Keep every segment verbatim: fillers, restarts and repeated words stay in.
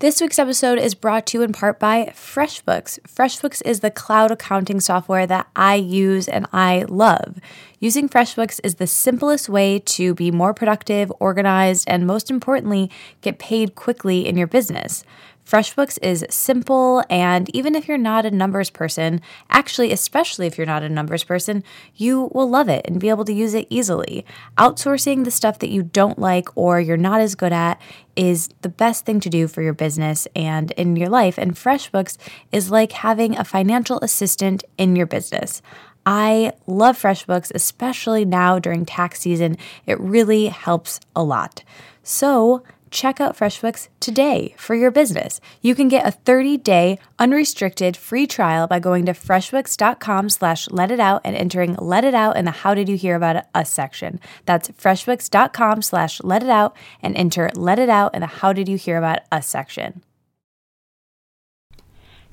This week's episode is brought to you in part by FreshBooks. FreshBooks is the cloud accounting software that I use and I love. Using FreshBooks is the simplest way to be more productive, organized, and most importantly, get paid quickly in your business. FreshBooks is simple, and even if you're not a numbers person, actually, especially if you're not a numbers person, you will love it and be able to use it easily. Outsourcing the stuff that you don't like or you're not as good at is the best thing to do for your business and in your life, and FreshBooks is like having a financial assistant in your business. I love FreshBooks, especially now during tax season. It really helps a lot. So check out FreshBooks today for your business. You can get a thirty-day unrestricted free trial by going to freshbooks.com slash let it out and entering let it out in the how did you hear about us section. That's freshbooks.com slash let it out and enter let it out in the how did you hear about us section.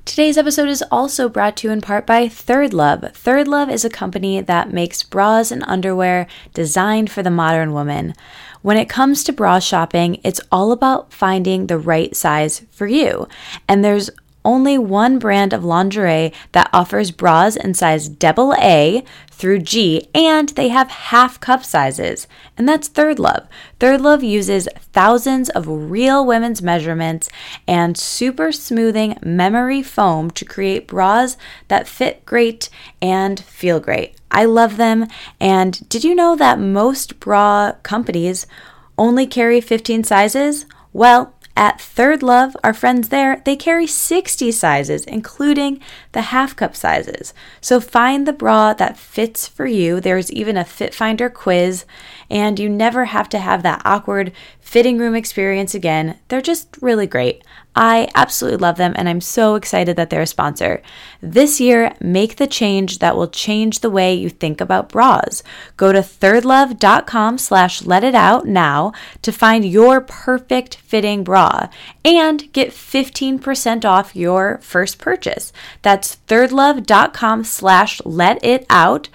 Today's episode is also brought to you in part by Third Love. Third Love is a company that makes bras and underwear designed for the modern woman. When it comes to bra shopping, it's all about finding the right size for you. And there's only one brand of lingerie that offers bras in size double A through G, and they have half cup sizes, and that's Third Love. Third Love uses thousands of real women's measurements and super smoothing memory foam to create bras that fit great and feel great. I love them, and did you know that most bra companies only carry fifteen sizes? Well, at Third Love, our friends there, they carry sixty sizes, including the half cup sizes. So find the bra that fits for you. There's even a fit finder quiz, and you never have to have that awkward fitting room experience again. They're just really great. I absolutely love them, and I'm so excited that they're a sponsor. This year, make the change that will change the way you think about bras. Go to thirdlove.com slash let it out now to find your perfect fitting bra and get fifteen percent off your first purchase. That's thirdlove.com slash let it out.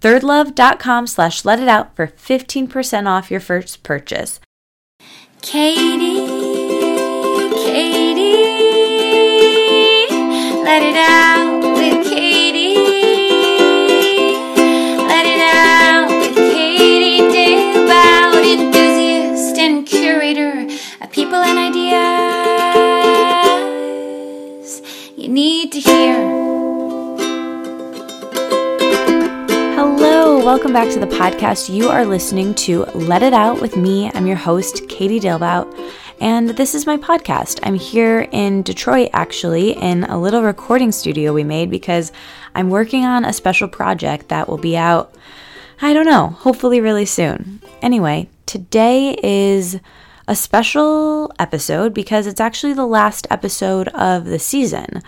thirdlove.com slash let it out for fifteen percent off your first purchase. Katie. Let it out with Katie. Let it out with Katie Debout, enthusiast and curator of people and ideas you need to hear. Hello, welcome back to the podcast. You are listening to Let It Out with me. I'm your host, Katie Debout. And this is my podcast. I'm here in Detroit, actually, in a little recording studio we made because I'm working on a special project that will be out, I don't know, hopefully really soon. Anyway, today is a special episode because it's actually the last episode of the season.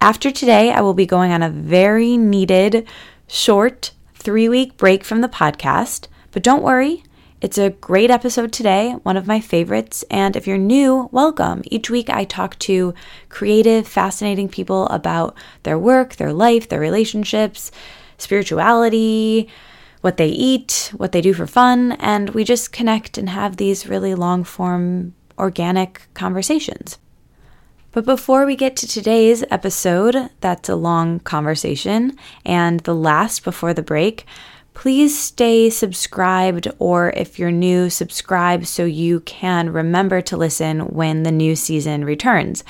After today, I will be going on a very needed, short, three-week break from the podcast. But don't worry. It's a great episode today, one of my favorites, and if you're new, welcome. Each week I talk to creative, fascinating people about their work, their life, their relationships, spirituality, what they eat, what they do for fun, and we just connect and have these really long-form, organic conversations. But before we get to today's episode, that's a long conversation, and the last before the break, please stay subscribed, or if you're new, subscribe so you can remember to listen when the new season returns.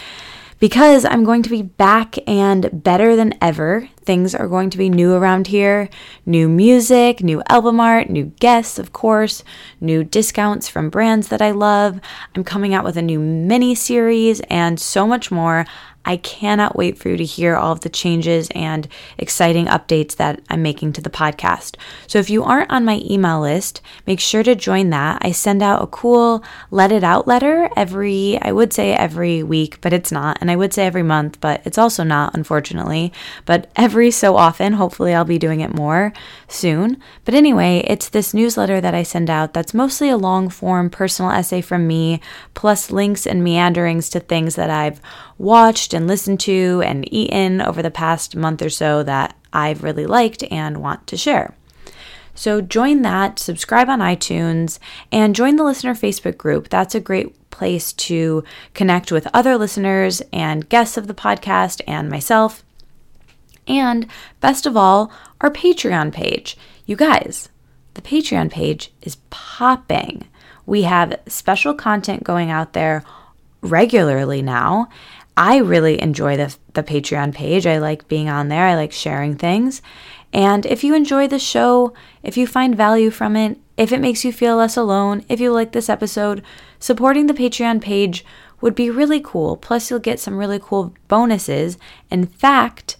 Because I'm going to be back and better than ever. Things are going to be new around here. New music, new album art, new guests, of course, new discounts from brands that I love. I'm coming out with a new mini-series and so much more. I cannot wait for you to hear all of the changes and exciting updates that I'm making to the podcast. So if you aren't on my email list, make sure to join that. I send out a cool Let It Out letter every, I would say every week, but it's not. And I would say every month, but it's also not, unfortunately. But every so often, hopefully I'll be doing it more soon. But anyway, it's this newsletter that I send out that's mostly a long form personal essay from me, plus links and meanderings to things that I've watched and listened to and eaten over the past month or so that I've really liked and want to share. So join that, subscribe on iTunes, and join the listener Facebook group. That's a great place to connect with other listeners and guests of the podcast and myself. And best of all, our Patreon page. You guys, the Patreon page is popping. We have special content going out there regularly now. I really enjoy the, the Patreon page. I like being on there. I like sharing things. And if you enjoy the show, if you find value from it, if it makes you feel less alone, if you like this episode, supporting the Patreon page would be really cool. Plus, you'll get some really cool bonuses. In fact,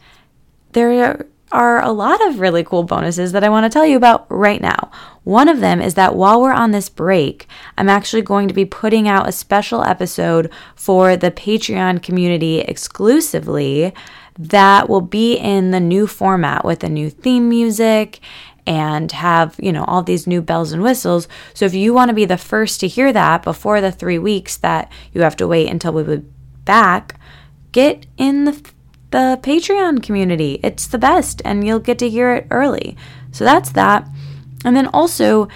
there are a lot of really cool bonuses that I want to tell you about right now. One of them is that while we're on this break, I'm actually going to be putting out a special episode for the Patreon community exclusively that will be in the new format with the new theme music and have, you know, all these new bells and whistles. So if you want to be the first to hear that before the three weeks that you have to wait until we be back, get in the, the Patreon community. It's the best and you'll get to hear it early. So that's that. And then also,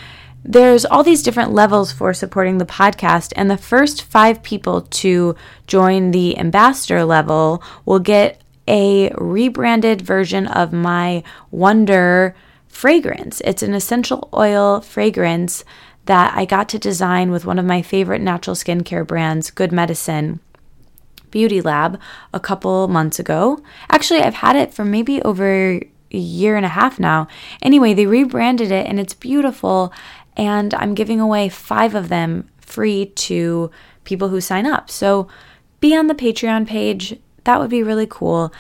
there's all these different levels for supporting the podcast, and the first five people to join the ambassador level will get a rebranded version of my Wonder fragrance. It's an essential oil fragrance that I got to design with one of my favorite natural skincare brands, Good Medicine Beauty Lab, a couple months ago. Actually, I've had it for maybe over a year and a half now. Anyway, they rebranded it and it's beautiful, and I'm giving away five of them free to people who sign up. So be on the Patreon page. That would be really cool.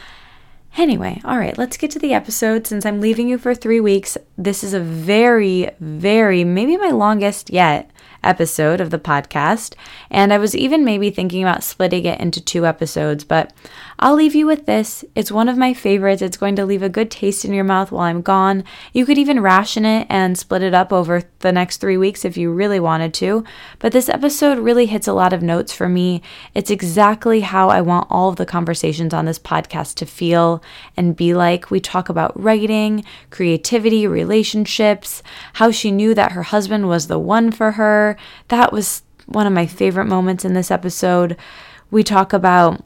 Anyway, all right, let's get to the episode. Since I'm leaving you for three weeks, this is a very, very, maybe my longest yet episode of the podcast. And I was even maybe thinking about splitting it into two episodes, but I'll leave you with this. It's one of my favorites. It's going to leave a good taste in your mouth while I'm gone. You could even ration it and split it up over the next three weeks if you really wanted to. But this episode really hits a lot of notes for me. It's exactly how I want all of the conversations on this podcast to feel and be like. We talk about writing, creativity, relationships, how she knew that her husband was the one for her. That was one of my favorite moments in this episode. We talk about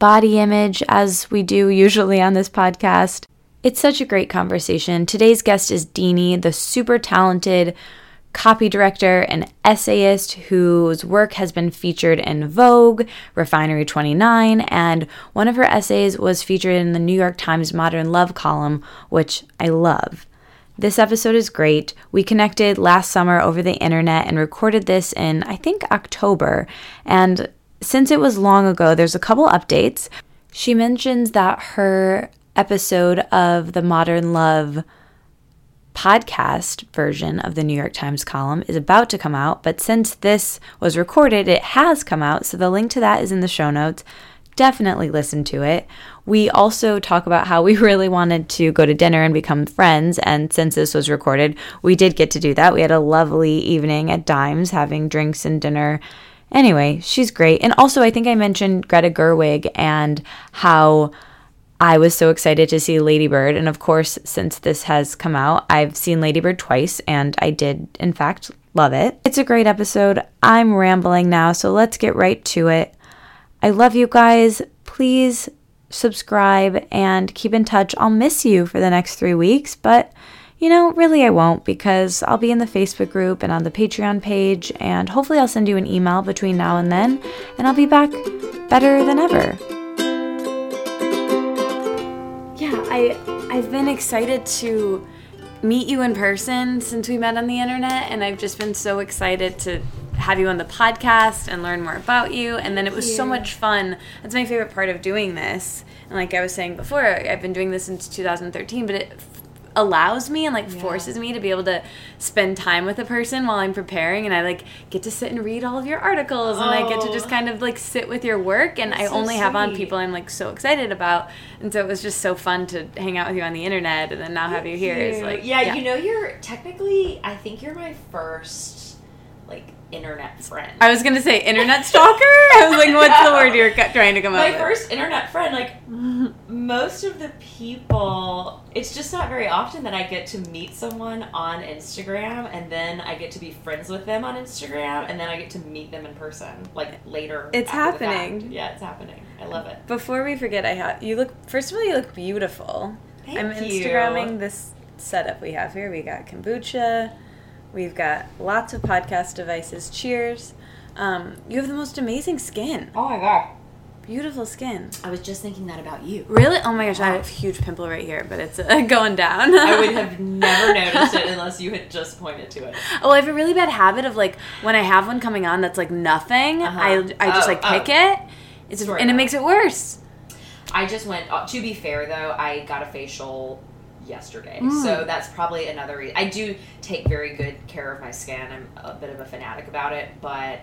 body image as we do usually on this podcast. It's such a great conversation. Today's guest is Deanie, the super talented copy director and essayist whose work has been featured in Vogue, Refinery twenty-nine, and one of her essays was featured in the New York Times Modern Love column, which I love. This episode is great. We connected last summer over the internet and recorded this in, I think, October. And since it was long ago, there's a couple updates. She mentions that her episode of the Modern Love podcast version of the New York Times column is about to come out, but since this was recorded, it has come out. So the link to that is in the show notes. Definitely listen to it. We also talk about how we really wanted to go to dinner and become friends, and since this was recorded, we did get to do that. We had a lovely evening at Dimes having drinks and dinner. Anyway, she's great. And also, I think I mentioned Greta Gerwig and how I was so excited to see Lady Bird. And of course, since this has come out, I've seen Lady Bird twice, and I did, in fact, love it. It's a great episode. I'm rambling now, so let's get right to it. I love you guys. Please subscribe and keep in touch. I'll miss you for the next three weeks, but you know, really I won't, because I'll be in the Facebook group and on the Patreon page, and hopefully I'll send you an email between now and then, and I'll be back better than ever. Yeah, I, I've been excited to meet you in person since we met on the internet, and I've just been so excited to have you on the podcast and learn more about you. And then it was yeah. so much fun. That's my favorite part of doing this. And like I was saying before, I've been doing this since two thousand thirteen, but it f- allows me and like yeah. forces me to be able to spend time with a person while I'm preparing. And I like get to sit and read all of your articles oh. and I get to just kind of like sit with your work. And That's I so only sweet. Have on people I'm like so excited about. And so it was just so fun to hang out with you on the internet. And then now Thank have you here you. Is like, yeah, yeah, you know, you're technically, I think you're my first like, internet friend. I was gonna say internet stalker. I was like, what's no. the word you're trying to come my up with? My first internet friend, like most of the people, it's just not very often that I get to meet someone on Instagram and then I get to be friends with them on Instagram and then I get to meet them in person, like later. It's happening. Yeah, it's happening. I love it. Before we forget, I have you look. First of all, you look beautiful. Thank I'm you. Instagramming this setup we have here. We got kombucha. We've got lots of podcast devices. Cheers. Um, you have the most amazing skin. Oh my god. Beautiful skin. I was just thinking that about you. Really? Oh my gosh, wow. I have a huge pimple right here, but it's uh, going down. I would have never noticed it unless you had just pointed to it. Oh, I have a really bad habit of like, when I have one coming on that's like nothing, uh-huh. I I just oh, like pick oh. it, it's Sorry and about. It makes it worse. I just went, uh, to be fair though, I got a facial yesterday, mm. so that's probably another reason. I do take very good care of my skin. I'm a bit of a fanatic about it, but...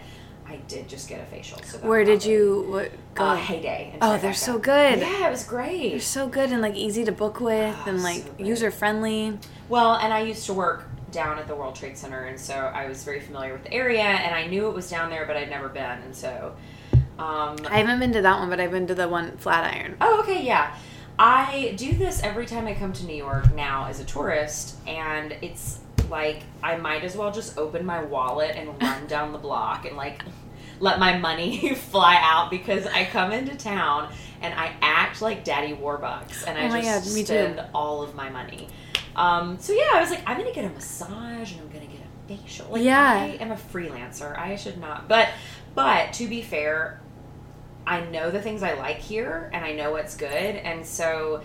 I did just get a facial. So Where did probably, you what, go? Uh, Heyday. Oh, they're so good. Yeah, it was great. They're so good and like easy to book with oh, and like so user friendly. Well, and I used to work down at the World Trade Center, and so I was very familiar with the area, and I knew it was down there, but I'd never been, and so um, I haven't been to that one, but I've been to the one Flatiron. Oh, okay, yeah. I do this every time I come to New York now as a tourist, and it's. Like, I might as well just open my wallet and run down the block and, like, let my money fly out because I come into town and I act like Daddy Warbucks and I oh just God, spend too. all of my money. Um, so, yeah, I was like, I'm going to get a massage and I'm going to get a facial. Like, yeah. I am a freelancer. I should not. But, but to be fair, I know the things I like here and I know what's good. And so...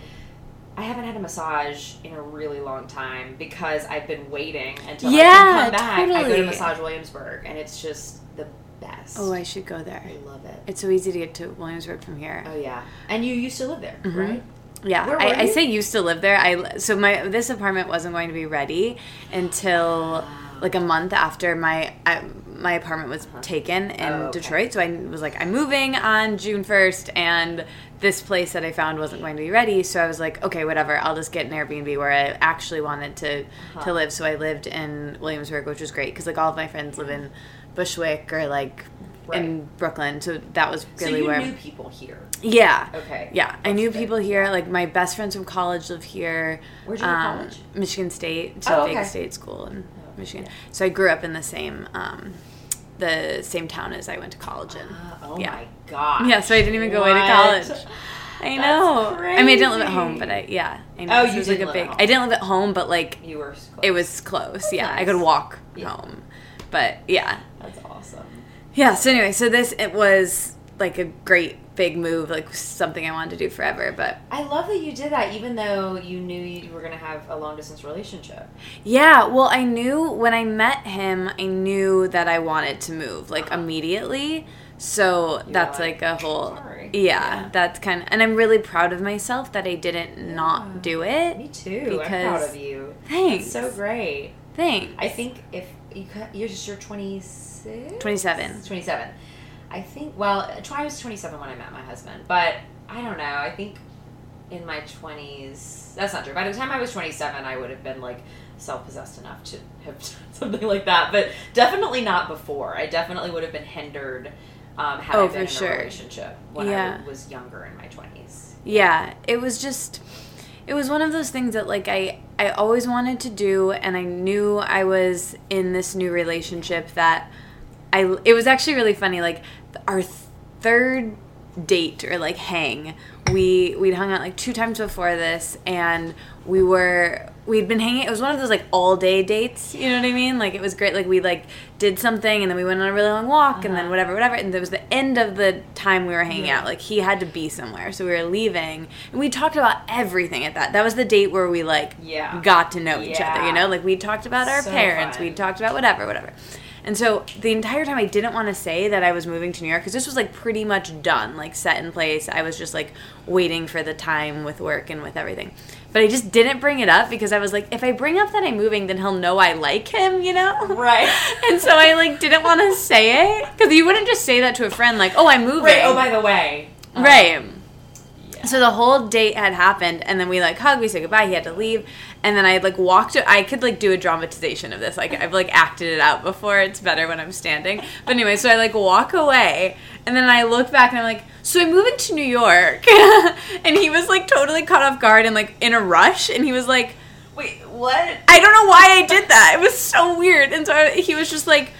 I haven't had a massage in a really long time because I've been waiting until yeah, I can come back. Totally. I go to Massage Williamsburg, and it's just the best. Oh, I should go there. I love it. It's so easy to get to Williamsburg from here. Oh, yeah. And you used to live there, mm-hmm. right? Yeah. Where were I, you? I say used to live there. I So my this apartment wasn't going to be ready until like a month after my I, my apartment was uh-huh. taken in oh, okay. Detroit. So I was like, I'm moving on June first, and... this place that I found wasn't going to be ready, so I was like, okay, whatever, I'll just get an Airbnb where I actually wanted to huh. to live. So I lived in Williamsburg, which was great because like all of my friends live in Bushwick or like right. in Brooklyn, so that was really so you where you knew people here. Yeah. Okay. Yeah, That's I knew good. people here. Like my best friends from college live here. Where did you um, go to college? Michigan State, so oh, okay. Big State School in oh, okay. Michigan. Yeah. So I grew up in the same. Um, the same town as I went to college in. Uh, oh yeah. my god. Yeah, so I didn't even go what? away to college. I know. That's crazy. I mean, I didn't live at home, but I yeah. I know. Oh, so you was didn't like a live big, at home. I didn't live at home, but like you were close. It was close. That's yeah, nice. I could walk yeah. home. But yeah. That's awesome. Yeah. So anyway, so this it was like a great big move, like something I wanted to do forever. But I love that you did that, even though you knew you were going to have a long distance relationship. Yeah, well, I knew when I met him, I knew that I wanted to move like uh-huh. immediately. So you that's like, like a whole, sorry. Yeah, yeah, that's kind of, and I'm really proud of myself that I didn't yeah. not do it. Me too. Because, I'm proud of you. Thanks. That's so great. Thanks. I think if you cut, you're just, you're twenty-six? twenty-seven. twenty-seven. I think, well, I was twenty-seven when I met my husband, but I don't know, I think in my twenties, that's not true, by the time I was twenty-seven, I would have been, like, self-possessed enough to have done something like that, but definitely not before. I definitely would have been hindered um, had oh, I been in sure. a relationship when yeah. I was younger in my twenties. Yeah, it was just, it was one of those things that, like, I, I always wanted to do, and I knew I was in this new relationship that I, it was actually really funny, like, our third date or like hang, we we'd hung out like two times before this, and we were we'd been hanging. It was one of those like all day dates, you know what I mean? Like it was great. Like we like did something, and then we went on a really long walk, uh-huh. and then whatever, whatever. And that was the end of the time we were hanging yeah. out. Like he had to be somewhere, so we were leaving, and we talked about everything at that. That was the date where we like yeah. got to know yeah. each other, you know? Like we talked about our so parents, fun. we talked about whatever, whatever. And so the entire time I didn't want to say that I was moving to New York because this was, like, pretty much done, like, set in place. I was just, like, waiting for the time with work and with everything. But I just didn't bring it up because I was like, if I bring up that I'm moving, then he'll know I like him, you know? Right. And so I, like, didn't want to say it because you wouldn't just say that to a friend, like, oh, I'm moving. Right, oh, by the way. Um, right. Yeah. Yeah. So the whole date had happened, and then we, like, hugged, we said goodbye, he had to leave, and then I, like, walked, I could, like, do a dramatization of this, like, I've, like, acted it out before, it's better when I'm standing, but anyway, so I, like, walk away, and then I look back, and I'm like, so I'm moving to New York, and he was, like, totally caught off guard and, like, in a rush, and he was like, wait, what? I don't know why I did that, it was so weird, and so I, he was just like,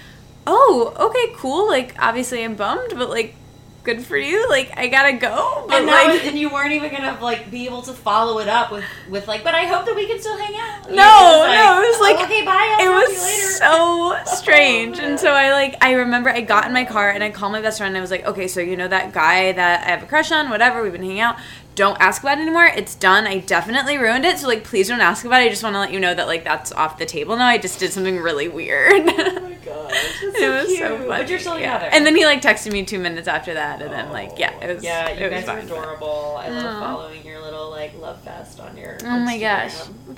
oh, okay, cool, like, obviously I'm bummed, but, like, good for you, like, I gotta go, but and like... Was, and you weren't even gonna, like, be able to follow it up with, with like, but I hope that we can still hang out. No, like, no, it was like... Oh, okay, bye, I'll talk to you later. It was so strange, oh, no. And so I, like, I remember I got in my car, and I called my best friend, and I was like, okay, so you know that guy that I have a crush on, whatever, we've been hanging out, don't ask about it anymore, it's done, I definitely ruined it, so, like, please don't ask about it, I just want to let you know that, like, that's off the table now, I just did something really weird. Oh my gosh, that's so It was cute. So funny. But you're still together. Yeah. And then he, like, texted me two minutes after that, and oh. then, like, yeah, it was Yeah, you guys are adorable, but... I love Aww. following your little, like, love fest on your Instagram. Oh my gosh,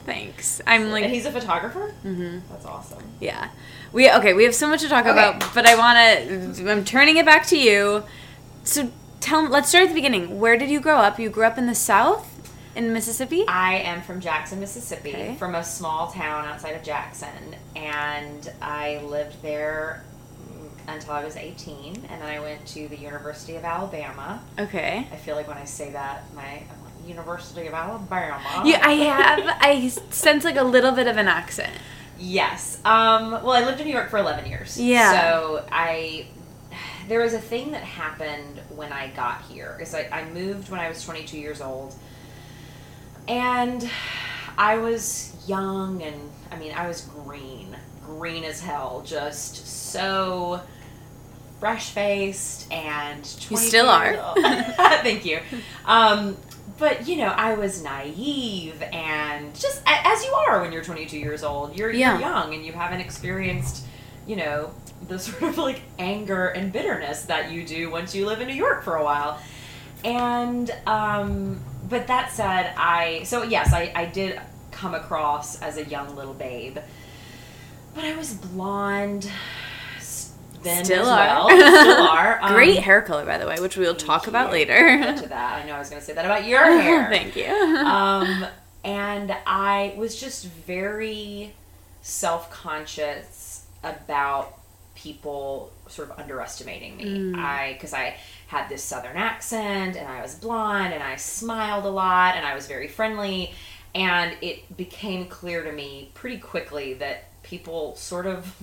thanks. I'm, like... And he's a photographer? Mm-hmm. That's awesome. Yeah. We, okay, we have so much to talk okay. about, but I want to, I'm turning it back to you, so... Tell, let's start at the beginning. Where did you grow up? You grew up in the South, in Mississippi? I am from Jackson, Mississippi, okay. from a small town outside of Jackson, and I lived there until I was eighteen, and then I went to the University of Alabama. Okay. I feel like when I say that, my... University of Alabama. Yeah, I have, I sense like a little bit of an accent. Yes. Um, well, I lived in New York for eleven years. Yeah. So, I... There was a thing that happened when I got here. Because I, I moved when I was twenty-two years old. And I was young and, I mean, I was green. Green as hell. Just so fresh-faced and... You still are. Thank you. Um, but, you know, I was naive and just as you are when you're twenty-two years old. You're, yeah. you're young and you haven't experienced, you know... the sort of, like, anger and bitterness that you do once you live in New York for a while. And, um, but that said, I, so yes, I, I did come across as a young little babe. But I was blonde then still as well. Are. Still are. Um, Great hair color, by the way, which we'll talk about later. We'll get to that. I know I was going to say that about your hair. Thank you. Um, and I was just very self-conscious about people sort of underestimating me. Mm. I, because I had this Southern accent, and I was blonde, and I smiled a lot, and I was very friendly, and it became clear to me pretty quickly that people sort of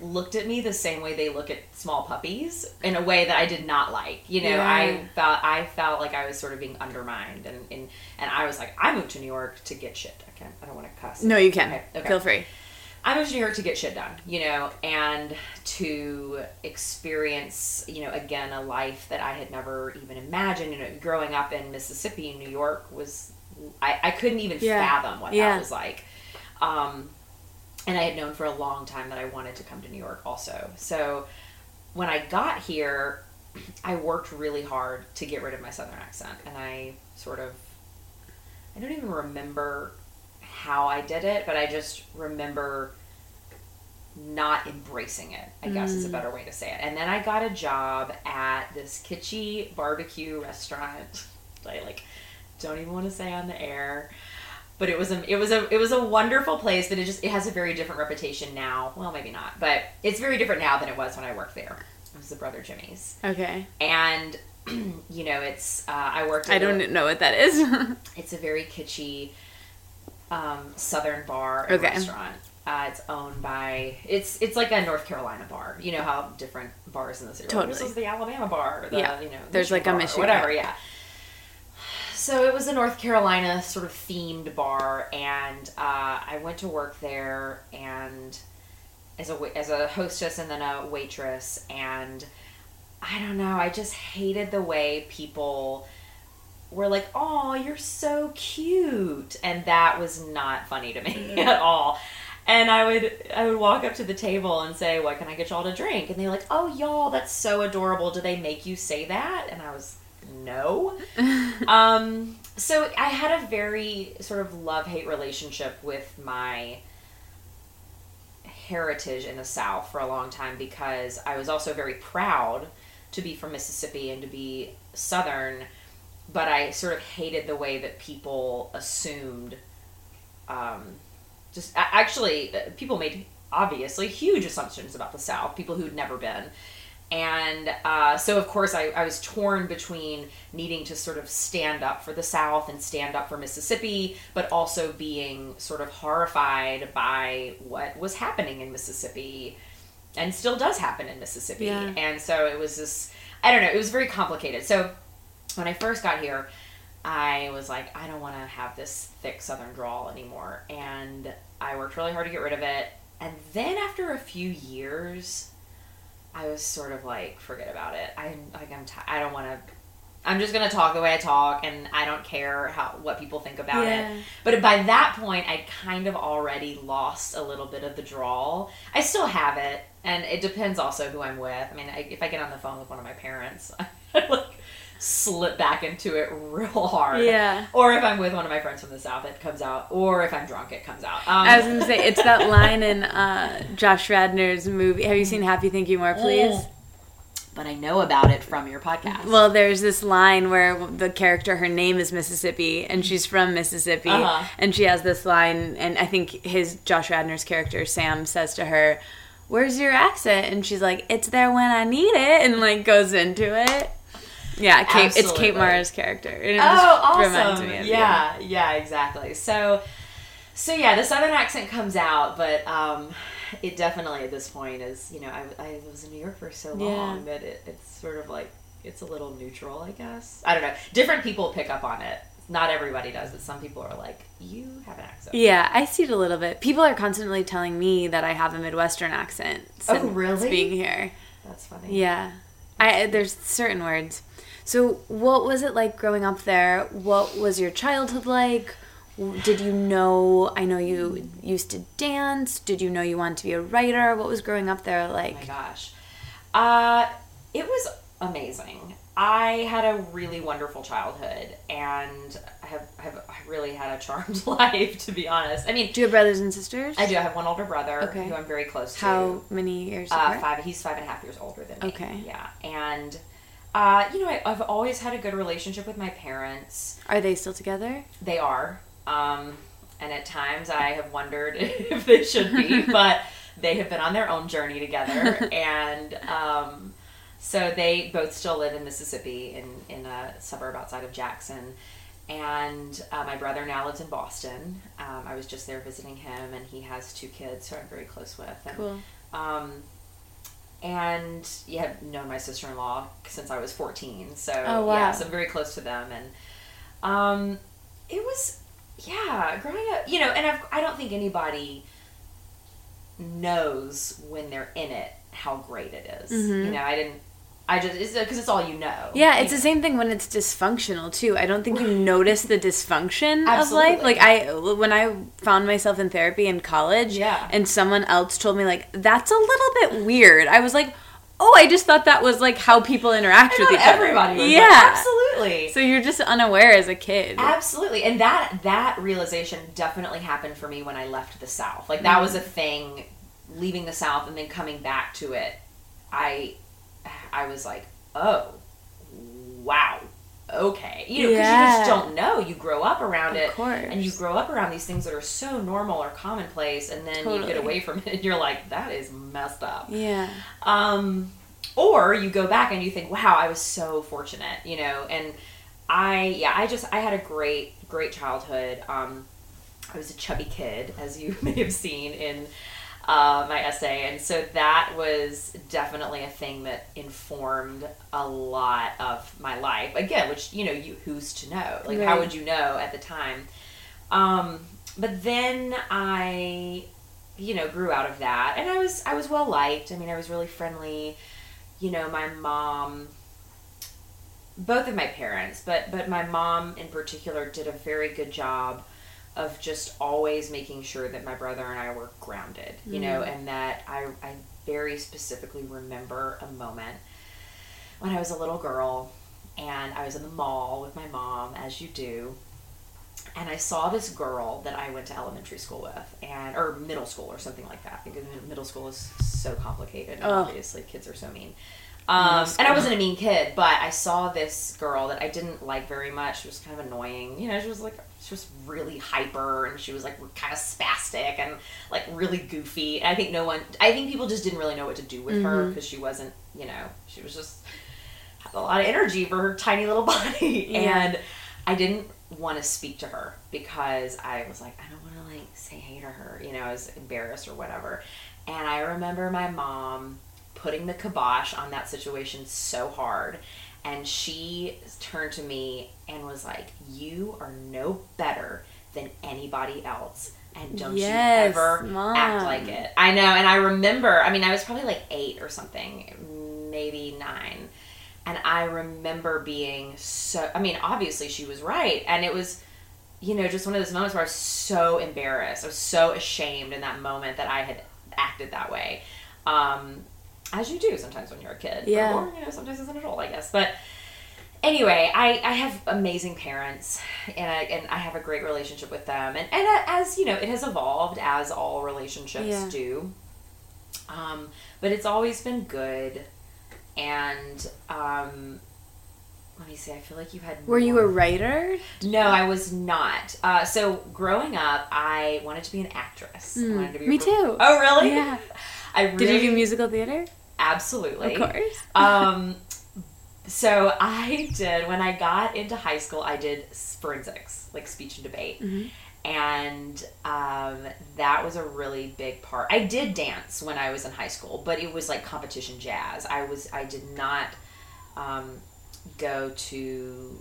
looked at me the same way they look at small puppies, in a way that I did not like. You know, yeah. I felt I felt like I was sort of being undermined, and, and, and I was like, I moved to New York to get shit. I can't, I don't want to cuss. No, you can. Okay. Okay. Feel free. I moved to New York to get shit done, you know, and to experience, you know, again, a life that I had never even imagined. You know, growing up in Mississippi, New York was, I, I couldn't even yeah. fathom what yeah. that was like. Um, and I had known for a long time that I wanted to come to New York also. So when I got here, I worked really hard to get rid of my Southern accent. And I sort of, I don't even remember how I did it, but I just remember not embracing it, I guess mm. is a better way to say it. And then I got a job at this kitschy barbecue restaurant that I like don't even want to say on the air, but it was a it was a it was a wonderful place, but it just it has a very different reputation now. Well, maybe not, but it's very different now than it was when I worked there. It was the Brother Jimmy's. Okay. And you know, it's uh, I worked at I don't a, know what that is. It's a very kitschy Um, Southern bar and okay. restaurant. Uh, it's owned by it's it's like a North Carolina bar. You know how different bars in the city. Totally. Like, this is the Alabama bar. The, yeah. You know, there's Michigan like bar, a Michigan. Whatever. Yeah. So it was a North Carolina sort of themed bar, and uh, I went to work there and as a as a hostess and then a waitress, and I don't know. I just hated the way people. We're like, oh, you're so cute. And that was not funny to me at all. And I would I would walk up to the table and say, what can I get y'all to drink? And they're like, oh, y'all, that's so adorable. Do they make you say that? And I was, no. um, so I had a very sort of love-hate relationship with my heritage in the South for a long time because I was also very proud to be from Mississippi and to be Southern but I sort of hated the way that people assumed, um, just actually people made obviously huge assumptions about the South, people who'd never been. And uh, so, of course, I, I was torn between needing to sort of stand up for the South and stand up for Mississippi, but also being sort of horrified by what was happening in Mississippi and still does happen in Mississippi. Yeah. And so it was this, I don't know, it was very complicated. So when I first got here, I was like, I don't want to have this thick Southern drawl anymore. And I worked really hard to get rid of it. And then after a few years, I was sort of like, forget about it. I like I'm. T- I don't want to. I'm just gonna talk the way I talk, and I don't care how what people think about yeah. it. But by that point, I kind of already lost a little bit of the drawl. I still have it, and it depends also who I'm with. I mean, I, if I get on the phone with one of my parents, I like slip back into it real hard. Yeah. Or if I'm with one of my friends from the South, it comes out. Or if I'm drunk, it comes out. Um, I was gonna say it's that line in uh, Josh Radner's movie. Have you seen Happy Thank You More Please? Mm. But I know about it from your podcast. Well, there's this line where the character, her name is Mississippi, and she's from Mississippi, uh-huh. and she has this line, and I think his Josh Radner's character Sam says to her, "Where's your accent?" And she's like, "It's there when I need it," and like goes into it. Yeah, Kate, it's Kate Mara's character. It oh, awesome! Reminds me of yeah, you. yeah, exactly. So, so yeah, the Southern accent comes out, but um, it definitely at this point is, you know, I, I was in New York for so long yeah. that it, it's sort of like it's a little neutral, I guess. I don't know. Different people pick up on it. Not everybody does, but some people are like, you have an accent. Yeah, I see it a little bit. People are constantly telling me that I have a Midwestern accent. Oh, really? Being here, that's funny. Yeah, I there's certain words. So what was it like growing up there? What was your childhood like? Did you know, I know you used to dance. Did you know you wanted to be a writer? What was growing up there like? Oh my gosh. Uh, it was amazing. I had a really wonderful childhood and have, have really had a charmed life, to be honest. I mean, do you have brothers and sisters? I do. I have one older brother okay. who I'm very close to. How many years uh, apart? Five. He's five and a half years older than me. Okay. Yeah. And... Uh, you know, I, I've always had a good relationship with my parents. Are they still together? They are. Um, and at times I have wondered if they should be, but they have been on their own journey together. And um, so they both still live in Mississippi in, in a suburb outside of Jackson. And uh, my brother now lives in Boston. Um, I was just there visiting him, and he has two kids who I'm very close with. And, cool. Um, And yeah, I've known my sister-in-law since I was fourteen. So oh, wow. yeah, so I'm very close to them. And um, it was, yeah, growing up, you know, and I've, I don't think anybody knows when they're in it how great it is. Mm-hmm. You know, I didn't, I just, because it's, it's all you know. Yeah, it's you the know. Same thing when it's dysfunctional too. I don't think you notice the dysfunction of life. Like I, when I found myself in therapy in college, yeah. and someone else told me like, that's a little bit weird. I was like, oh, I just thought that was like how people interact with each other. Everybody was yeah. like, absolutely. So you're just unaware as a kid. Absolutely. And that, that realization definitely happened for me when I left the South. Like that mm. was a thing, leaving the South and then coming back to it. I... I was like, oh, wow, okay. You know, because yeah. you just don't know. You grow up around of it. Course. And you grow up around these things that are so normal or commonplace, and then totally. You get away from it, and you're like, that is messed up. Yeah. Um, or you go back and you think, wow, I was so fortunate, you know. And I, yeah, I just, I had a great, great childhood. Um, I was a chubby kid, as you may have seen in... Uh, my essay, and so that was definitely a thing that informed a lot of my life. Again, which, you know, you who's to know? Like, right. How would you know at the time? Um, but then I, you know, grew out of that, and I was I was well liked. I mean, I was really friendly. You know, my mom, both of my parents, but but my mom in particular did a very good job of just always making sure that my brother and I were grounded, you mm-hmm. know, and that I, I very specifically remember a moment when I was a little girl and I was in the mall with my mom, as you do, and I saw this girl that I went to elementary school with, and or middle school or something like that, because middle school is so complicated, and oh. obviously kids are so mean. Um, and I wasn't a mean kid, but I saw this girl that I didn't like very much. She was kind of annoying. You know, she was like, she was really hyper, and she was like kind of spastic and like really goofy. And I think no one, I think people just didn't really know what to do with mm-hmm. her, because she wasn't, you know, she was just had a lot of energy for her tiny little body. Yeah. And I didn't want to speak to her because I was like, I don't want to like say hey to her. You know, I was embarrassed or whatever. And I remember my mom putting the kibosh on that situation so hard, and she turned to me and was like, you are no better than anybody else, and don't yes, you ever Mom. act like it. I know. And I remember, I mean, I was probably like eight or something, maybe nine, and I remember being so, I mean, obviously she was right, and it was, you know, just one of those moments where I was so embarrassed, I was so ashamed in that moment that I had acted that way. Um, As you do sometimes when you're a kid. Yeah. Or, you know, sometimes as an adult, I guess. But anyway, I, I have amazing parents, and I, and I have a great relationship with them. And, and as, you know, it has evolved, as all relationships yeah. do. Um, but it's always been good. And um, let me see, I feel like you had... Were more. you a writer? No, I was not. Uh, so growing up, I wanted to be an actress. Mm. I wanted to be me pro- too. Oh, really? Yeah. I really, Did you do musical theater? Absolutely. Of course. um, so I did, when I got into high school, I did forensics, like speech and debate. Mm-hmm. And um, that was a really big part. I did dance when I was in high school, but it was like competition jazz. I was, I did not um, go to,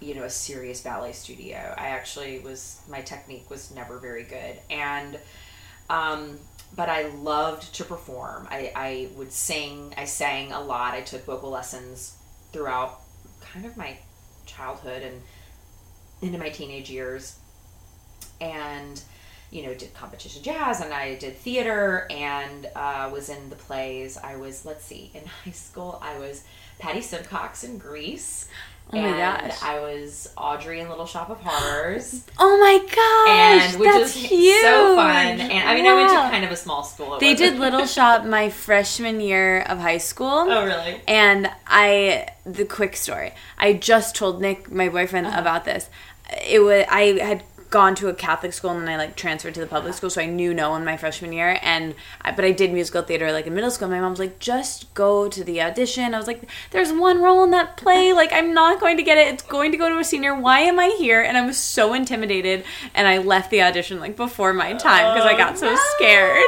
you know, a serious ballet studio. I actually was, my technique was never very good. And, um... but I loved to perform. I, I would sing. I sang a lot. I took vocal lessons throughout kind of my childhood and into my teenage years. And, you know, did competition jazz, and I did theater, and uh, was in the plays. I was, let's see, in high school, I was Patty Simcox in Grease. Oh my and gosh. I was Audrey in Little Shop of Horrors. Oh my gosh. And which that's was huge. So fun. And I mean, wow. I went to kind of a small school. They did Little Shop my freshman year of high school. Oh, really? And I, the quick story, I just told Nick, my boyfriend, uh-huh. about this. It was, I had gone to a Catholic school, and then I like transferred to the public school, so I knew no one my freshman year, and I, but I did musical theater like in middle school. My mom's like, just go to the audition. I was like, there's one role in that play, like I'm not going to get it, it's going to go to a senior, why am I here? And I was so intimidated, and I left the audition like before my time because I got so scared.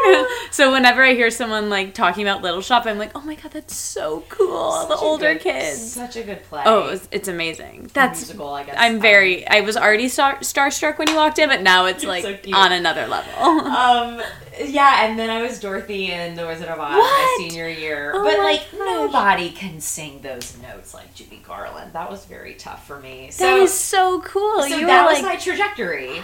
So whenever I hear someone like talking about Little Shop, I'm like, oh my god, that's so cool. Such the older good, kids such a good play. Oh, it was, it's amazing. That's a musical, I guess. I'm very I was already star, starstruck when you walked in, but now it's like so on another level. um yeah and then I was Dorothy in The Wizard of Oz my senior year. Oh, but like gosh. Nobody can sing those notes like Judy Garland. That was very tough for me. So, that is so cool. So you that were, was like, my trajectory.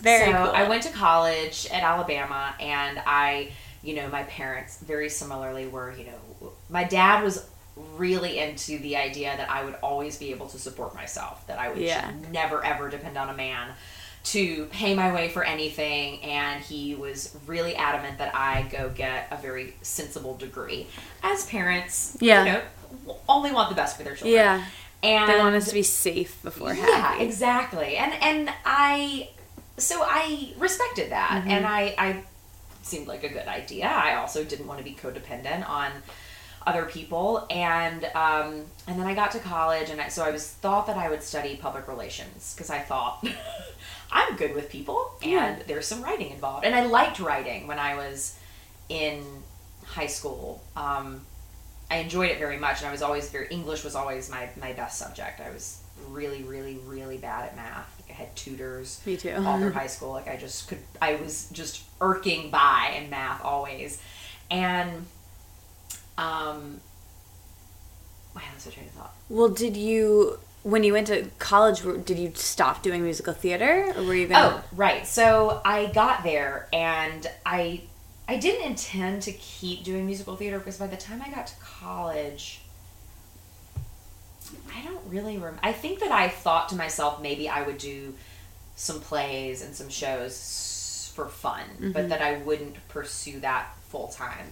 Very so cool. I went to college at Alabama, and I, you know, my parents very similarly were, you know, my dad was really into the idea that I would always be able to support myself, that I would yeah. never ever depend on a man to pay my way for anything, and he was really adamant that I go get a very sensible degree. As parents, yeah. you know, only want the best for their children. Yeah. And they want us to be safe beforehand. Yeah, exactly. And and I so I respected that, mm-hmm. and I, I seemed like a good idea. I also didn't want to be codependent on other people, and um, and then I got to college, and I, so I was thought that I would study public relations, because I thought, I'm good with people, and yeah. there's some writing involved, and I liked writing when I was in high school. Um, I enjoyed it very much, and I was always very, English was always my, my best subject. I was really, really, really bad at math. Like, I had tutors Me too. all through high school. Like I just could, I was just irking by in math always, and Um, wow, that's a train of thought. Well, did you, when you went to college, did you stop doing musical theater, or were you gonna? Oh, right. So I got there, and I, I didn't intend to keep doing musical theater, because by the time I got to college, I don't really remember. I think that I thought to myself, maybe I would do some plays and some shows for fun, mm-hmm. but that I wouldn't pursue that full time.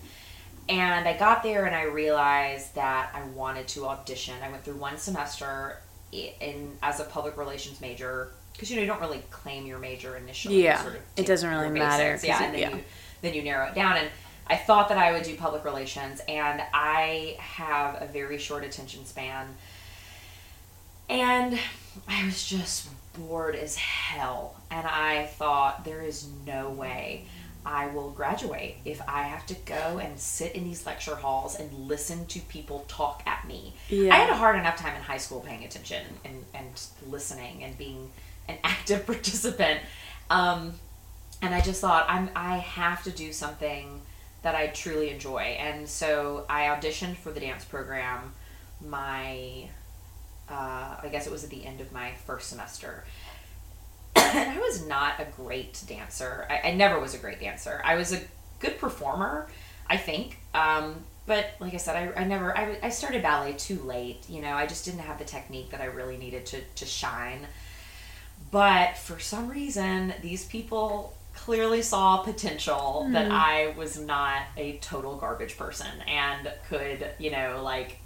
And I got there and I realized that I wanted to audition. I went through one semester in as a public relations major, because, you know, you don't really claim your major initially. Yeah, sort of it doesn't really matter. Yeah, and then, yeah. You, then you narrow it down. And I thought that I would do public relations, and I have a very short attention span. And I was just bored as hell. And I thought, there is no way I will graduate if I have to go and sit in these lecture halls and listen to people talk at me. Yeah. I had a hard enough time in high school paying attention and, and listening and being an active participant. Um, and I just thought, I'm, I have to do something that I truly enjoy. And so I auditioned for the dance program. My, uh, I guess it was at the end of my first semester. And I was not a great dancer. I, I never was a great dancer. I was a good performer, I think. Um, but like I said, I, I never, I, I started ballet too late. You know, I just didn't have the technique that I really needed to, to shine. But for some reason, these people clearly saw potential mm. that I was not a total garbage person and could, you know, like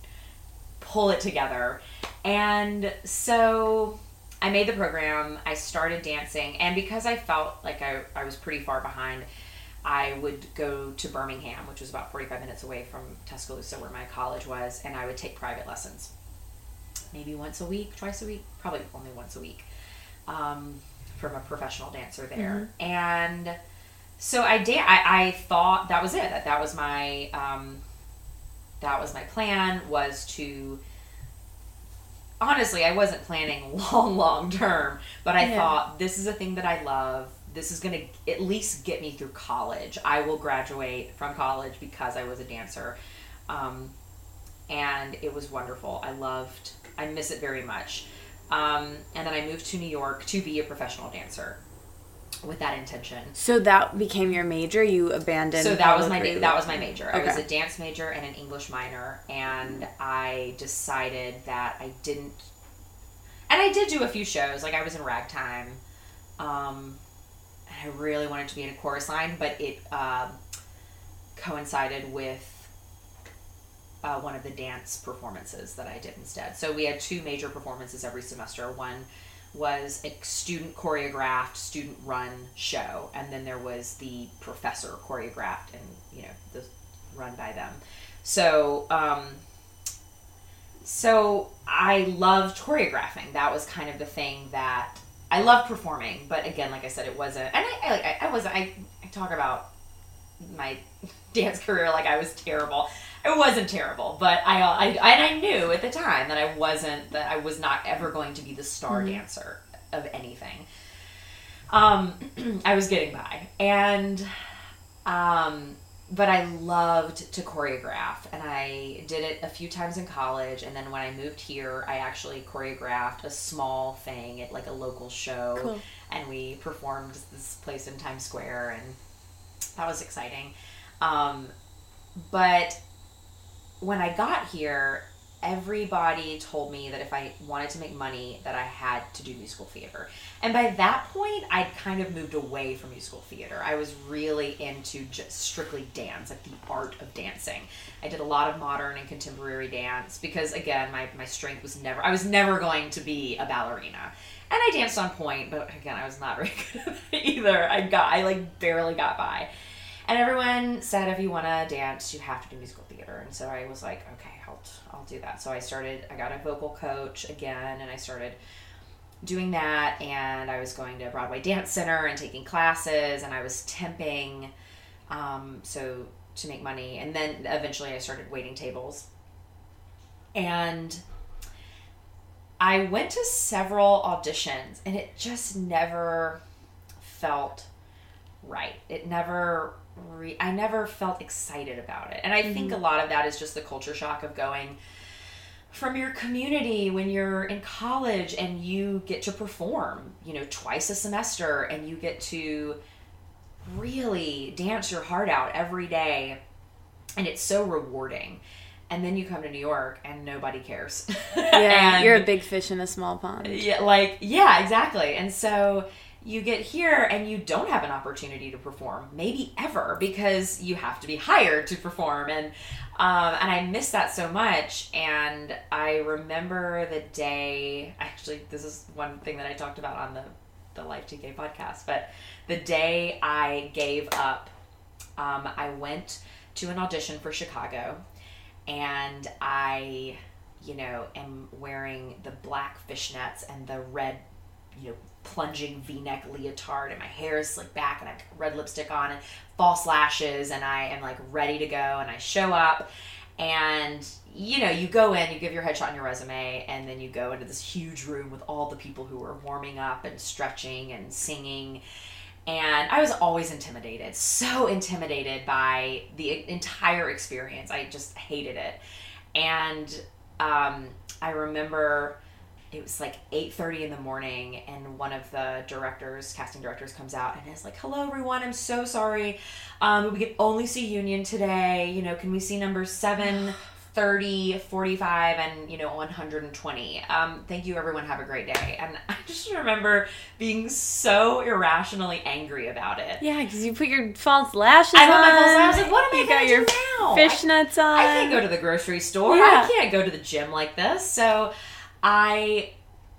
pull it together. And so I made the program, I started dancing, and because I felt like I, I was pretty far behind, I would go to Birmingham, which was about forty-five minutes away from Tuscaloosa, where my college was, and I would take private lessons. Maybe once a week, twice a week, probably only once a week, um, from a professional dancer there. Mm-hmm. And so I, da- I I thought that was it. That, that was my um, that was my plan, was to... Honestly, I wasn't planning long, long term, but I yeah. thought, this is a thing that I love. This is going to at least get me through college. I will graduate from college because I was a dancer. Um, and it was wonderful. I loved, I miss it very much. Um, and then I moved to New York to be a professional dancer with that intention. So that became your major? You abandoned So that was my ma- that was my major. Okay. I was a dance major and an English minor, and I decided that I didn't and I did do a few shows. Like, I was in ragtime. Um and I really wanted to be in a chorus line, but it uh, coincided with uh, one of the dance performances that I did instead. So we had two major performances every semester. One was a student choreographed, student run show, and then there was the professor choreographed and, you know, the run by them. So, um, so I loved choreographing. That was kind of the thing that I loved performing. But again, like I said, it wasn't. And I, I like, I, I was, I, I talk about my dance career like I was terrible. It wasn't terrible, but I, I and I knew at the time that I wasn't that I was not ever going to be the star mm-hmm. dancer of anything. Um, I was getting by, and um, but I loved to choreograph, and I did it a few times in college, and then when I moved here, I actually choreographed a small thing at like a local show, cool. and we performed this place in Times Square, and that was exciting, um, but. When I got here, everybody told me that if I wanted to make money, that I had to do musical theater. And by that point, I'd kind of moved away from musical theater. I was really into just strictly dance, like the art of dancing. I did a lot of modern and contemporary dance because, again, my, my strength was never... I was never going to be a ballerina. And I danced on point, but again, I was not very good at it either. I got, I like barely got by. And everyone said, if you want to dance, you have to do musical theater. And so I was like, okay, I'll, I'll do that. So I started, I got a vocal coach again, and I started doing that. And I was going to Broadway Dance Center and taking classes, and I was temping um, so to make money. And then eventually I started waiting tables. And I went to several auditions, and it just never felt right. It never... Re- I never felt excited about it. And I think a lot of that is just the culture shock of going from your community when you're in college and you get to perform, you know, twice a semester, and you get to really dance your heart out every day. And it's so rewarding. And then you come to New York and nobody cares. Yeah, and you're a big fish in a small pond. Yeah, like, yeah, exactly. And so you get here and you don't have an opportunity to perform, maybe ever, because you have to be hired to perform. And um, and I miss that so much. And I remember the day, actually, this is one thing that I talked about on the, the Life T K podcast, but the day I gave up, um, I went to an audition for Chicago, and I, you know, am wearing the black fishnets and the red, you know, plunging V-neck leotard, and my hair is slicked back, and I have red lipstick on and false lashes, and I am like ready to go. And I show up, and you know, you go in, you give your headshot and your resume, and then you go into this huge room with all the people who are warming up and stretching and singing. And I was always intimidated, so intimidated by the entire experience. I just hated it. And um, I remember it was like eight thirty in the morning, and one of the directors, casting directors, comes out and is like, "Hello, everyone. I'm so sorry. Um, we can only see Union today. You know, can we see numbers seven, thirty, forty-five, and, you know, one hundred twenty. Um, thank you, everyone. Have a great day." And I just remember being so irrationally angry about it. Yeah, because you put your false lashes on. I put my false lashes on. I was like, what am I going to do now? Fishnets on. I can't go to the grocery store. Yeah. I can't go to the gym like this. So I,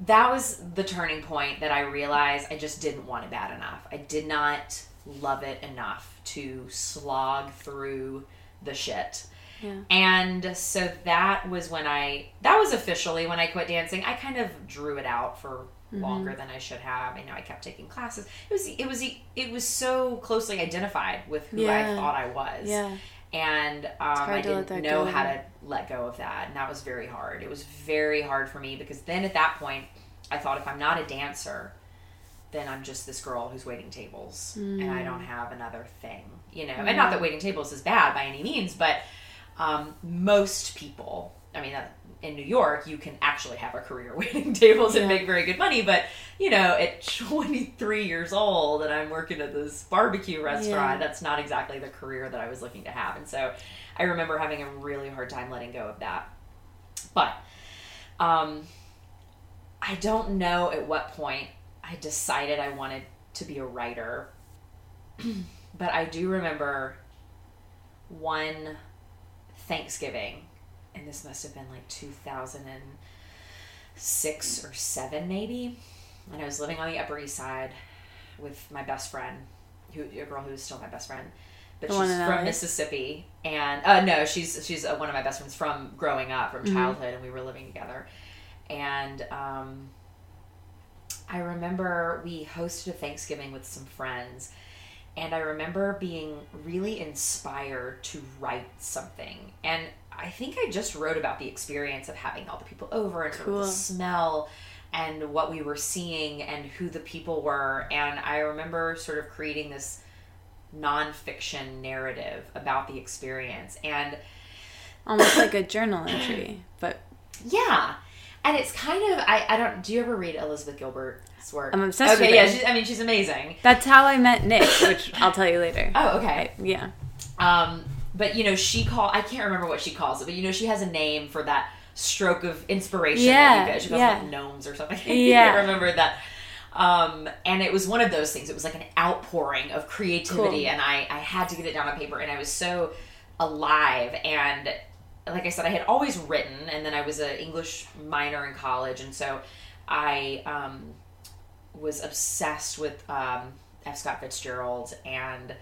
that was the turning point that I realized I just didn't want it bad enough. I did not love it enough to slog through the shit. Yeah. And so that was when I, that was officially when I quit dancing. I kind of drew it out for mm-hmm. longer than I should have. You know, I kept taking classes. It was, it was, it was so closely identified with who yeah. I thought I was. Yeah. And um, I didn't know how to let go of that. And that was very hard. It was very hard for me, because then at that point I thought, if I'm not a dancer, then I'm just this girl who's waiting tables mm. and I don't have another thing, you know, mm. and not that waiting tables is bad by any means, but Um, most people, I mean, uh, in New York, you can actually have a career waiting tables and yeah. make very good money. But, you know, at twenty-three years old, and I'm working at this barbecue restaurant, yeah. that's not exactly the career that I was looking to have. And so I remember having a really hard time letting go of that. But um, I don't know at what point I decided I wanted to be a writer. But I do remember one Thanksgiving, and this must have been like two thousand six or seven maybe, and I was living on the Upper East Side with my best friend, who a girl who's still my best friend, but she's from Mississippi, and uh no she's she's uh, one of my best friends from growing up, from childhood, mm-hmm. and we were living together. And um I remember we hosted a Thanksgiving with some friends. And I remember being really inspired to write something. And I think I just wrote about the experience of having all the people over, and cool. sort of the smell and what we were seeing and who the people were. And I remember sort of creating this nonfiction narrative about the experience. And almost like a journal entry. But yeah. And it's kind of, I, I don't, do you ever read Elizabeth Gilbert's work? I'm obsessed okay, with yeah, it. Okay, yeah, I mean, she's amazing. That's how I met Nick, which I'll tell you later. Oh, okay. I, yeah. Um, but, you know, she call. I can't remember what she calls it, but, you know, she has a name for that stroke of inspiration. Yeah, that you get. She calls yeah. it like gnomes or something. Yeah. I can't remember that. Um, and it was one of those things. It was like an outpouring of creativity, cool. and I, I had to get it down on paper, and I was so alive. And like I said, I had always written, and then I was an English minor in college, and so I um, was obsessed with um, F. Scott Fitzgerald, and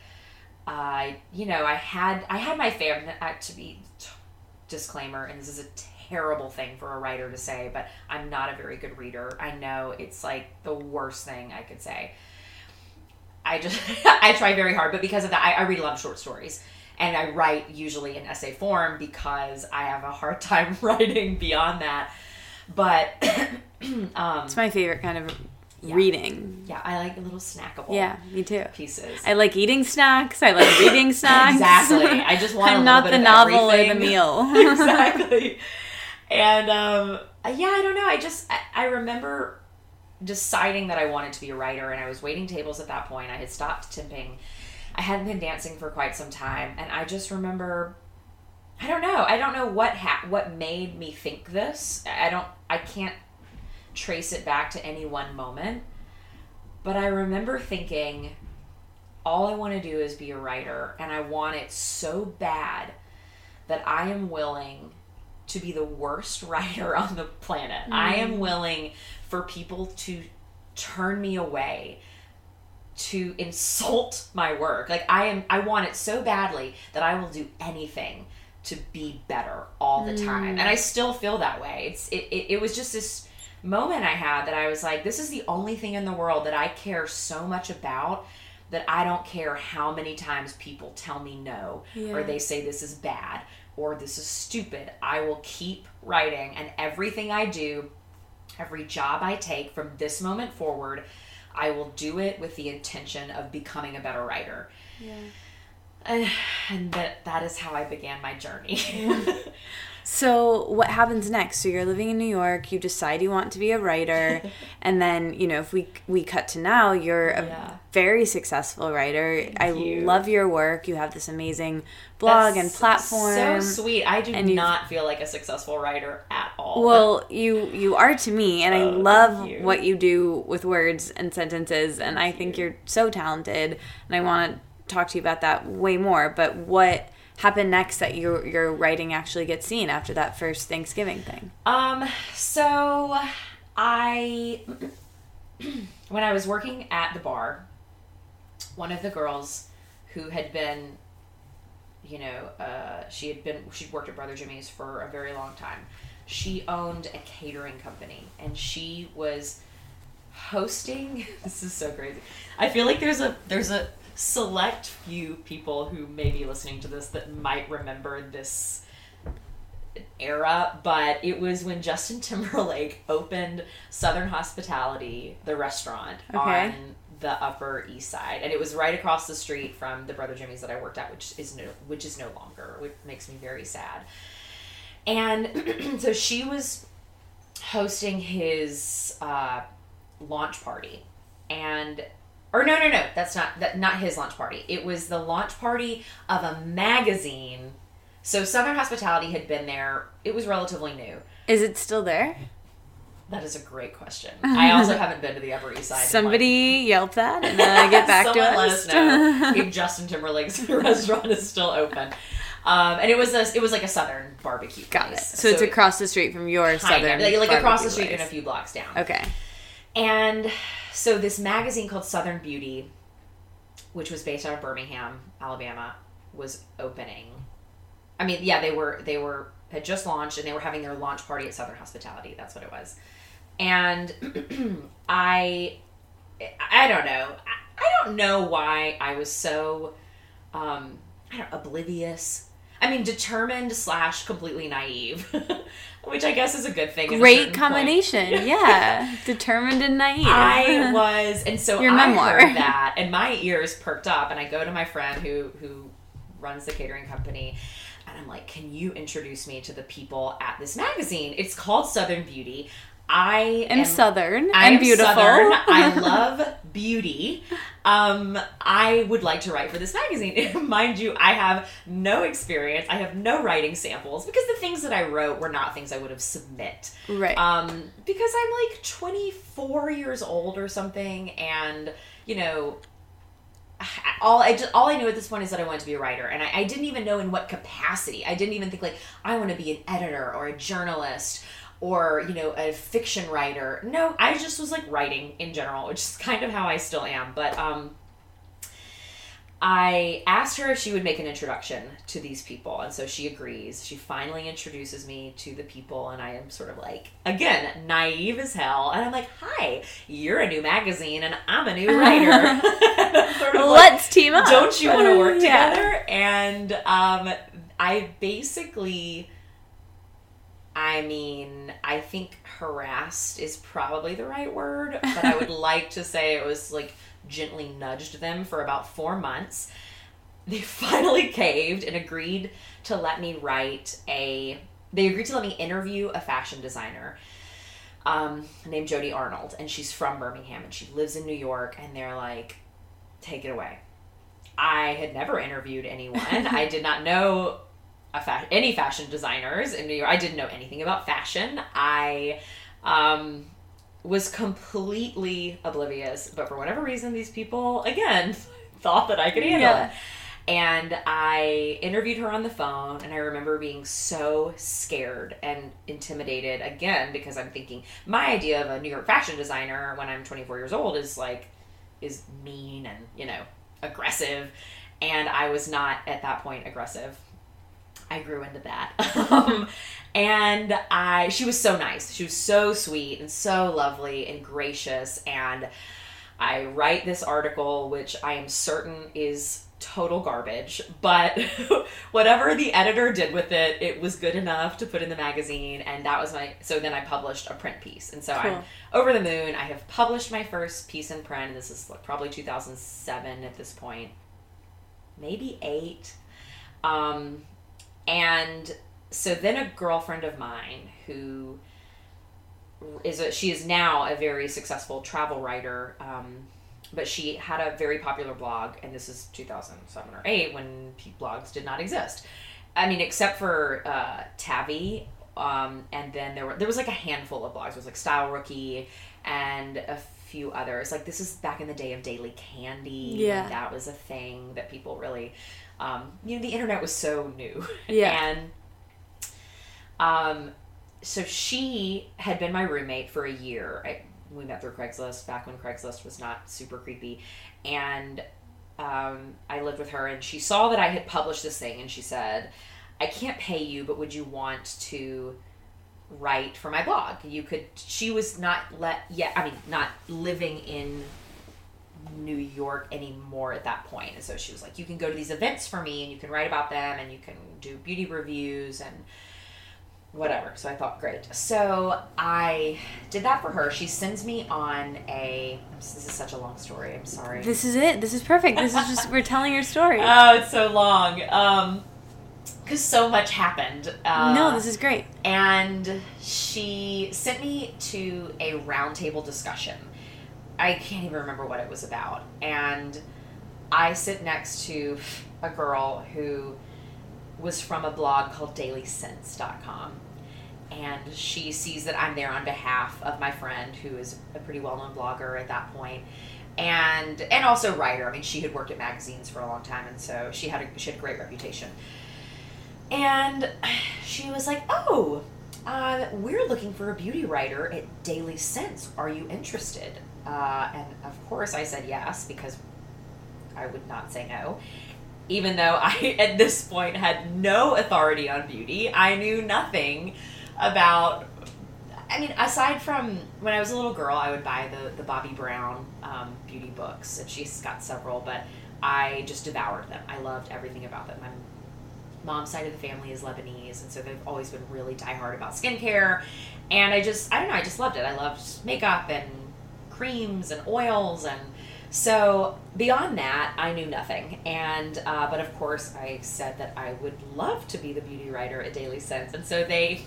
I, uh, you know, I had I had my family. To be disclaimer, and this is a terrible thing for a writer to say, but I'm not a very good reader. I know it's like the worst thing I could say. I just I try very hard, but because of that, I, I read a lot of short stories. And I write usually in essay form because I have a hard time writing beyond that. But um, it's my favorite kind of yeah. reading. Yeah, I like little snackable. Yeah, me too. Pieces. I like eating snacks. I like reading snacks. Exactly. I just want. I'm a not bit the of novel everything. Or the meal. Exactly. And um, yeah, I don't know. I just I, I remember deciding that I wanted to be a writer, and I was waiting tables at that point. I had stopped tipping. I hadn't been dancing for quite some time, and I just remember, I don't know, I don't know what ha- what made me think this. I don't, I can't trace it back to any one moment, But I remember thinking, all I want to do is be a writer, and I want it so bad that I am willing to be the worst writer on the planet. Mm. I am willing for people to turn me away, to insult my work. Like I am, I want it so badly that I will do anything to be better all the mm. time. And I still feel that way. It's it, it, it was just this moment I had that I was like, this is the only thing in the world that I care so much about that I don't care how many times people tell me no, yeah. or they say this is bad, or this is stupid. I will keep writing, and everything I do, every job I take from this moment forward, I will do it with the intention of becoming a better writer. Yeah. And, and that, that is how I began my journey. So what happens next? So you're living in New York, you decide you want to be a writer, and then, you know, if we we cut to now, you're a yeah. very successful writer. Thank I you. love your work. You have this amazing blog That's and platform. So sweet. I do and not feel like a successful writer at all. Well, you you are to me, and oh, I love you. what you do with words and sentences, and thank I think you. you're so talented, and I want to talk to you about that way more, but what happened next that your your writing actually gets seen after that first Thanksgiving thing? Um, so I, when I was working at the bar, one of the girls who had been, you know, uh, she had been, she'd worked at Brother Jimmy's for a very long time. She owned a catering company, and she was hosting. This is so crazy. I feel like there's a, there's a, select few people who may be listening to this that might remember this era, but it was when Justin Timberlake opened Southern Hospitality, the restaurant, okay. on the Upper East Side, and it was right across the street from the Brother Jimmy's that I worked at, which is no, which is no longer, which makes me very sad. And so she was hosting his uh, launch party, and Or no, no, no, that's not that, not his launch party. It was the launch party of a magazine. So Southern Hospitality had been there. It was relatively new. Is it still there? That is a great question. I also haven't been to the Upper East Side. Somebody like, yelp that and uh, get back to us. Someone let us know if Justin Timberlake's restaurant is still open. Um, and it was a, it was like a Southern barbecue Got place. It. So, so it's it, across the street from your Southern of, like, like across the street place. And a few blocks down. Okay. And so this magazine called Southern Beauty, which was based out of Birmingham, Alabama, was opening. I mean, yeah, they were they were had just launched, and they were having their launch party at Southern Hospitality. That's what it was. And I, I don't know. I, I don't know why I was so, um, I don't oblivious. I mean, determined slash completely naive. Which I guess is a good thing. Great combination, point. yeah. Determined and naive. I was, and so Your I memoir. heard that, and my ears perked up, and I go to my friend who who runs the catering company, and I'm like, can you introduce me to the people at this magazine? It's called Southern Beauty. I am, am Southern I and am beautiful. Southern. I love beauty. Um, I would like to write for this magazine. Mind you, I have no experience. I have no writing samples because the things that I wrote were not things I would have submit. Right. Um, because I'm like twenty-four years old or something, and you know, all I just, all I knew at this point is that I wanted to be a writer, and I, I didn't even know in what capacity. I didn't even think like I want to be an editor or a journalist. Or, you know, a fiction writer. No, I just was, like, writing in general, which is kind of how I still am. But um, I asked her if she would make an introduction to these people, and so she agrees. She finally introduces me to the people, and I am sort of like, again, naive as hell. And I'm like, hi, you're a new magazine, and I'm a new writer. Sort of Let's like, team up. Don't you want to work yeah. together? And um, I basically... I mean, I think harassed is probably the right word, but I would like to say it was like gently nudged them for about four months. They finally caved and agreed to let me write a, they agreed to let me interview a fashion designer um, named Jodi Arnold, and she's from Birmingham and she lives in New York, and they're like, take it away. I had never interviewed anyone. I did not know Fa- any fashion designers in New York. I didn't know anything about fashion. I um, was completely oblivious. But for whatever reason, these people, again, thought that I could handle yeah. it. And I interviewed her on the phone, and I remember being so scared and intimidated, again, because I'm thinking, my idea of a New York fashion designer when I'm twenty-four years old is, like, is mean and, you know, aggressive. And I was not, at that point, aggressive. I grew into that. um, and I, she was so nice. She was so sweet and so lovely and gracious. And I write this article, which I am certain is total garbage, but whatever the editor did with it, it was good enough to put in the magazine. And that was my, so then I published a print piece. And so cool. I'm over the moon. I have published my first piece in print. This is probably two thousand seven at this point, maybe eight. Um, and so then a girlfriend of mine who is a, she is now a very successful travel writer, um, but she had a very popular blog, and this is two thousand seven or eight when blogs did not exist. I mean, except for uh, Tavi, um, and then there were there was like a handful of blogs. It was like Style Rookie and a few others. Like, this is back in the day of Daily Candy. Yeah, that was a thing that people really, um, you know, the internet was so new. Yeah, and um, so she had been my roommate for a year. I, We met through Craigslist, back when Craigslist was not super creepy. And um, I lived with her, and she saw that I had published this thing, and she said, I can't pay you, but would you want to write for my blog? You could, she was not let, yeah, I mean, not living in New York anymore at that point. And so she was like, you can go to these events for me, and you can write about them, and you can do beauty reviews, and whatever. So I thought, great. So I did that for her. She sends me on a, this is such a long story. I'm sorry. This is it. This is perfect. This is just, we're telling your story. Oh, it's so long. Um, cause so much happened. Uh, no, this is great. And she sent me to a roundtable discussion. I can't even remember what it was about. And I sit next to a girl who was from a blog called daily sense dot com. And she sees that I'm there on behalf of my friend, who is a pretty well-known blogger at that point, and and also writer. I mean, she had worked at magazines for a long time, and so she had a, she had a great reputation. And she was like, oh, uh, we're looking for a beauty writer at Daily Sense. Are you interested? Uh, and, of course, I said yes, because I would not say no. Even though I, at this point, had no authority on beauty. I knew nothing about, I mean, aside from when I was a little girl, I would buy the, the Bobbi Brown um, beauty books, and she's got several, but I just devoured them. I loved everything about them. My mom's side of the family is Lebanese, and so they've always been really diehard about skincare, and I just, I don't know, I just loved it. I loved makeup and creams and oils, and so beyond that, I knew nothing. And, uh, but of course I said that I would love to be the beauty writer at Daily Sense. And so they,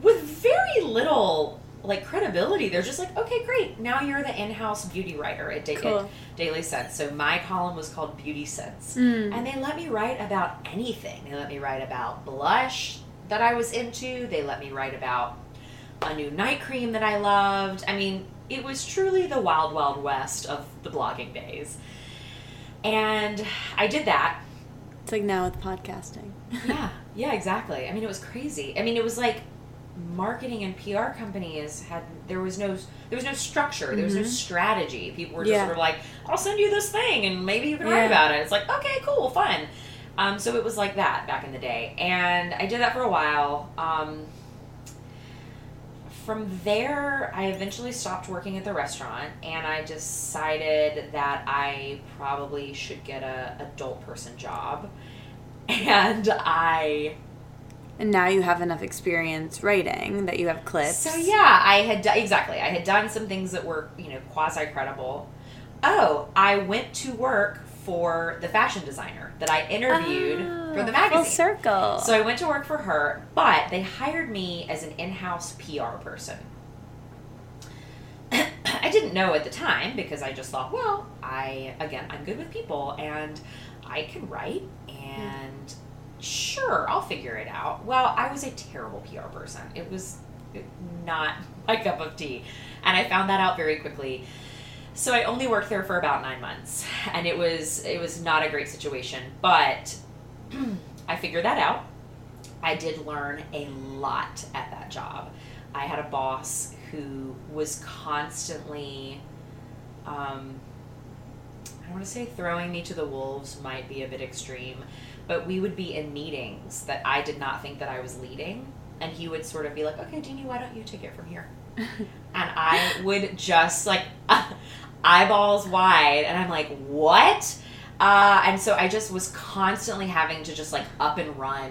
with very little like credibility, they're just like, okay, great. Now you're the in-house beauty writer at, da- cool. at Daily Sense. So my column was called Beauty Sense. Mm. And they let me write about anything. They let me write about blush that I was into. They let me write about a new night cream that I loved. I mean, it was truly the wild, wild west of the blogging days. And I did that. It's like now with podcasting. yeah. Yeah, exactly. I mean, it was crazy. I mean, it was like marketing and P R companies had, there was no, there was no structure. There was mm-hmm. no strategy. People were just yeah. sort of like, I'll send you this thing and maybe you can yeah. write about it. It's like, okay, cool, fun. Um, so it was like that back in the day. And I did that for a while. Um, From there, I eventually stopped working at the restaurant, and I decided that I probably should get an adult person job. And I... And now you have enough experience writing that you have clips. So yeah, I had... Do- exactly. I had done some things that were, you know, quasi-credible. Oh, I went to work for the fashion designer that I interviewed oh, for the magazine. Full circle. So I went to work for her, but they hired me as an in-house P R person. I didn't know at the time because I just thought, well, I, again, I'm good with people and I can write and mm. sure, I'll figure it out. Well, I was a terrible P R person. It was not my cup of tea. And I found that out very quickly. So I only worked there for about nine months, and it was it was not a great situation, but I figured that out. I did learn a lot at that job. I had a boss who was constantly, um, I don't want to say throwing me to the wolves might be a bit extreme, but we would be in meetings that I did not think that I was leading, and he would sort of be like, okay, Jeannie, why don't you take it from here? And I would just like eyeballs wide, and I'm like, what? Uh, and so I just was constantly having to just like up and run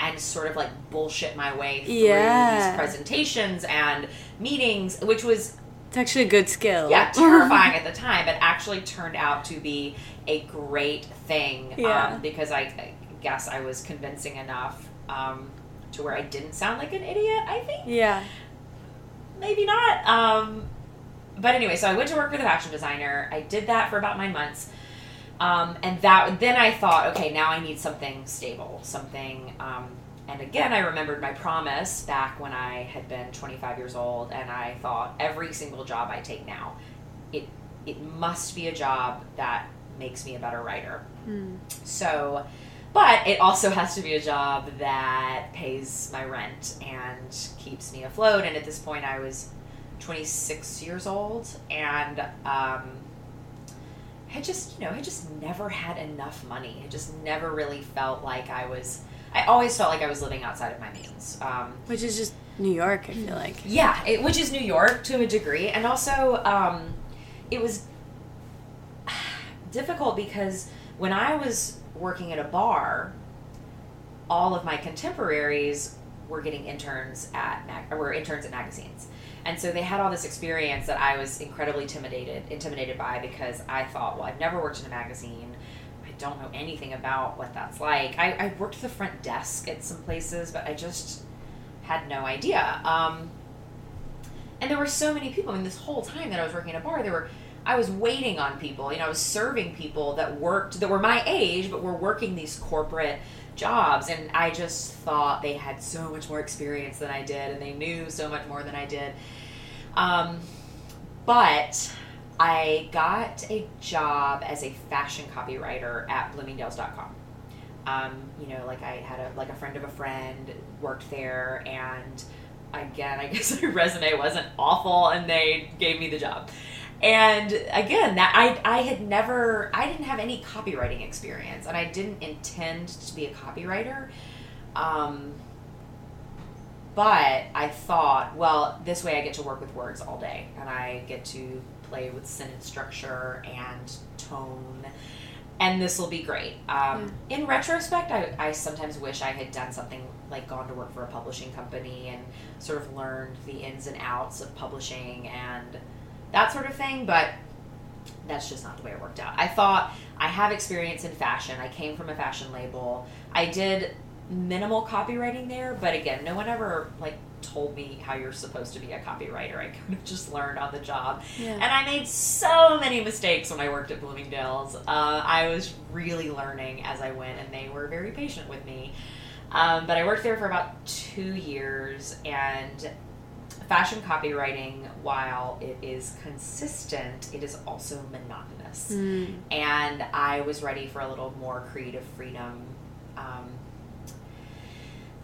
and sort of like bullshit my way through yeah. these presentations and meetings, which was... It's actually a good skill. Yeah, terrifying at the time, but actually turned out to be a great thing yeah. um, because I, I guess I was convincing enough um, to where I didn't sound like an idiot, I think. Yeah. Maybe not. Um, but anyway, so I went to work for the fashion designer. I did that for about nine months. Um, and that, then I thought, okay, now I need something stable, something, um, and again, I remembered my promise back when I had been twenty-five years old, and I thought every single job I take now, it, it must be a job that makes me a better writer. Mm. So, but it also has to be a job that pays my rent and keeps me afloat. And at this point I was twenty-six years old, and, um, I just, you know, I just never had enough money. I just never really felt like I was, I always felt like I was living outside of my means. Um, which is just New York, I feel like. Yeah, it, which is New York to a degree. And also, um, it was difficult because when I was working at a bar, all of my contemporaries were getting interns at, mag- or were interns at magazines. And so they had all this experience that I was incredibly intimidated intimidated by, because I thought, well, I've never worked in a magazine. I don't know anything about what that's like. I, I worked the front desk at some places, but I just had no idea. Um, and there were so many people. I mean, this whole time that I was working at a bar, there were I was waiting on people. You know, I was serving people that worked that were my age, but were working these corporate jobs, and I just thought they had so much more experience than I did, and they knew so much more than I did. Um, but I got a job as a fashion copywriter at Bloomingdale's dot com. Um, you know, like I had a, like a friend of a friend worked there, and again, I guess my resume wasn't awful, and they gave me the job. And again, that I I had never, I didn't have any copywriting experience, and I didn't intend to be a copywriter. Um, but I thought, well, this way I get to work with words all day, and I get to play with sentence structure and tone, and this will be great. Um, yeah. In retrospect, I, I sometimes wish I had done something like gone to work for a publishing company and sort of learned the ins and outs of publishing and that sort of thing, but that's just not the way it worked out. I thought, I have experience in fashion. I came from a fashion label. I did minimal copywriting there, but again, no one ever like told me how you're supposed to be a copywriter. I kind of just learned on the job. Yeah. And I made so many mistakes when I worked at Bloomingdale's. Uh, I was really learning as I went, and they were very patient with me. Um, but I worked there for about two years, and fashion copywriting, while it is consistent, it is also monotonous. Mm. And I was ready for a little more creative freedom. Um,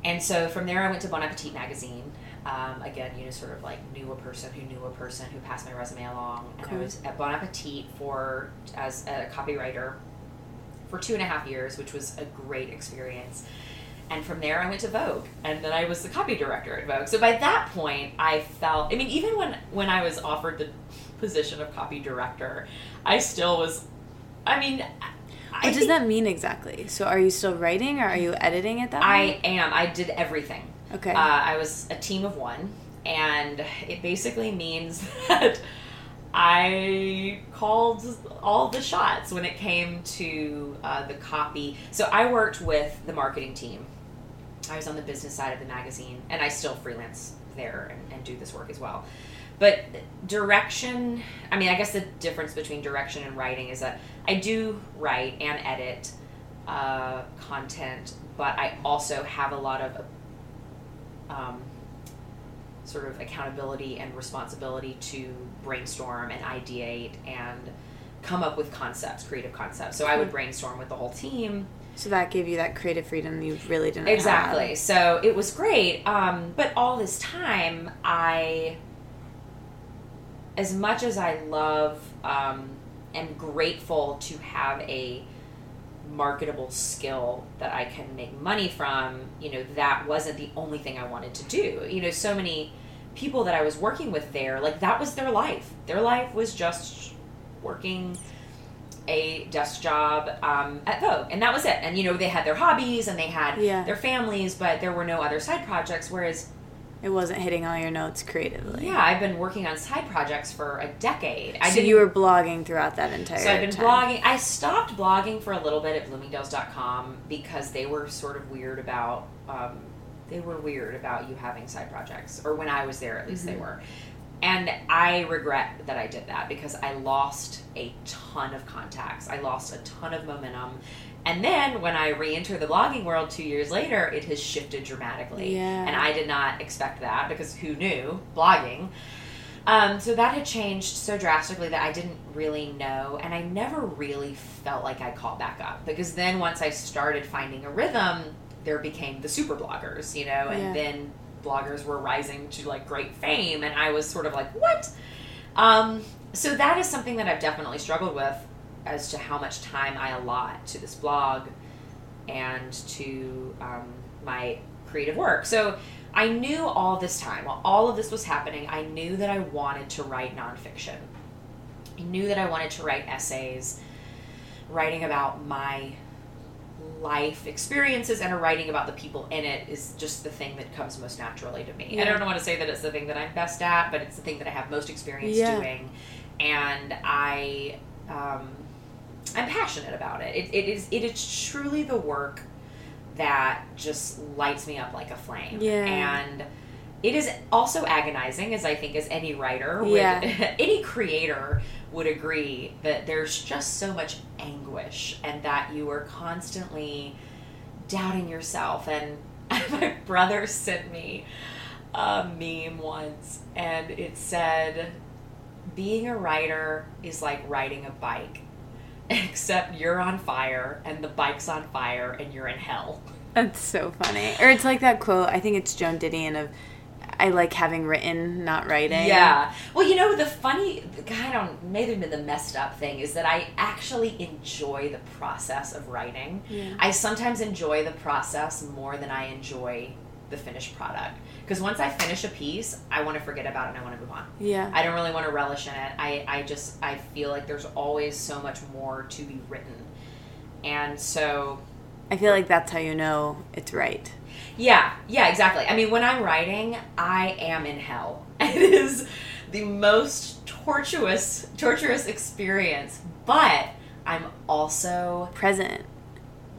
and so from there I went to Bon Appetit magazine. Um, again, you know, sort of like knew a person who knew a person who passed my resume along. And cool. I was at Bon Appetit for as a copywriter for two and a half years, which was a great experience. And from there I went to Vogue, and then I was the copy director at Vogue. So by that point I felt, I mean, even when, when I was offered the position of copy director, I still was, I mean. I what does think, that mean exactly? So are you still writing, or are you editing at that point? I am. I did everything. Okay. Uh, I was a team of one, and it basically means that I called all the shots when it came to uh, the copy. So I worked with the marketing team. I was on the business side of the magazine, and I still freelance there and, and do this work as well. But direction, I mean, I guess the difference between direction and writing is that I do write and edit uh, content, but I also have a lot of um, sort of accountability and responsibility to brainstorm and ideate and come up with concepts, creative concepts. So I would brainstorm with the whole team. So that gave you that creative freedom you really didn't exactly. have. Exactly. So it was great. Um, but all this time, I, as much as I love um, and grateful to have a marketable skill that I can make money from, you know, that wasn't the only thing I wanted to do. You know, so many people that I was working with there, like that was their life. Their life was just working a desk job um, at Vogue, and that was it. And, you know, they had their hobbies and they had yeah. their families, but there were no other side projects, whereas... It wasn't hitting all your notes creatively. Yeah, I've been working on side projects for a decade. I so you were blogging throughout that entire time. So I've been time. blogging. I stopped blogging for a little bit at Bloomingdale's dot com because they were sort of weird about, um, they were weird about you having side projects, or when I was there at least mm-hmm. they were. And I regret that I did that because I lost a ton of contacts. I lost a ton of momentum. And then when I re-enter the blogging world two years later, it has shifted dramatically. Yeah. And I did not expect that because who knew? Blogging. Um, so that had changed so drastically that I didn't really know. And I never really felt like I caught back up. Because then once I started finding a rhythm, there became the super bloggers, you know, and yeah. then bloggers were rising to like great fame, and I was sort of like, what? Um, so that is something that I've definitely struggled with as to how much time I allot to this blog and to um, my creative work. So I knew all this time, while all of this was happening, I knew that I wanted to write nonfiction. I knew that I wanted to write essays, writing about my life experiences and writing about the people in it is just the thing that comes most naturally to me. Yeah. I don't want to say that it's the thing that I'm best at, but it's the thing that I have most experience yeah. doing, and I, um, I'm passionate about it. It, it is, it is truly the work that just lights me up like a flame. Yeah. And it is also agonizing, as I think as any writer, would, yeah. any creator would agree, that there's just so much anguish and that you are constantly doubting yourself. And my brother sent me a meme once, and it said, being a writer is like riding a bike, except you're on fire and the bike's on fire and you're in hell. That's so funny. Or it's like that quote, I think it's Joan Didion, of I like having written, not writing. Yeah. Well, you know, the funny, I don't, maybe the messed up thing is that I actually enjoy the process of writing. Yeah. I sometimes enjoy the process more than I enjoy the finished product. Because once I finish a piece, I want to forget about it and I want to move on. Yeah. I don't really want to relish in it. I, I just, I feel like there's always so much more to be written. And so... I feel like that's how you know it's right. Yeah, yeah, exactly. I mean, when I'm writing, I am in hell. It is the most tortuous, torturous experience, but I'm also... present.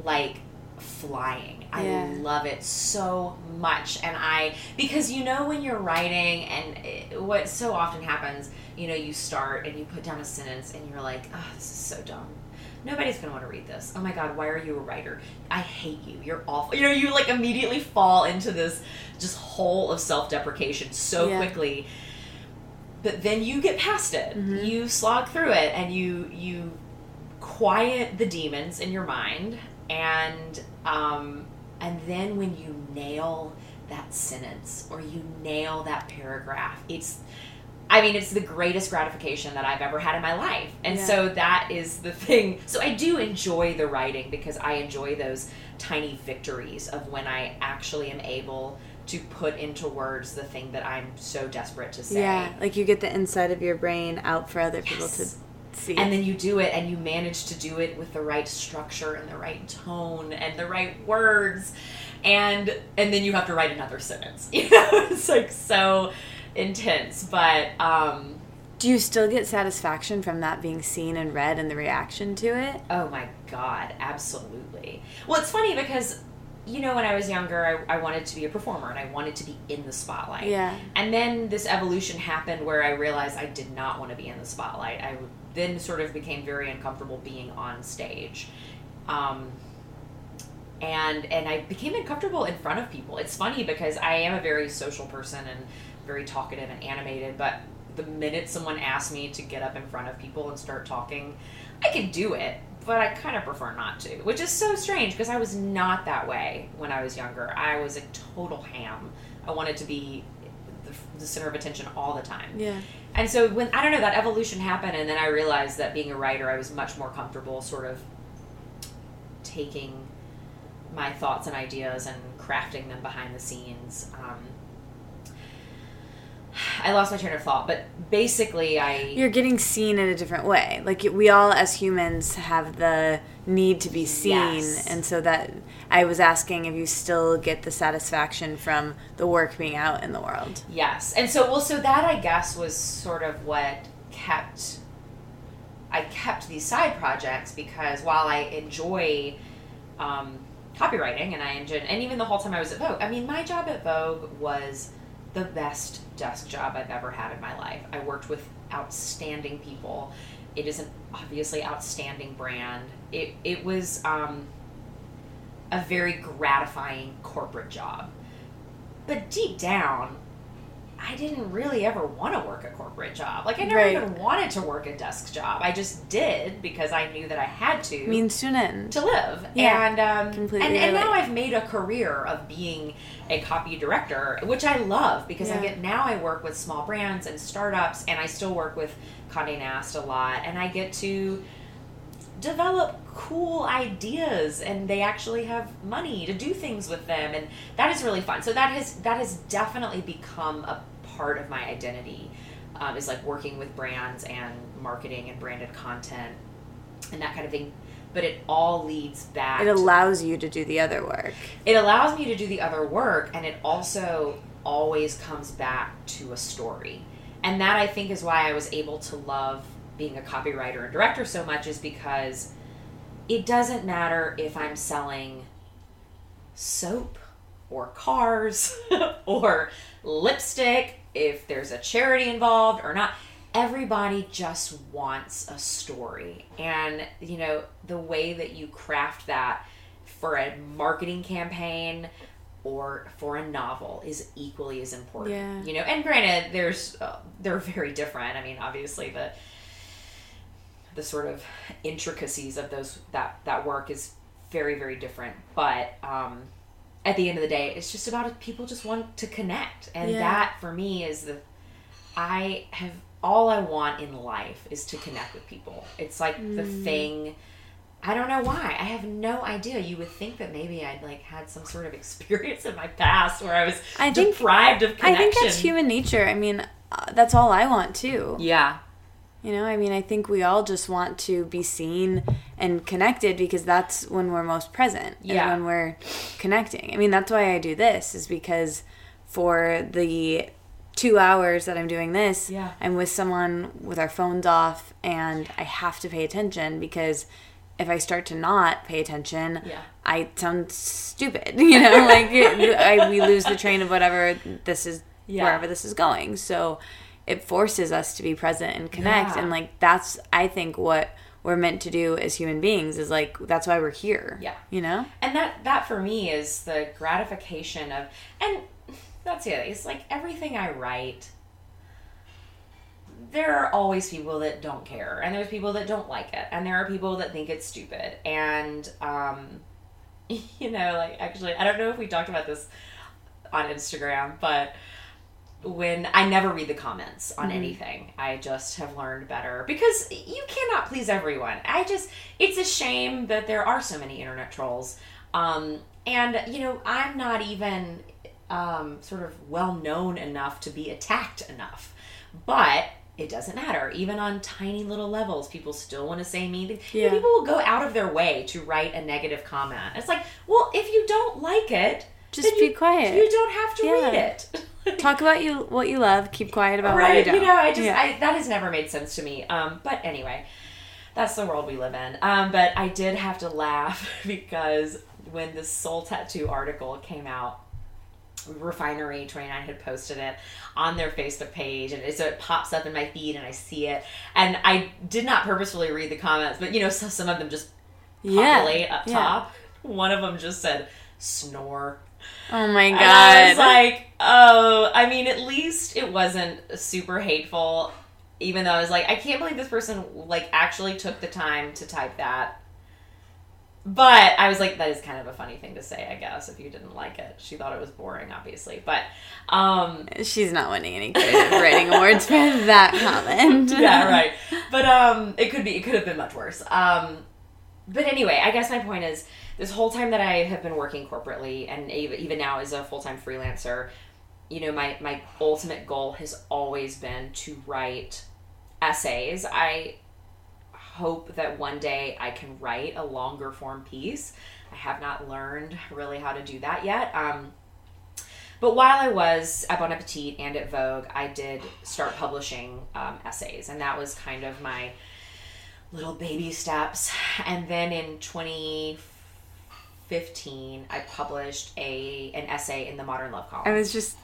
Like, flying. Yeah. I love it so much, and I... because, you know, when you're writing, and it, what so often happens, you know, you start, and you put down a sentence, and you're like, oh, this is so dumb. Nobody's going to want to read this. Oh my God, why are you a writer? I hate you. You're awful. You know, you like immediately fall into this just hole of self-deprecation so yeah. quickly. But then you get past it. Mm-hmm. You slog through it, and you you quiet the demons in your mind. And um, and then when you nail that sentence or you nail that paragraph, it's... I mean, it's the greatest gratification that I've ever had in my life. And yeah. so that is the thing. So I do enjoy the writing because I enjoy those tiny victories of when I actually am able to put into words the thing that I'm so desperate to say. Yeah, like you get the inside of your brain out for other yes. people to see. And then you do it, and you manage to do it with the right structure and the right tone and the right words. And and then you have to write another sentence. You know, it's like so... intense, but um do you still get satisfaction from that being seen and read and the reaction to it? Oh my God, absolutely. Well, it's funny because, you know, when I was younger, I, I wanted to be a performer and I wanted to be in the spotlight. Yeah. And then this evolution happened where I realized I did not want to be in the spotlight. I then sort of became very uncomfortable being on stage. Um and and I became uncomfortable in front of people. It's funny because I am a very social person, and very talkative and animated, but the minute someone asks me to get up in front of people and start talking, I can do it, but I kind of prefer not to, which is so strange because I was not that way when I was younger. I was a total ham. I wanted to be the, the center of attention all the time. Yeah. And so when, I don't know, that evolution happened, and then I realized that being a writer, I was much more comfortable sort of taking my thoughts and ideas and crafting them behind the scenes. Um, I lost my train of thought, but basically I... You're getting seen in a different way. Like, we all as humans have the need to be seen, yes. And so that... I was asking if you still get the satisfaction from the work being out in the world. Yes. And so, well, so that, I guess, was sort of what kept... I kept these side projects, because while I enjoy... Um, copywriting, and I enjoyed, and even the whole time I was at Vogue, I mean, my job at Vogue was the best desk job I've ever had in my life. I worked with outstanding people. It is an obviously outstanding brand. It it was um, a very gratifying corporate job. But deep down, I didn't really ever want to work a corporate job. Like, I never right. even wanted to work a desk job. I just did because I knew that I had to. Means to an end. To live. Yeah, and, um, completely. And, and now I've made a career of being a copy director, which I love, because yeah. I get, now I work with small brands and startups, and I still work with Condé Nast a lot, and I get to develop cool ideas, and they actually have money to do things with them, and that is really fun. So that has that has definitely become a part of my identity, um, is like working with brands and marketing and branded content and that kind of thing. But it all leads back. It allows you to do the other work. It allows me to do the other work, and it also always comes back to a story. And that, I think, is why I was able to love being a copywriter and director so much, is because it doesn't matter if I'm selling soap or cars or lipstick, if there's a charity involved or not. Everybody just wants a story. And, you know, the way that you craft that for a marketing campaign or for a novel is equally as important. Yeah. You know, and granted, there's uh, they're very different. I mean, obviously, the... the sort of intricacies of those that, that work is very, very different. But um, at the end of the day, it's just about, people just want to connect. And yeah. that, for me, is the... I have... All I want in life is to connect with people. It's like mm. the thing... I don't know why. I have no idea. You would think that maybe I'd like had some sort of experience in my past where I was I think, deprived of connection. I think that's human nature. I mean, uh, that's all I want, too. Yeah. You know, I mean, I think we all just want to be seen and connected, because that's when we're most present. Yeah. And when we're connecting. I mean, that's why I do this, is because for the two hours that I'm doing this, yeah. I'm with someone with our phones off, and I have to pay attention, because if I start to not pay attention, yeah. I sound stupid. You know, like I, we lose the train of whatever this is, yeah. wherever this is going. So... it forces us to be present and connect. Yeah. And, like, that's, I think, what we're meant to do as human beings, is, like, that's why we're here. Yeah. You know? And that, that for me, is the gratification of, and that's it. It's, like, everything I write, there are always people that don't care. And there's people that don't like it. And there are people that think it's stupid. And, um, you know, like, actually, I don't know if we talked about this on Instagram, but... when I never read the comments on mm-hmm. anything. I just have learned better, because you cannot please everyone. I just, it's a shame that there are so many internet trolls. Um, and, you know, I'm not even um, sort of well known enough to be attacked enough. But it doesn't matter. Even on tiny little levels, people still want to say mean things. Yeah. You know, people will go out of their way to write a negative comment. It's like, well, if you don't like it, just be you, quiet. You don't have to yeah. read it. Talk about you what you love. Keep quiet about right. what you don't. You know, I just yeah. I, that has never made sense to me. Um, but anyway, that's the world we live in. Um, but I did have to laugh, because when this Soul Tattoo article came out, Refinery twenty-nine had posted it on their Facebook page, and so it pops up in my feed, and I see it. And I did not purposefully read the comments, but you know, so some of them just populate yeah. up top. Yeah. One of them just said, "Snore." Oh my God. And I was like, oh, I mean, at least it wasn't super hateful, even though I was like, I can't believe this person, like, actually took the time to type that. But I was like, that is kind of a funny thing to say, I guess, if you didn't like it. She thought it was boring, obviously. But um, she's not winning any creative writing awards for that comment. Yeah, right. But um, it could be, it could have been much worse. Um, but anyway, I guess my point is, this whole time that I have been working corporately, and even now as a full-time freelancer, you know, my, my ultimate goal has always been to write essays. I hope that one day I can write a longer form piece. I have not learned really how to do that yet. Um, but while I was at Bon Appetit and at Vogue, I did start publishing um, essays, and that was kind of my little baby steps. And then in twenty fifteen, I published a an essay in the Modern Love column. I was just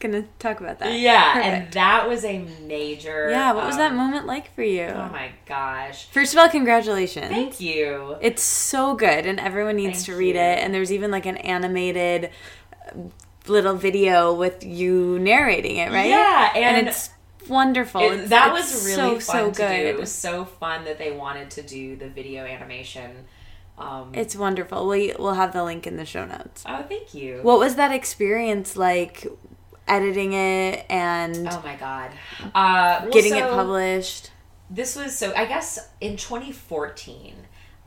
gonna talk about that. Yeah. Perfect. And that was a major yeah what was um, that moment like for you? Oh my gosh, first of all, congratulations. Thank you. It's so good, and everyone needs Thank to read you. It and there's even like an animated little video with you narrating it, right? Yeah. And, and it's wonderful. It, that it's, was really so, fun so to good. do. It was so fun that they wanted to do the video animation. Um, it's wonderful. We, we'll have the link in the show notes. Oh, thank you. What was that experience like, editing it and... Oh, my God. Uh, well, getting so, it published? This was... So, I guess in twenty fourteen,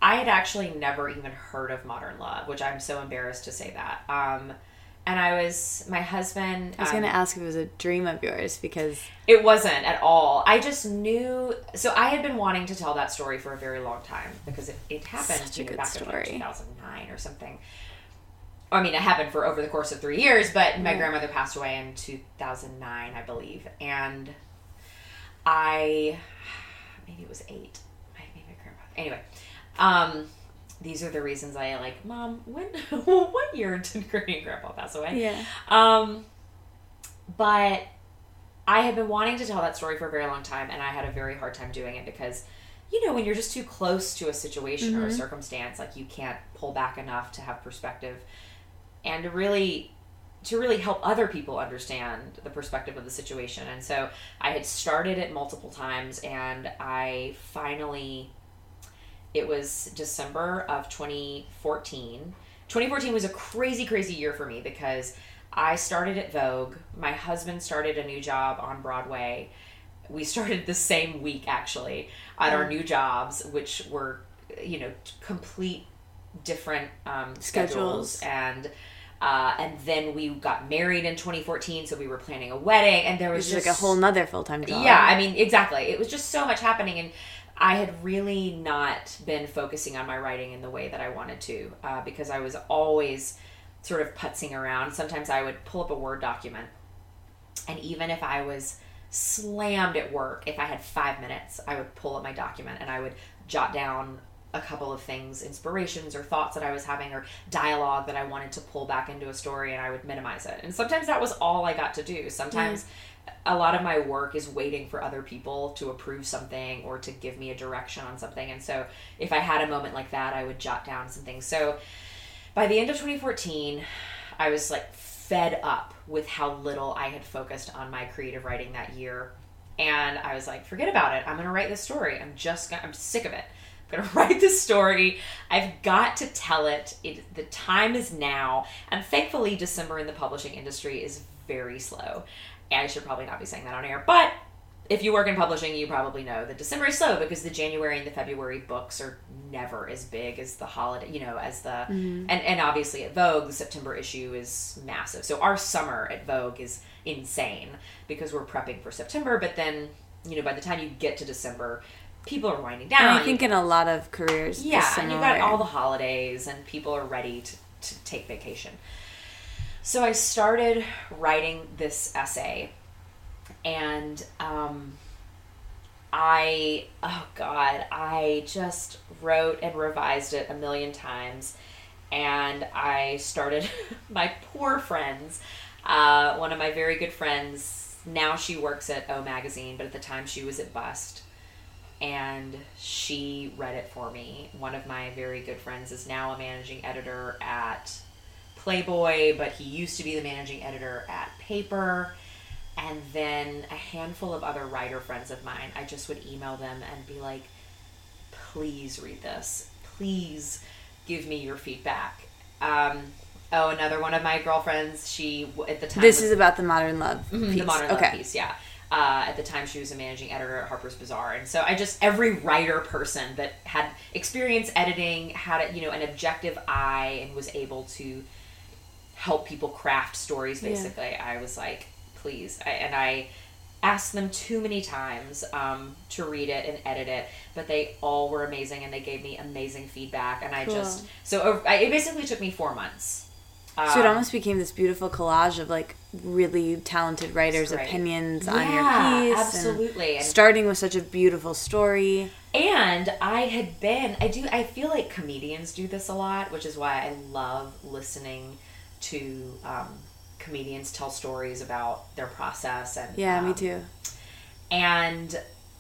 I had actually never even heard of Modern Love, which I'm so embarrassed to say that. Um, and I was... My husband... I was um, going to ask if it was a dream of yours, because... It wasn't at all. I just knew... So, I had been wanting to tell that story for a very long time, because it, it happened Such a good back story. in two thousand nine or something. I mean, it happened for over the course of three years, but my grandmother passed away in two thousand nine, I believe. And I, maybe it was eight. Maybe my grandmother. Anyway, um, these are the reasons I like, Mom, when, what year did Granny and Grandpa pass away? Yeah. Um, but I had been wanting to tell that story for a very long time, and I had a very hard time doing it because... You know, when you're just too close to a situation mm-hmm. or a circumstance, like you can't pull back enough to have perspective and to really, to really help other people understand the perspective of the situation. And so I had started it multiple times, and I finally, it was December of twenty fourteen. twenty fourteen was a crazy, crazy year for me because I started at Vogue. My husband started a new job on Broadway. We started the same week, actually, at our new jobs, which were, you know, complete different um, schedules. schedules. And uh, and then we got married in twenty fourteen, so we were planning a wedding, and there was just... like a whole nother full-time job. Yeah, I mean, exactly. It was just so much happening, and I had really not been focusing on my writing in the way that I wanted to, uh, because I was always sort of putzing around. Sometimes I would pull up a Word document, and even if I was... slammed at work, if I had five minutes, I would pull up my document and I would jot down a couple of things, inspirations or thoughts that I was having or dialogue that I wanted to pull back into a story, and I would minimize it. And sometimes that was all I got to do. Sometimes mm. a lot of my work is waiting for other people to approve something or to give me a direction on something. And so if I had a moment like that, I would jot down some things. So by the end of twenty fourteen, I was like fed up with how little I had focused on my creative writing that year. And I was like, forget about it. I'm going to write this story. I'm just going to, I'm sick of it. I'm going to write this story. I've got to tell it. it. The time is now. And thankfully, December in the publishing industry is very slow. And I should probably not be saying that on air, but if you work in publishing, you probably know that December is slow because the January and the February books are never as big as the holiday, you know, as the, mm-hmm. and, and obviously at Vogue, the September issue is massive. So our summer at Vogue is insane because we're prepping for September, but then, you know, by the time you get to December, people are winding down. And I think in a lot of careers. Yeah. December. And you've got all the holidays and people are ready to, to take vacation. So I started writing this essay. And um, I, oh God, I just wrote and revised it a million times. And I started, my poor friends, uh, one of my very good friends, now she works at O Magazine, but at the time she was at Bust. And she read it for me. One of my very good friends is now a managing editor at Playboy, but he used to be the managing editor at Paper. And then a handful of other writer friends of mine, I just would email them and be like, please read this. Please give me your feedback. Um, oh, another one of my girlfriends, she, at the time... This was, is about the Modern Love mm-hmm, piece. The Modern okay. Love piece, yeah. Uh, at the time, she was a managing editor at Harper's Bazaar. And so I just, every writer person that had experience editing, had, you know, an objective eye and was able to help people craft stories, basically, yeah. I was like... please. I, and I asked them too many times um, to read it and edit it, but they all were amazing and they gave me amazing feedback. And I cool. just, so over, I, it basically took me four months. Um, so it almost became this beautiful collage of like really talented writers' opinions yeah, on your piece. Absolutely. And starting with such a beautiful story. And I had been, I do, I feel like comedians do this a lot, which is why I love listening to, um, comedians tell stories about their process and yeah um, me too and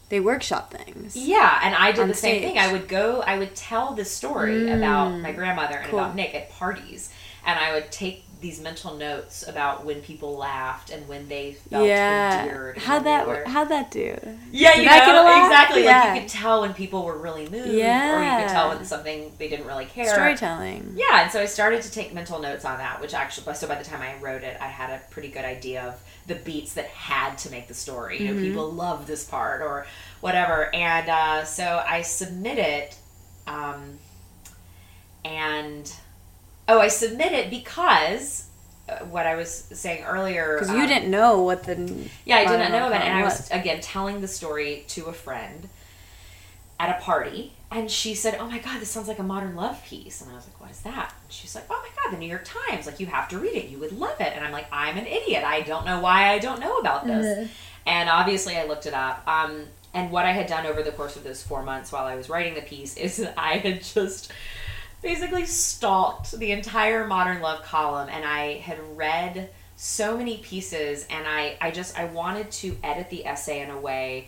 they workshop things yeah and I did the same thing. I would go I would tell this story mm, about my grandmother and cool. about Nick at parties, and I would take these mental notes about when people laughed and when they felt yeah. endeared. How'd that were... how'd that do? Yeah, did you that know, exactly. Yeah. Like you could tell when people were really moved yeah. or you could tell when something they didn't really care. Storytelling. Yeah, and so I started to take mental notes on that, which actually, so by the time I wrote it, I had a pretty good idea of the beats that had to make the story. You know, mm-hmm. people love this part or whatever. And uh, so I submit it um, and... Oh, I submit it because uh, what I was saying earlier. Because um, you didn't know what the yeah, I did not know about it, and I was again telling the story to a friend at a party, and she said, "Oh my God, this sounds like a Modern Love piece," and I was like, "What is that?" And she's like, "Oh my God, the New York Times. Like you have to read it. You would love it." And I'm like, "I'm an idiot. I don't know why I don't know about this." Mm-hmm. And obviously, I looked it up. Um, and what I had done over the course of those four months while I was writing the piece is that I had just. basically stalked the entire Modern Love column, and I had read so many pieces, and I, I just, I wanted to edit the essay in a way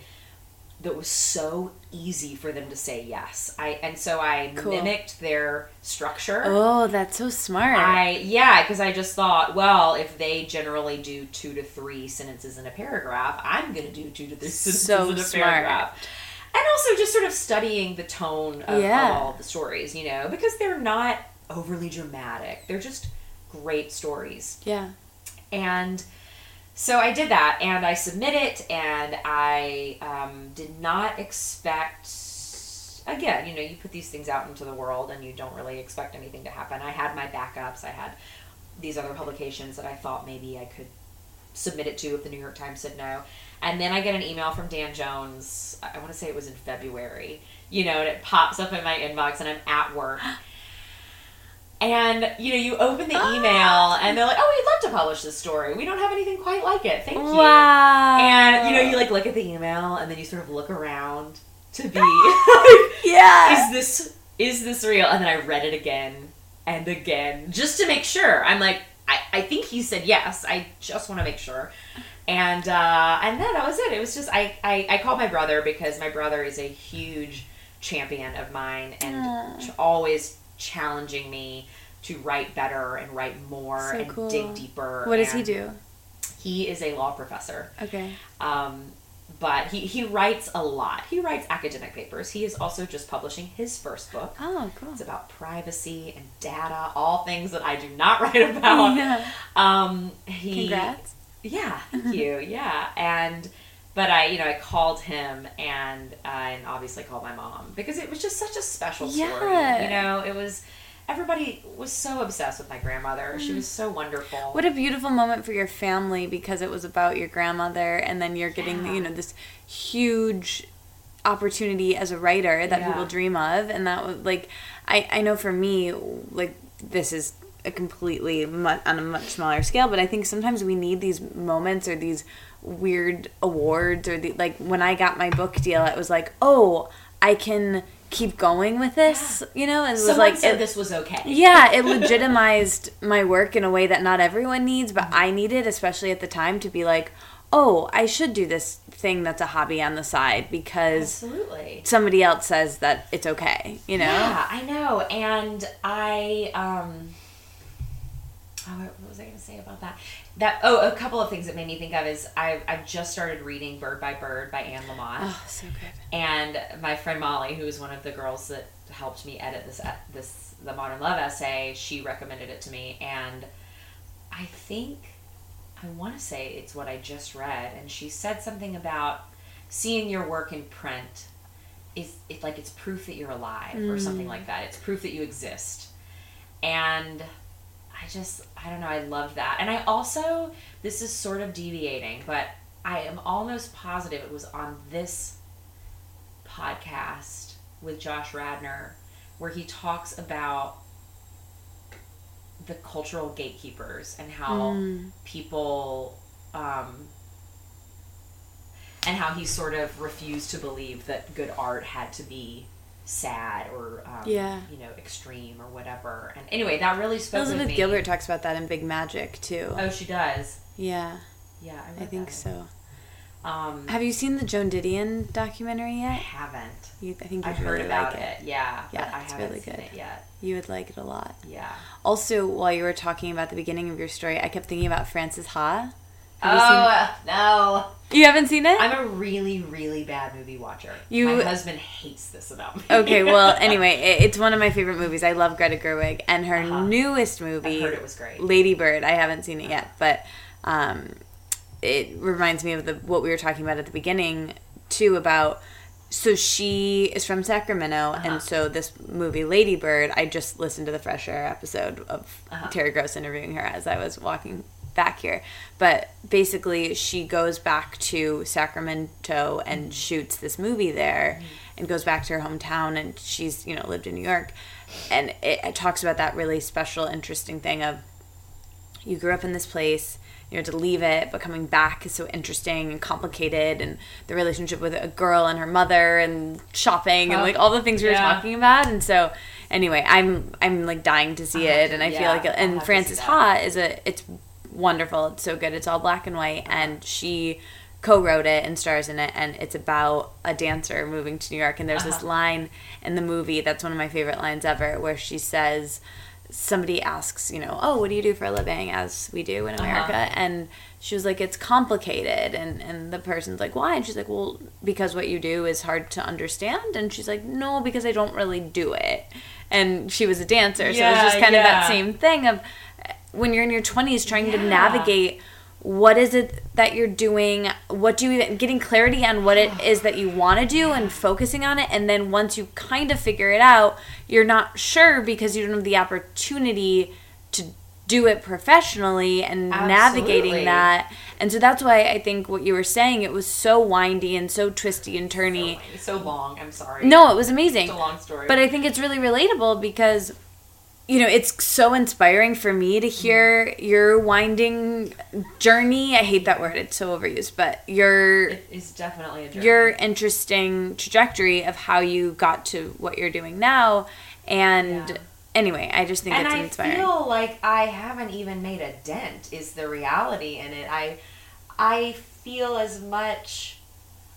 that was so easy for them to say yes. I and so I cool. mimicked their structure. Oh, that's so smart. I yeah, because I just thought, well, if they generally do two to three sentences in a paragraph, I'm going to do two to three sentences so in a smart. paragraph. And also just sort of studying the tone of, yeah. of all the stories, you know, because they're not overly dramatic. They're just great stories. Yeah. And so I did that, and I submit it, and I um, did not expect, again, you know, you put these things out into the world, and you don't really expect anything to happen. I had my backups. I had these other publications that I thought maybe I could submit it to if the New York Times said no. And then I get an email from Dan Jones. I want to say it was in February, you know, and it pops up in my inbox, and I'm at work. And, you know, you open the email, and they're like, oh, we'd love to publish this story. We don't have anything quite like it. Thank you. Wow. And, you know, you, like, look at the email, and then you sort of look around to be, like, yeah. is this, is this real? And then I read it again and again just to make sure. I'm like, I, I think he said yes. I just want to make sure. And uh, and then that was it. It was just, I, I, I called my brother because my brother is a huge champion of mine and ch- always challenging me to write better and write more so and cool. dig deeper. What does he do? He is a law professor. Okay. Um, but he, he writes a lot. He writes academic papers. He is also just publishing his first book. Oh, cool. It's about privacy and data, all things that I do not write about. Yeah. Um, he, Congrats. Yeah, thank you. Yeah, and but I, you know, I called him and uh, and obviously called my mom because it was just such a special story. Yeah. You know, it was everybody was so obsessed with my grandmother. Mm. She was so wonderful. What a beautiful moment for your family because it was about your grandmother, and then you're getting yeah. you know this huge opportunity as a writer that yeah. people dream of, and that was like I I know for me like this is. A completely much, on a much smaller scale, but I think sometimes we need these moments or these weird awards or the like. When I got my book deal, it was like, oh, I can keep going with this, yeah. you know. And it was Someone like, said it, this was okay. Yeah, it legitimized my work in a way that not everyone needs, but I needed, especially at the time, to be like, oh, I should do this thing that's a hobby on the side because Absolutely. somebody else says that it's okay, you know. Yeah, I know, and I um. Oh, what was I going to say about that? That oh, a couple of things that made me think of is I I've just started reading Bird by Bird by Anne Lamott. Oh, so good. And my friend Molly, who is one of the girls that helped me edit this this the Modern Love essay, she recommended it to me, and I think I want to say it's what I just read, and she said something about seeing your work in print is it like it's proof that you're alive mm. or something like that. It's proof that you exist, and I just, I don't know, I love that. And I also, this is sort of deviating, but I am almost positive it was on this podcast with Josh Radner where he talks about the cultural gatekeepers and how mm. people, um, and how he sort of refused to believe that good art had to be sad or um, yeah. you know, extreme or whatever. And anyway, that really spoke Elizabeth with me. Elizabeth Gilbert talks about that in Big Magic too. Oh, she does. Yeah. Yeah, I, I think so. Um, Have you seen the Joan Didion documentary yet? I haven't. You, I think you'd I've really heard about like it. it. Yeah, yeah, but I it's haven't really seen good. it yet. You would like it a lot. Yeah. Also, while you were talking about the beginning of your story, I kept thinking about Frances Ha. Have oh, you no. You haven't seen it? I'm a really, really bad movie watcher. You... My husband hates this about me. Okay, well, anyway, it's one of my favorite movies. I love Greta Gerwig. And her uh-huh. newest movie, I heard it was great. Lady Bird, I haven't seen it yet, but um, it reminds me of the what we were talking about at the beginning, too, about... So she is from Sacramento, uh-huh. and so this movie, Lady Bird, I just listened to the Fresh Air episode of uh-huh. Terry Gross interviewing her as I was walking back here, but basically she goes back to Sacramento and mm-hmm. shoots this movie there mm-hmm. and goes back to her hometown, and she's, you know, lived in New York, and it, it talks about that really special, interesting thing of you grew up in this place, you know, to leave it, but coming back is so interesting and complicated, and the relationship with a girl and her mother and shopping oh, and like all the things we yeah. were talking about. And so anyway, I'm I'm like dying to see it, to, and I yeah, feel like it, and Frances Ha is a it's wonderful. It's so good. It's all black and white, and she co-wrote it and stars in it, and it's about a dancer moving to New York. And there's uh-huh. this line in the movie that's one of my favorite lines ever, where she says, somebody asks, you know, oh, what do you do for a living, as we do in America? Uh-huh. And she was like, it's complicated. And, and the person's like, why? And she's like, well, because what you do is hard to understand. And she's like, no, because I don't really do it. And she was a dancer. Yeah, so it was just kind yeah. of that same thing of when you're in your twenties trying yeah. to navigate what is it that you're doing, what do you, getting clarity on what it is that you want to do and focusing on it. And then once you kind of figure it out, you're not sure because you don't have the opportunity to do it professionally and Absolutely. navigating that. And so that's why I think what you were saying, it was so windy and so twisty and turny. So, so long, I'm sorry. No, it was amazing. It's a long story. But I think it's really relatable because... You know, it's so inspiring for me to hear your winding journey. I hate that word. It's so overused. But your... It's definitely a journey. Your interesting trajectory of how you got to what you're doing now. And yeah. anyway, I just think and it's I inspiring. And I feel like I haven't even made a dent is the reality in it. I, I feel as much...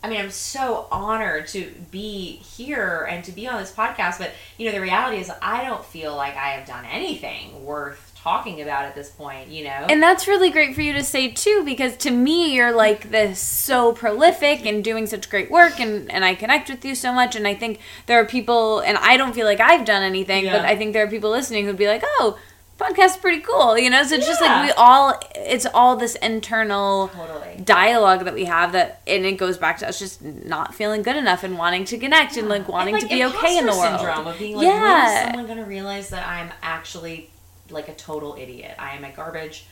I mean, I'm so honored to be here and to be on this podcast, but, you know, the reality is I don't feel like I have done anything worth talking about at this point, you know? And that's really great for you to say, too, because to me, you're, like, this so prolific and doing such great work, and, and I connect with you so much, and I think there are people, and I don't feel like I've done anything, yeah. but I think there are people listening who'd be like, oh, podcast's pretty cool, you know? So it's yeah. just like we all, it's all this internal totally. dialogue that we have that, and it goes back to us just not feeling good enough and wanting to connect yeah. and like wanting and, like, to be okay in the world. Syndrome of being like, yeah. when is someone going to realize that I'm actually like a total idiot? I am a garbage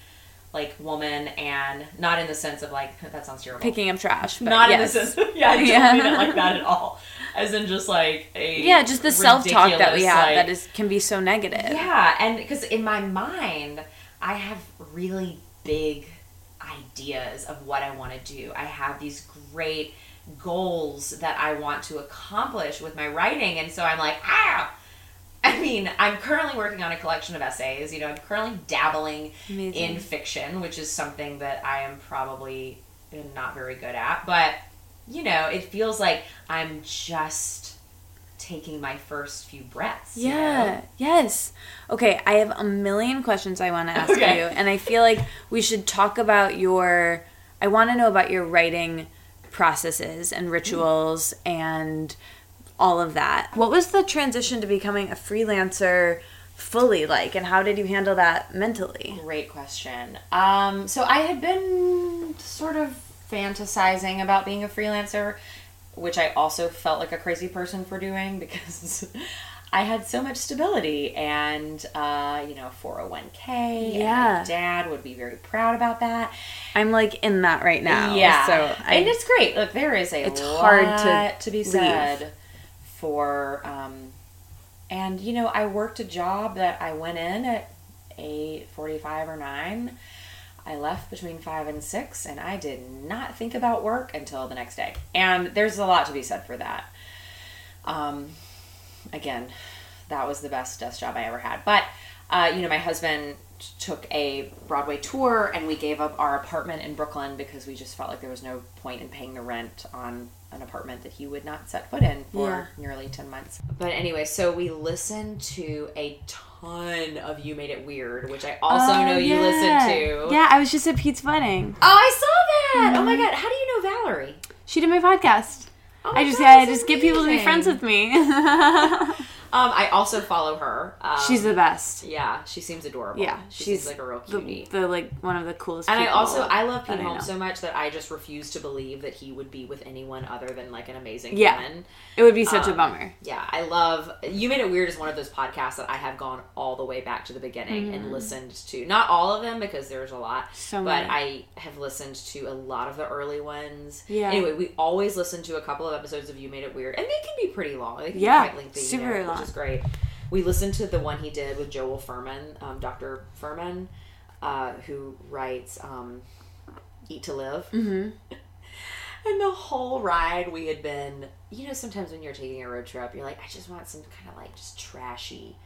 like woman, and not in the sense of like, that sounds terrible. Picking up trash. But not yes. in the sense of, yeah, I don't yeah. mean it like that at all. As in just like a yeah, just the self-talk that we have like, that is can be so negative. Yeah, and because in my mind, I have really big ideas of what I want to do. I have these great goals that I want to accomplish with my writing, and so I'm like, ah! I mean, I'm currently working on a collection of essays. You know, I'm currently dabbling Amazing. in fiction, which is something that I am probably not very good at, but... You know, it feels like I'm just taking my first few breaths. Yeah. You know? Yes. Okay. I have a million questions I want to ask okay. you. And I feel like we should talk about your, I want to know about your writing processes and rituals mm. and all of that. What was the transition to becoming a freelancer fully like, and how did you handle that mentally? Great question. Um, so I had been sort of fantasizing about being a freelancer, which I also felt like a crazy person for doing because I had so much stability and, uh, you know, four oh one k. Yeah. And my dad would be very proud about that. I'm like in that right now. Yeah. So I, and it's great. Look, there is a it's lot hard to, to be leave. said for, um, and, you know, I worked a job that I went in at eight forty-five or nine. I left between five and six, and I did not think about work until the next day. And there's a lot to be said for that. Um, again, that was the best desk job I ever had. But, uh, you know, my husband t- took a Broadway tour, and we gave up our apartment in Brooklyn because we just felt like there was no point in paying the rent on an apartment that he would not set foot in for yeah. nearly ten months. But anyway, so we listened to a ton of You Made It Weird, which I also oh, know yeah. you listened to. Yeah, I was just at Pete's wedding. Oh, I saw that! Mm-hmm. Oh my God, how do you know Valerie? She did my podcast. Oh my I just God, I just amazing. Get people to be friends with me. Um, I also follow her. Um, she's the best. Yeah, she seems adorable. Yeah, she she's seems like a real cutie. The, the like one of the coolest. And people I also I love Pete Holmes so much that I just refuse to believe that he would be with anyone other than like an amazing yeah. woman. It would be such um, a bummer. Yeah, I love You Made It Weird is one of those podcasts that I have gone all the way back to the beginning mm. and listened to. Not all of them because there's a lot, so but many. I have listened to a lot of the early ones. Yeah. Anyway, we always listen to a couple of episodes of You Made It Weird, and they can be pretty long. They can yeah, be quite lengthy. Super long. You know, is great. We listened to the one he did with Joel Fuhrman, um, Doctor Fuhrman, uh, who writes um, Eat to Live. Mm-hmm. And the whole ride we had been, you know, sometimes when you're taking a road trip, you're like, I just want some kind of like just trashy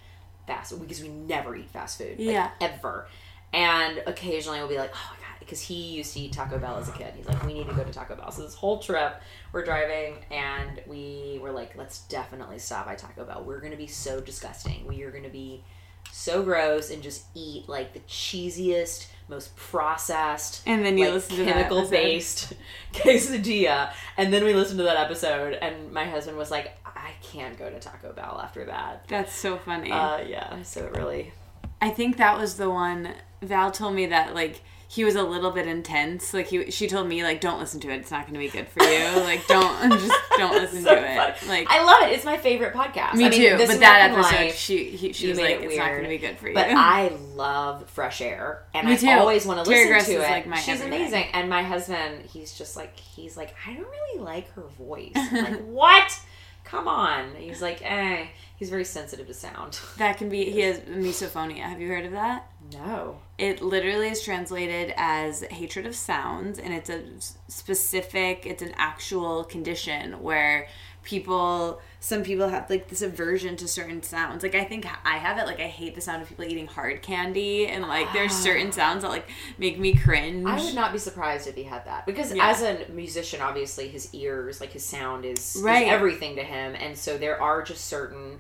fast food because we never eat fast food. Yeah. Like, ever. And occasionally we'll be like, oh my God, because he used to eat Taco Bell as a kid. He's like, we need to go to Taco Bell. So this whole trip, we're driving, and we were like, let's definitely stop by Taco Bell. We're going to be so disgusting. We are going to be so gross and just eat, like, the cheesiest, most processed, and then you like, listen to chemical-based quesadilla. And then we listened to that episode, and my husband was like, I can't go to Taco Bell after that. That's so funny. Uh, yeah, so it really... I think that was the one... Val told me that, like... He was a little bit intense. Like he, she told me, like, don't listen to it. It's not going to be good for you. Like, don't, just don't listen so to it. Funny. Like, I love it. It's my favorite podcast. Me I mean, too. This but that episode, life, she, he, she was like, it it's weird. Not going to be good for you. But I love Fresh Air, and me I too. Always want to listen Terry to it. Like my She's everyday. Amazing. And my husband, he's just like, he's like, I don't really like her voice. I'm like, what? Come on. He's like, eh. He's very sensitive to sound. That can be... He has misophonia. Have you heard of that? No. It literally is translated as hatred of sounds, and it's a specific... It's an actual condition where people... Some people have, like, this aversion to certain sounds. Like, I think I have it. Like, I hate the sound of people eating hard candy, and, like, there's certain sounds that, like, make me cringe. I would not be surprised if he had that. Because yeah. as a musician, obviously, his ears, like, his sound is, right. is everything to him. And so there are just certain...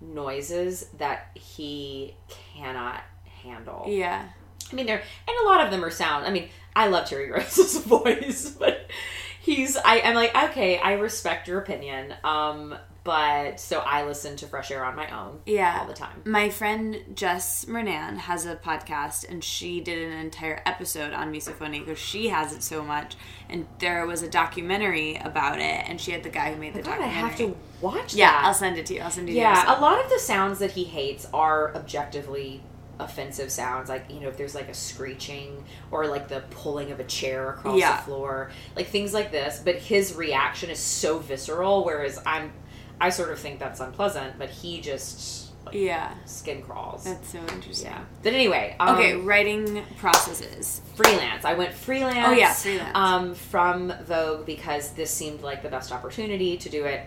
noises that he cannot handle. Yeah. I mean, there and a lot of them are sound. I mean, I love Terry Rose's voice, but he's, I, I'm like, okay, I respect your opinion. Um, but, so I listen to Fresh Air on my own yeah. all the time. My friend Jess Mernan has a podcast, and she did an entire episode on misophonia because she has it so much. And there was a documentary about it, and she had the guy who made the I documentary. I have to watch yeah, that. Yeah, I'll send it to you. I'll send you the episode. Yeah, a lot of the sounds that he hates are objectively offensive sounds, like, you know, if there's like a screeching or like the pulling of a chair across yeah. the floor, like things like this. But his reaction is so visceral, whereas I'm I sort of think that's unpleasant, but he just like, yeah skin crawls. That's so interesting. Yeah. But anyway, um, okay, writing processes. Freelance. I went freelance. Oh yeah, freelance. Um, from Vogue because this seemed like the best opportunity to do it.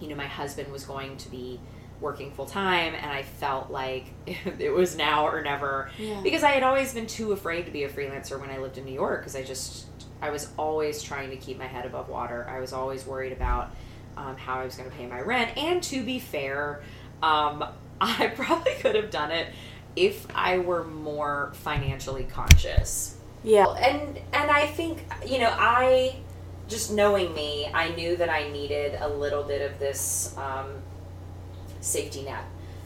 You know, my husband was going to be working full time, and I felt like it was now or never yeah. because I had always been too afraid to be a freelancer when I lived in New York because I just I was always trying to keep my head above water. I was always worried about on how I was going to pay my rent. And to be fair, um, I probably could have done it if I were more financially conscious. Yeah. And, and I think, you know, I, just knowing me, I knew that I needed a little bit of this um, safety net,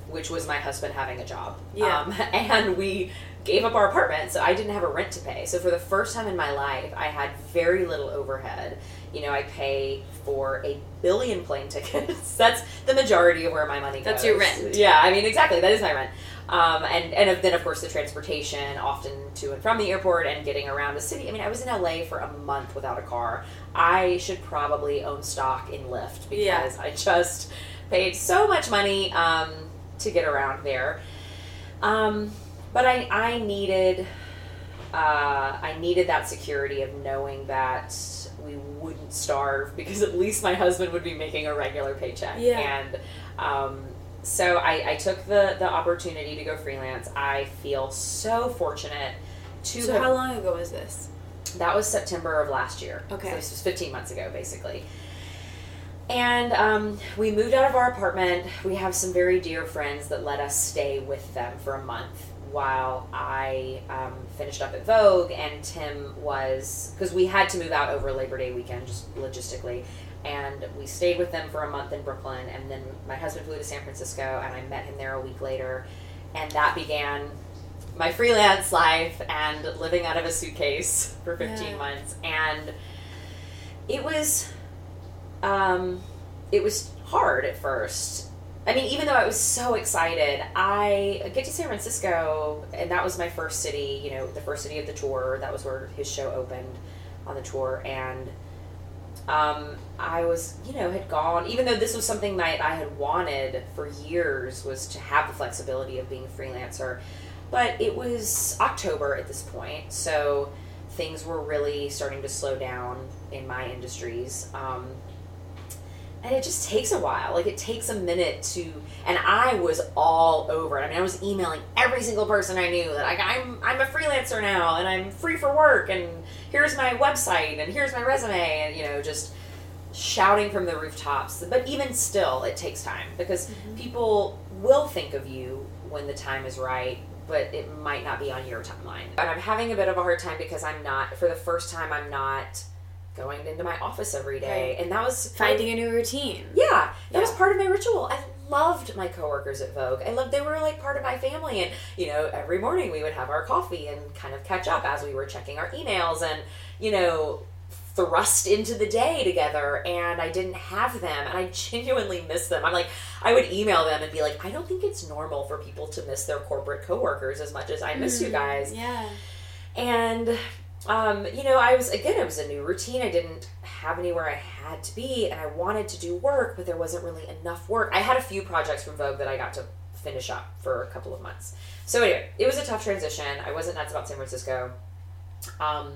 which was my husband having a job. Yeah. Um, and we gave up our apartment, so I didn't have a rent to pay. So for the first time in my life, I had very little overhead. You know, I pay for a billion plane tickets. That's the majority of where my money goes. That's your rent. Yeah, I mean, exactly. That is my rent. Um, and, and then, of course, the transportation, often to and from the airport and getting around the city. I mean, I was in L A for a month without a car. I should probably own stock in Lyft because yeah. I just paid so much money um, to get around there. Um, but I, I needed... Uh, I needed that security of knowing that we wouldn't starve because at least my husband would be making a regular paycheck. Yeah. And um, so I, I took the, the opportunity to go freelance. I feel so fortunate to... So have, how long ago was this? That was September of last year. Okay. So this was fifteen months ago, basically. And um, we moved out of our apartment. We have some very dear friends that let us stay with them for a month while I um, finished up at Vogue, and Tim was, because we had to move out over Labor Day weekend, just logistically, and we stayed with them for a month in Brooklyn, and then my husband flew to San Francisco, and I met him there a week later, and that began my freelance life and living out of a suitcase for fifteen yeah. months, and it was, um, it was hard at first. I mean, even though I was so excited, I get to San Francisco, and that was my first city, you know, the first city of the tour. That was where his show opened on the tour, and um, I was, you know, had gone, even though this was something that I had wanted for years, was to have the flexibility of being a freelancer, but it was October at this point, so things were really starting to slow down in my industries, um, and it just takes a while. Like, it takes a minute to... And I was all over it. I mean, I was emailing every single person I knew. Like, I'm I'm a freelancer now, and I'm free for work, and here's my website, and here's my resume, and, you know, just shouting from the rooftops. But even still, it takes time, because mm-hmm. people will think of you when the time is right, but it might not be on your timeline. And I'm having a bit of a hard time because I'm not... For the first time, I'm not... going into my office every day, and that was... Finding a new routine. Yeah. That yeah. was part of my ritual. I loved my coworkers at Vogue. I loved... They were, like, part of my family, and, you know, every morning we would have our coffee and kind of catch up as we were checking our emails and, you know, thrust into the day together, and I didn't have them, and I genuinely missed them. I'm like... I would email them and be like, I don't think it's normal for people to miss their corporate coworkers as much as I miss mm, you guys. Yeah. And... Um, you know, I was, again, it was a new routine. I didn't have anywhere I had to be, and I wanted to do work, but there wasn't really enough work. I had a few projects from Vogue that I got to finish up for a couple of months. So anyway, it was a tough transition. I wasn't nuts about San Francisco. Um,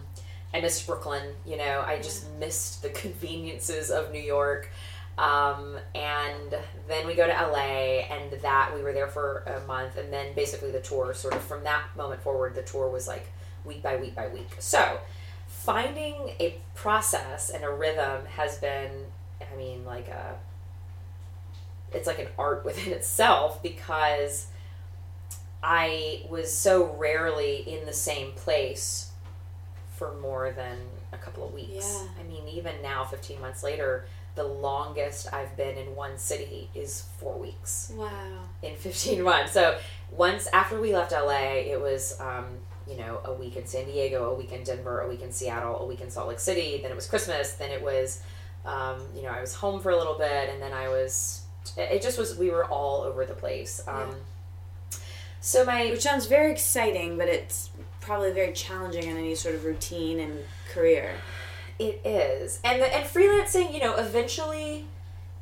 I missed Brooklyn, you know, I just missed the conveniences of New York. Um, and then we go to L A, and that we were there for a month. And then basically the tour sort of from that moment forward, the tour was like week by week by week. So finding a process and a rhythm has been, I mean, like a, it's like an art within itself, because I was so rarely in the same place for more than a couple of weeks. Yeah. I mean, even now, fifteen months later, the longest I've been in one city is four weeks. Wow. In fifteen months. So once after we left L A, it was, um, you know, a week in San Diego, a week in Denver, a week in Seattle, a week in Salt Lake City, then it was Christmas, then it was, um, you know, I was home for a little bit, and then I was, it just was, we were all over the place. Um, yeah. So my... Which sounds very exciting, but it's probably very challenging in any sort of routine and career. It is. And, the, and freelancing, you know, eventually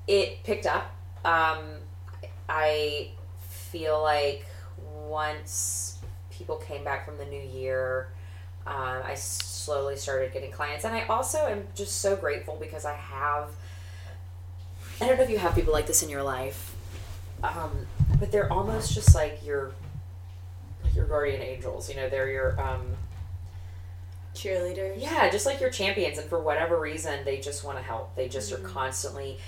it picked up. Um, I feel like once... people came back from the new year. Um, I slowly started getting clients. And I also am just so grateful because I have, I don't know if you have people like this in your life, um, but they're almost just like your, like your guardian angels, you know, they're your, um, cheerleaders. Yeah. Just like your champions. And for whatever reason, they just want to help. They just mm-hmm. are constantly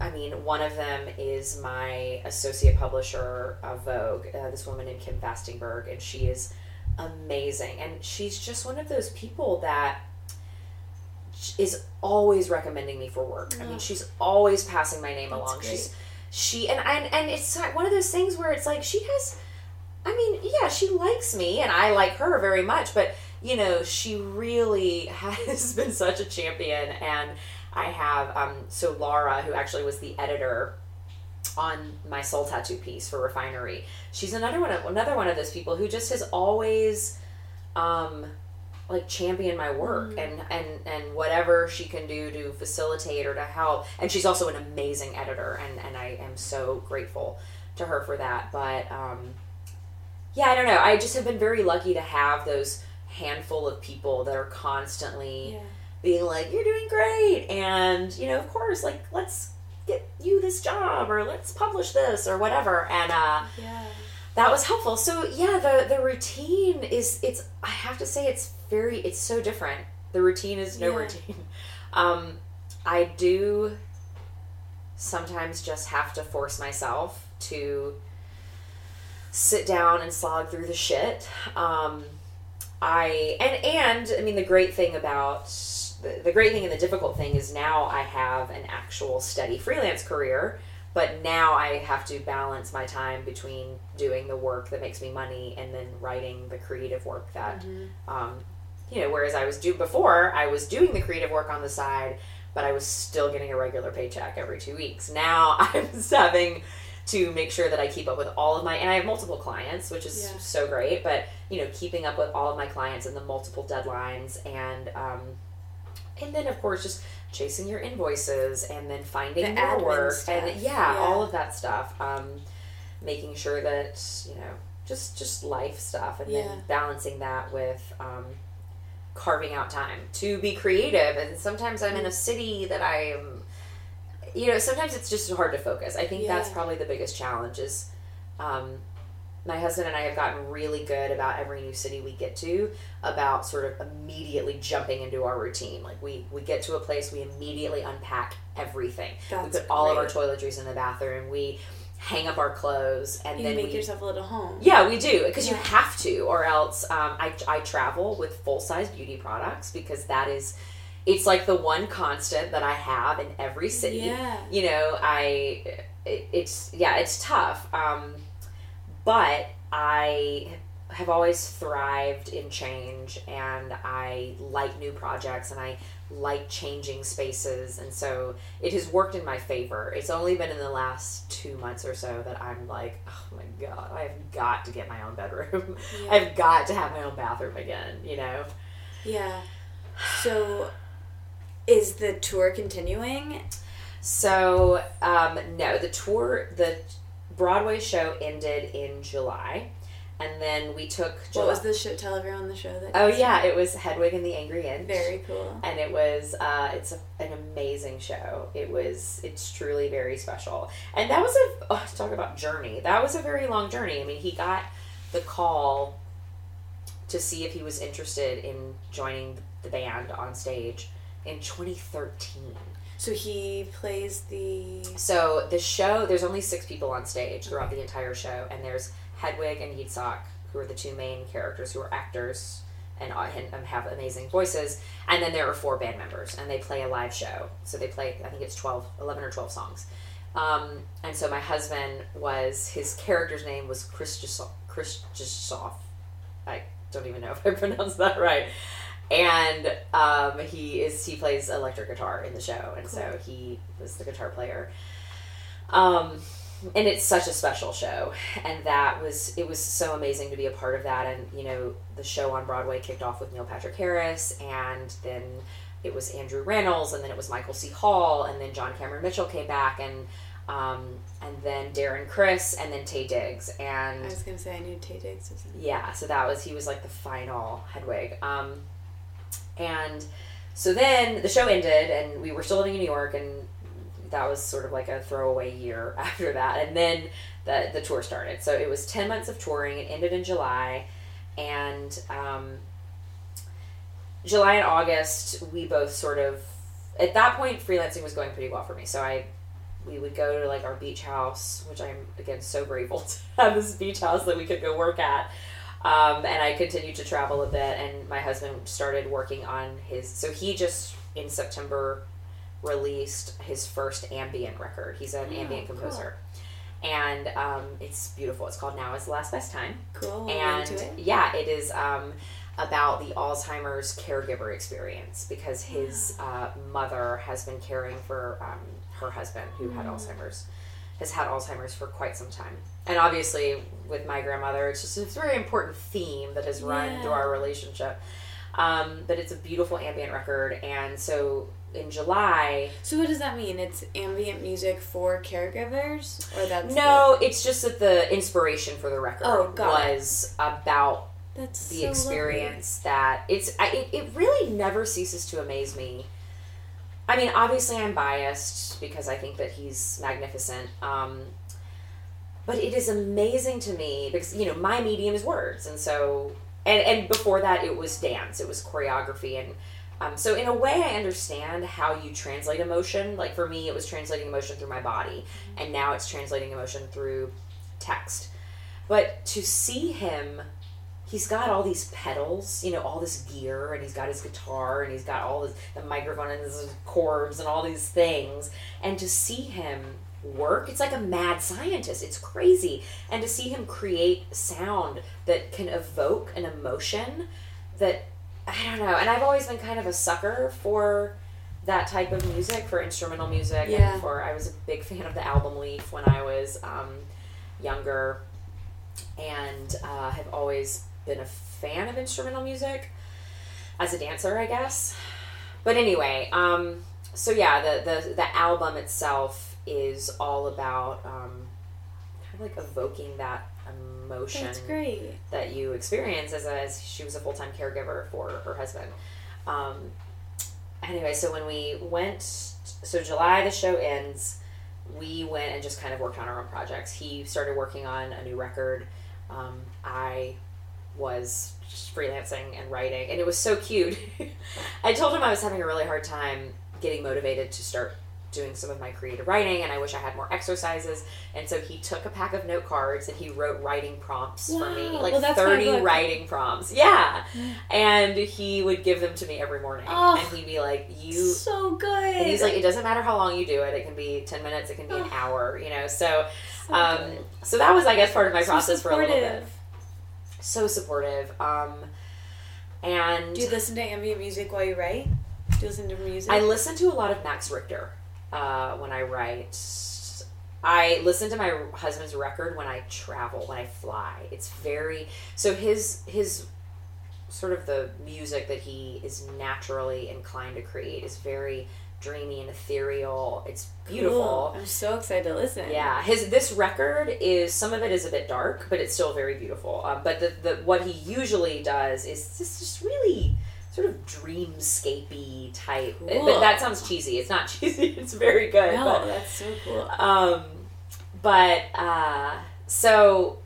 I mean, one of them is my associate publisher of Vogue, uh, this woman named Kim Fastingberg, and she is amazing. And she's just one of those people that is always recommending me for work. Yeah. I mean, she's always passing my name That's along. Great. She's she and, and and it's one of those things where it's like she has. I mean, yeah, she likes me, and I like her very much. But you know, she really has been such a champion. And I have um, so Laura, who actually was the editor on my soul tattoo piece for Refinery, she's another one of another one of those people who just has always. Um, like champion my work mm-hmm. and, and, and whatever she can do to facilitate or to help. And she's also an amazing editor, and, and I am so grateful to her for that. But, um, yeah, I don't know. I just have been very lucky to have those handful of people that are constantly yeah. being like, you're doing great. And, you know, of course, like, let's get you this job, or let's publish this, or whatever. And, uh, yeah. that was helpful. So yeah, the, the routine is, it's, I have to say it's very, it's so different. The routine is no yeah. routine. Um, I do sometimes just have to force myself to sit down and slog through the shit. Um, I, and, and I mean, the great thing about the, the great thing and the difficult thing is now I have an actual steady freelance career. But now I have to balance my time between doing the work that makes me money and then writing the creative work that, mm-hmm. um, you know, whereas I was do before, I was doing the creative work on the side, but I was still getting a regular paycheck every two weeks. Now I'm having to make sure that I keep up with all of my, and I have multiple clients, which is yeah. so great, but, you know, keeping up with all of my clients and the multiple deadlines and, um, and then of course just chasing your invoices and then finding the more work stuff. And yeah, yeah, all of that stuff. Um, making sure that, you know, just, just life stuff and yeah. then balancing that with, um, carving out time to be creative. And sometimes I'm in a city that I am, you know, sometimes it's just hard to focus. I think yeah. that's probably the biggest challenge is, um, my husband and I have gotten really good about every new city we get to about sort of immediately jumping into our routine. Like we, we get to a place, we immediately unpack everything. That's we put great. All of our toiletries in the bathroom. We hang up our clothes and you then make we, yourself a little home. Yeah, we do because yeah. you have to, or else um, I, I travel with full size beauty products because that is, it's like the one constant that I have in every city. Yeah. You know, I, it, it's, yeah, it's tough. Um, But I have always thrived in change, and I like new projects, and I like changing spaces, and so it has worked in my favor. It's only been in the last two months or so that I'm like, oh my God, I've got to get my own bedroom. Yeah. I've got to have my own bathroom again, you know? Yeah. So is the tour continuing? So, um, no, the tour... the. Broadway show ended in July, and then we took July. What was the show? Tell everyone the show that. Oh yeah, it was Hedwig and the Angry Inch. Very cool. And it was uh, it's a, an amazing show. It was it's truly very special. And that was a oh, talk about journey. That was a very long journey. I mean, he got the call to see if he was interested in joining the band on stage in twenty thirteen. So he plays the... So the show, there's only six people on stage throughout okay. the entire show, and there's Hedwig and Yitzhak, who are the two main characters, who are actors and, and have amazing voices, and then there are four band members, and they play a live show. So they play, I think it's twelve, eleven or twelve songs. Um, and so my husband was, his character's name was Khristof. I don't even know if I pronounced that right. And um, he is he plays electric guitar in the show, and cool. so he was the guitar player. Um, and it's such a special show, and that was it was so amazing to be a part of that. And you know, the show on Broadway kicked off with Neil Patrick Harris, and then it was Andrew Rannells, and then it was Michael C. Hall, and then John Cameron Mitchell came back, and um, and then Darren Criss, and then Taye Diggs. And I was gonna say I knew Taye Diggs. Wasn't it? Yeah, so that was he was like the final Hedwig. Um, And so then the show ended, and we were still living in New York, and that was sort of like a throwaway year after that. And then the the tour started. So it was ten months of touring. It ended in July, and um, July and August, we both sort of, at that point, freelancing was going pretty well for me. So I we would go to like our beach house, which I'm again so grateful to have this beach house that we could go work at. Um, and I continued to travel a bit, and my husband started working on his, so he just in September released his first ambient record. He's an oh, ambient composer. Cool. And um, it's beautiful. It's called Now Is the Last Best Time. Cool. And into it. Yeah, it is um, about the Alzheimer's caregiver experience, because his yeah. uh, mother has been caring for um, her husband who mm. had Alzheimer's. has had Alzheimer's for quite some time. And obviously with my grandmother, it's just it's a very important theme that has run yeah. through our relationship. Um, but it's a beautiful ambient record. And so in July... So what does that mean? It's ambient music for caregivers? Or that's No, the... it's just that the inspiration for the record oh, was it. about that's the so experience lovely. that... it's. I, it, it really never ceases to amaze me. I mean, obviously I'm biased because I think that he's magnificent, um, but it is amazing to me because, you know, my medium is words, and so, and, and before that it was dance, it was choreography, and um, so in a way I understand how you translate emotion. Like for me, it was translating emotion through my body, and now it's translating emotion through text. But to see him, he's got all these pedals, you know, all this gear, and he's got his guitar, and he's got all this, the microphone and his chords and all these things. And to see him work, it's like a mad scientist. It's crazy. And to see him create sound that can evoke an emotion that, I don't know. And I've always been kind of a sucker for that type of music, for instrumental music. Yeah. And for, I was a big fan of the album Leaf when I was um, younger, and uh, have always... been a fan of instrumental music as a dancer, I guess. But anyway, um, so yeah, the, the, the album itself is all about um, kind of like evoking that emotion That's great. that you experience as a, as she was a full-time caregiver for her husband. Um, anyway, so when we went, so July the show ends, we went and just kind of worked on our own projects. He started working on a new record. Um, I was freelancing and writing, and it was so cute. I told him I was having a really hard time getting motivated to start doing some of my creative writing, and I wish I had more exercises. And so he took a pack of note cards and he wrote writing prompts wow. for me, like well, thirty writing prompts. Yeah. And he would give them to me every morning. Oh, and he'd be like, you so good. And he's like, it doesn't matter how long you do it. It can be ten minutes, it can be oh. an hour, you know? So, so um, good. so that was, I guess, part of my so process supportive. for a little bit. So supportive. Um, and do you listen to ambient music while you write? Do you listen to music? I listen to a lot of Max Richter uh, when I write. I listen to my husband's record when I travel, when I fly. It's very... So his his sort of the music that he is naturally inclined to create is very dreamy and ethereal. It's beautiful. Cool. I'm so excited to listen. Yeah, his this record is some of it is a bit dark, but it's still very beautiful. Um, but the, the what he usually does is just, just really sort of dreamscapey type. Cool. But that sounds cheesy. It's not cheesy. It's very good. No, but, that's so cool. Um, but uh, so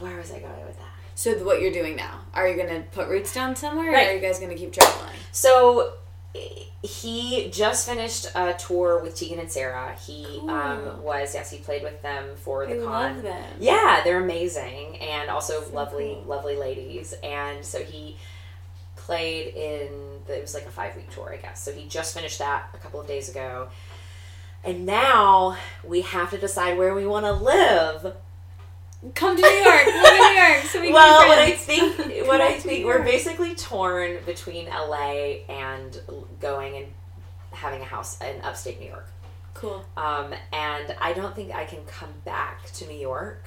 where was I going with that? So what you're doing now? Are you gonna put roots down somewhere? Right. Or are you guys gonna keep traveling? So. He just finished a tour with Tegan and Sarah. He cool. um, was, yes, he played with them for the I con. I love them. Yeah, they're amazing, and also so lovely, cool. lovely ladies. And so he played in, the, it was like a five-week tour, I guess. So he just finished that a couple of days ago. And now we have to decide where we want to live. Come to New York. Come to New York. So we well, what I think, what I think, we're basically torn between L A and going and having a house in upstate New York. Cool. Um, and I don't think I can come back to New York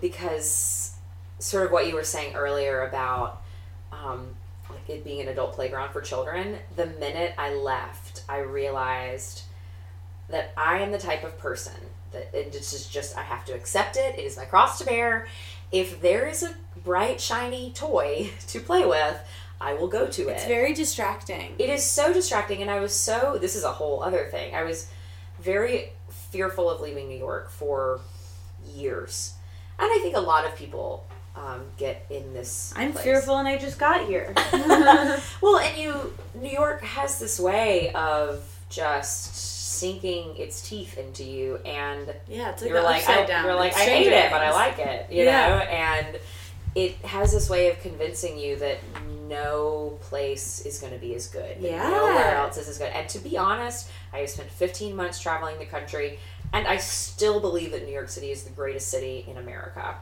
because, sort of what you were saying earlier about um, like it being an adult playground for children. The minute I left, I realized that I am the type of person. That this is just, I have to accept it. It is my cross to bear. If there is a bright, shiny toy to play with, I will go to it. It's very distracting. It is so distracting. And I was so, this is a whole other thing. I was very fearful of leaving New York for years. And I think a lot of people um, get in this I'm place. fearful, and I just got here. Well, and you, New York has this way of just sinking its teeth into you, and yeah, it's like you're like, I, down. You're like, I hate it, but I like it, you yeah. know? And it has this way of convincing you that no place is going to be as good. Yeah. Nowhere else is as good. And to be honest, I have spent fifteen months traveling the country, and I still believe that New York City is the greatest city in America.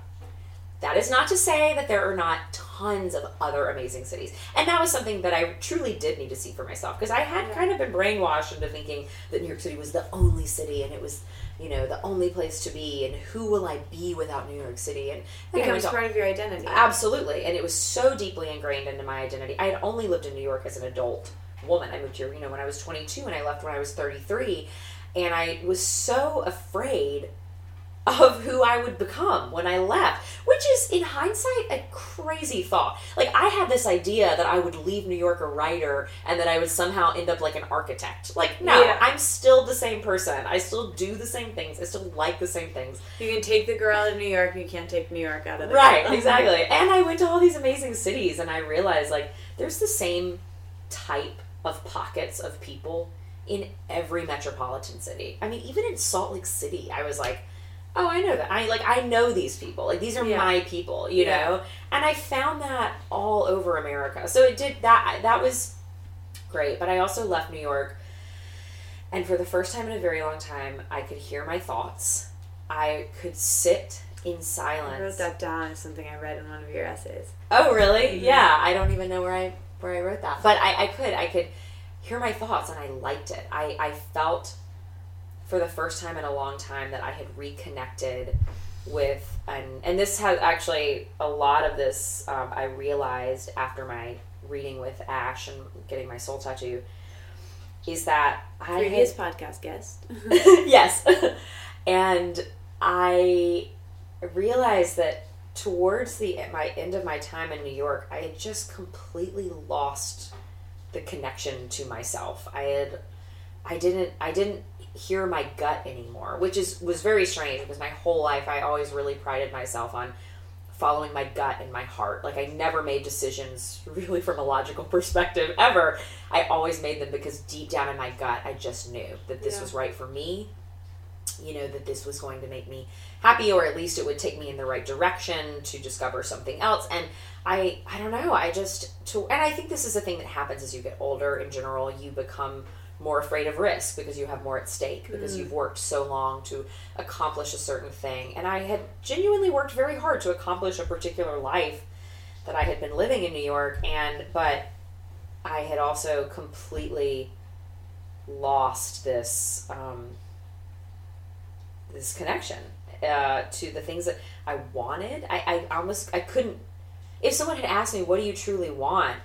That is not to say that there are not tons of other amazing cities. And that was something that I truly did need to see for myself, because I had kind of been brainwashed into thinking that New York City was the only city, and it was, you know, the only place to be, and who will I be without New York City? And it becomes part of your identity. Absolutely. And it was so deeply ingrained into my identity. I had only lived in New York as an adult woman. I moved here, you know, when I was twenty-two, and I left when I was thirty-three. And I was so afraid of who I would become when I left, which is, in hindsight, a crazy thought. Like, I had this idea that I would leave New York a writer and that I would somehow end up like an architect. Like, no, yeah. I'm still the same person. I still do the same things. I still like the same things. You can take the girl out of New York, you can't take New York out of the right, girl. Exactly. And I went to all these amazing cities, and I realized, like, there's the same type of pockets of people in every metropolitan city. I mean, even in Salt Lake City, I was like, oh, I know that. I like, I know these people. Like, these are yeah. my people, you yeah. know? And I found that all over America. So it did that. That was great. But I also left New York, and for the first time in a very long time, I could hear my thoughts. I could sit in silence. I wrote that down as something I read in one of your essays. Oh, really? Yeah. I don't even know where I where I wrote that. But I, I could. I could hear my thoughts, and I liked it. I, I felt... for the first time in a long time that I had reconnected with, and, and this has actually, a lot of this um, I realized after my reading with Ash and getting my soul tattoo, is that I previous had, podcast guest. Yes. And I realized that towards the at my end of my time in New York, I had just completely lost the connection to myself. I had, I didn't, I didn't, hear my gut anymore, which is was very strange, because my whole life I always really prided myself on following my gut and my heart. Like, I never made decisions really from a logical perspective ever. I always made them because deep down in my gut I just knew that this yeah. was right for me, you know, that this was going to make me happy, or at least it would take me in the right direction to discover something else. And I I don't know, I just to and I think this is a thing that happens as you get older. In general, you become more afraid of risk because you have more at stake, because mm. you've worked so long to accomplish a certain thing. And I had genuinely worked very hard to accomplish a particular life that I had been living in New York, and but I had also completely lost this um, this connection uh, to the things that I wanted. I, I almost I couldn't if someone had asked me, what do you truly want?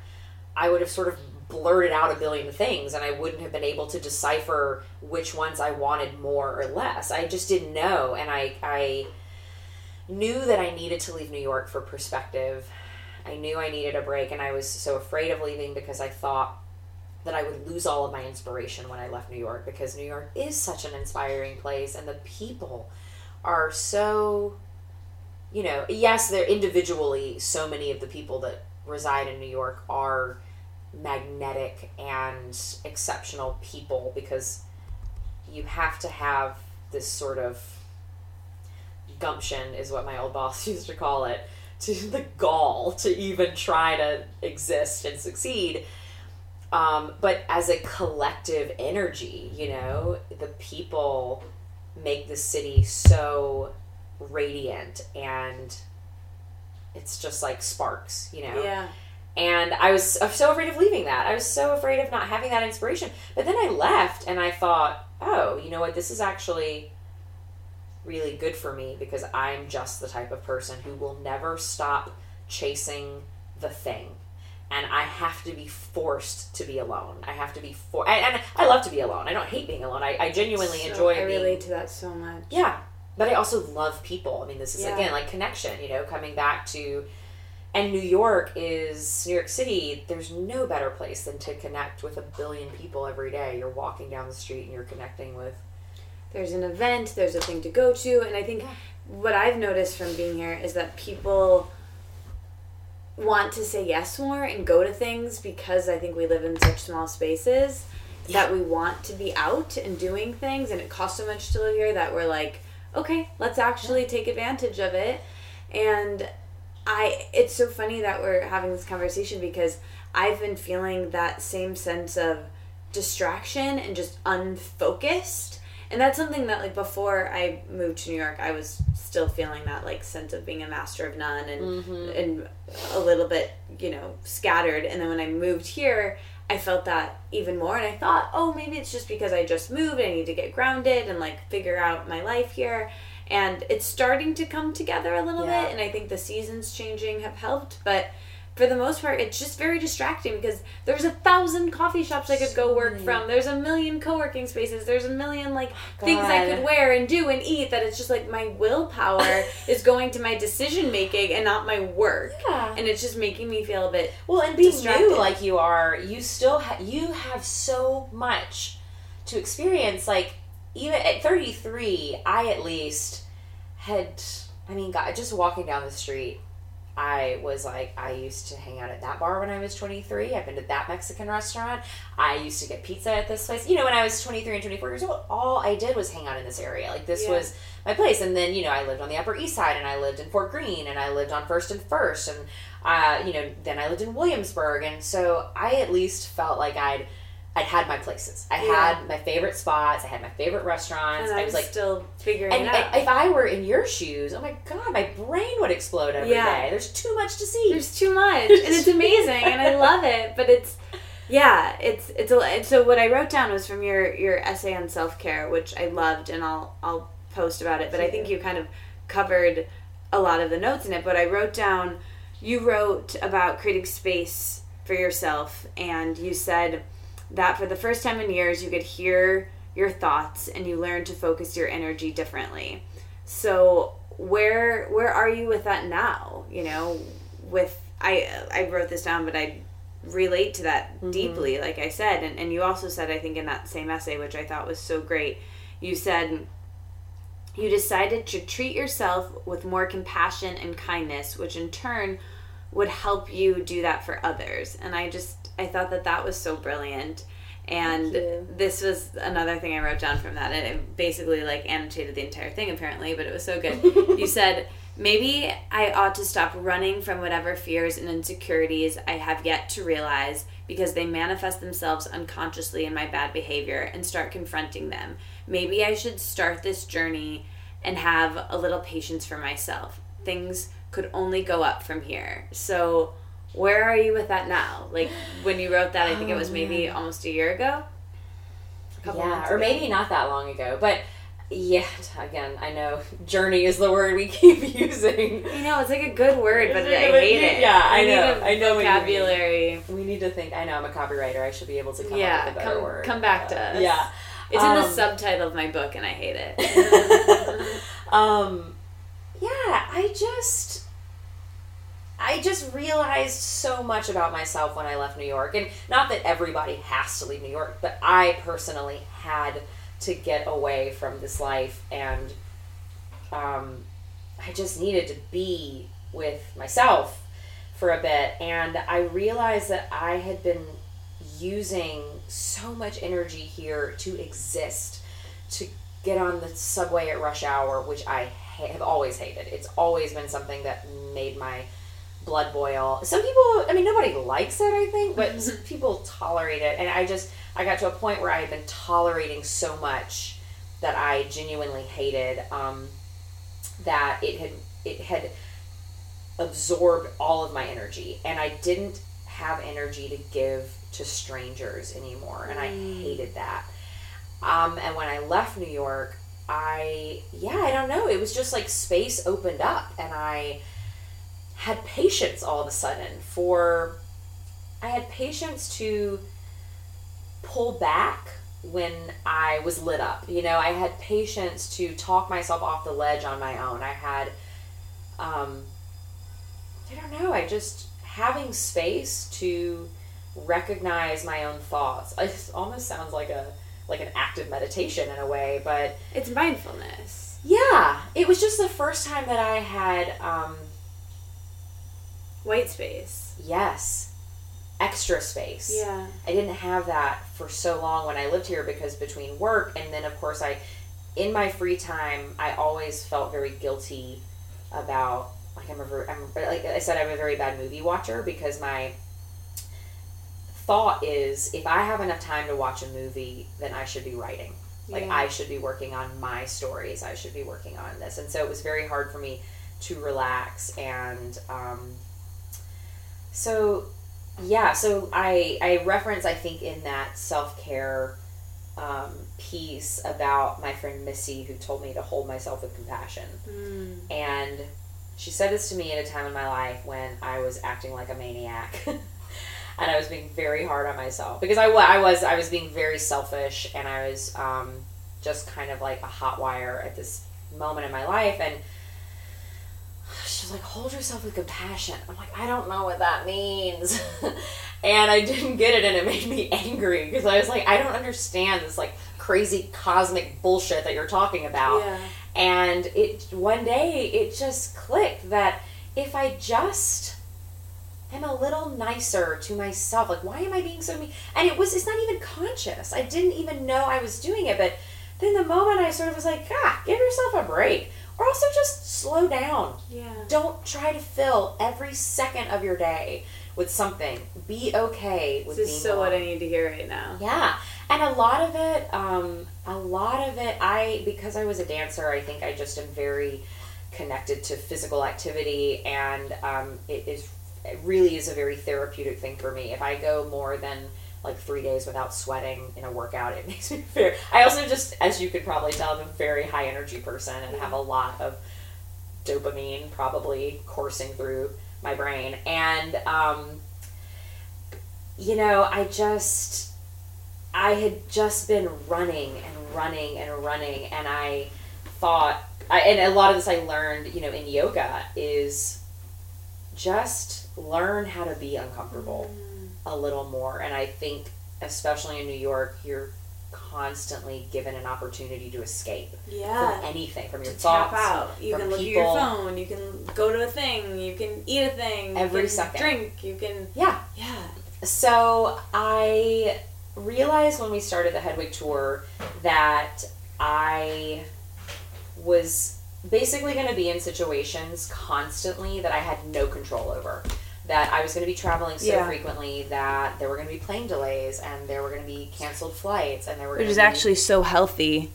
I would have sort of blurted out a billion things, and I wouldn't have been able to decipher which ones I wanted more or less. I just didn't know, and I I knew that I needed to leave New York for perspective. I knew I needed a break, and I was so afraid of leaving because I thought that I would lose all of my inspiration when I left New York, because New York is such an inspiring place, and the people are so, you know, yes, they're individually, so many of the people that reside in New York are magnetic and exceptional people, because you have to have this sort of gumption, is what my old boss used to call it, to the gall to even try to exist and succeed. Um, but as a collective energy, you know, the people make the city so radiant, and it's just like sparks, you know? Yeah. And I was so afraid of leaving that. I was so afraid of not having that inspiration. But then I left, and I thought, oh, you know what? This is actually really good for me, because I'm just the type of person who will never stop chasing the thing. And I have to be forced to be alone. I have to be for. And, and I love to be alone. I don't hate being alone. I, I genuinely so, enjoy being. I relate being, to that so much. Yeah. But I also love people. I mean, this is, yeah. again, like connection, you know, coming back to... And New York is, New York City, there's no better place than to connect with a billion people every day. You're walking down the street and you're connecting with... There's an event, there's a thing to go to, and I think what I've noticed from being here is that people want to say yes more and go to things, because I think we live in such small spaces, yeah. that we want to be out and doing things, and it costs so much to live here that we're like, okay, let's actually yeah. take advantage of it. And I, it's so funny that we're having this conversation, because I've been feeling that same sense of distraction and just unfocused. And that's something that, like, before I moved to New York, I was still feeling that, like, sense of being a master of none and mm-hmm. and a little bit, you know, scattered. And then when I moved here, I felt that even more. And I thought, oh, maybe it's just because I just moved. I need to get grounded and, like, figure out my life here. And it's starting to come together a little yeah. bit. And I think the seasons changing have helped. But for the most part, it's just very distracting, because there's a thousand coffee shops I could go work from. There's a million co-working spaces. There's a million, like, God. things I could wear and do and eat, that it's just, like, my willpower is going to my decision-making and not my work. Yeah. And it's just making me feel a bit Well, and being distracted. New like you are, you still ha- you have so much to experience. Like, even at thirty-three, I at least had, I mean, God, just walking down the street, I was like, I used to hang out at that bar when I was twenty-three. I've been to that Mexican restaurant. I used to get pizza at this place. You know, when I was twenty-three and twenty-four years old, all I did was hang out in this area. Like, this yeah. was my place. And then, you know, I lived on the Upper East Side, and I lived in Fort Greene, and I lived on First and First. And, uh, you know, then I lived in Williamsburg. And so I at least felt like I'd I'd had my places. I yeah. had my favorite spots. I had my favorite restaurants. And I was, like, still figuring and, it out. And if I were in your shoes, oh my God, my brain would explode every yeah. day. There's too much to see. There's too much. And it's amazing. And I love it. But it's, yeah, it's, it's, a, and so what I wrote down was from your, your essay on self-care, which I loved, and I'll, I'll post about it. But yeah. I think you kind of covered a lot of the notes in it. But I wrote down, you wrote about creating space for yourself, and you said that for the first time in years, you could hear your thoughts and you learn to focus your energy differently. So where where are you with that now? You know, with, I I wrote this down, but I relate to that mm-hmm. deeply, like I said. And, and you also said, I think in that same essay, which I thought was so great, you said, you decided to treat yourself with more compassion and kindness, which in turn would help you do that for others. And I just, I thought that that was so brilliant. And this was another thing I wrote down from that. And it basically, like, annotated the entire thing, apparently, but it was so good. You said, maybe I ought to stop running from whatever fears and insecurities I have yet to realize, because they manifest themselves unconsciously in my bad behavior, and start confronting them. Maybe I should start this journey and have a little patience for myself. Things could only go up from here. So where are you with that now? Like, when you wrote that, I think oh, it was maybe man. almost a year ago? A couple yeah, months ago. Or maybe not that long ago. But, yeah, again, I know journey is the word we keep using. You know, it's like a good word, but I hate it. Yeah, I know. I know vocabulary. We need to think. I know, I'm a copywriter. I should be able to come yeah, up with a better come, word. Come back but, to us. Yeah. It's um, in the subtitle of my book, and I hate it. um, yeah, I just... I just realized so much about myself when I left New York. And not that everybody has to leave New York, but I personally had to get away from this life. And um, I just needed to be with myself for a bit. And I realized that I had been using so much energy here to exist, to get on the subway at rush hour, which I ha- have always hated. It's always been something that made my blood boil. Some people, I mean, nobody likes it, I think, but some people tolerate it. And I just, I got to a point where I had been tolerating so much that I genuinely hated, um, that it had, it had absorbed all of my energy, and I didn't have energy to give to strangers anymore. And I hated that. Um, and when I left New York, I, yeah, I don't know. It was just like space opened up, and I had patience all of a sudden for, I had patience to pull back when I was lit up. You know, I had patience to talk myself off the ledge on my own. I had, um, I don't know, I just, having space to recognize my own thoughts. It almost sounds like a, like an active meditation in a way, but. It's mindfulness. Yeah. It was just the first time that I had, um, white space. Yes. extra space. Yeah. I didn't have that for so long when I lived here because between work and then, of course, I, in my free time, I always felt very guilty about, like I'm a, I'm, like I said, I'm a very bad movie watcher because my thought is if I have enough time to watch a movie, then I should be writing. Like yeah. I should be working on my stories. I should be working on this. And so it was very hard for me to relax. And um, so, yeah, so I, I reference, I think, in that self-care um, piece about my friend Missy, who told me to hold myself with compassion. Mm. And she said this to me at a time in my life when I was acting like a maniac. And I was being very hard on myself because I, I was I was being very selfish, and I was um, just kind of like a hot wire at this moment in my life. And she was like, "Hold yourself with compassion." I'm like, I don't know what that means, and I didn't get it, and it made me angry because I was like, I don't understand this like crazy cosmic bullshit that you're talking about. Yeah. And it one day it just clicked that if I just I'm a little nicer to myself. Like, why am I being so mean? And it was, it's not even conscious. I didn't even know I was doing it. But then the moment I sort of was like, ah, give yourself a break. Or also just slow down. Yeah. Don't try to fill every second of your day with something. Be okay with being This is so what I need to hear right now. Yeah. And a lot of it, um, a lot of it, I, because I was a dancer, I think I just am very connected to physical activity. And um, it is It really is a very therapeutic thing for me. If I go more than like three days without sweating in a workout, it makes me feel. I also just, as you could probably tell, I'm a very high energy person and have a lot of dopamine probably coursing through my brain. And, um, you know, I just, I had just been running and running and running. And I thought, I, and a lot of this I learned, you know, in yoga is just learn how to be uncomfortable mm. a little more. And I think, especially in New York, you're constantly given an opportunity to escape yeah. from anything, from your to thoughts, tap out. You from can look people. At your phone, you can go to a thing, you can eat a thing, every you can second, drink, you can yeah, yeah. So I realized when we started the Hedwig tour that I was basically going to be in situations constantly that I had no control over. That I was going to be traveling so yeah. frequently that there were going to be plane delays and there were going to be canceled flights and there were. Which is be... actually so healthy.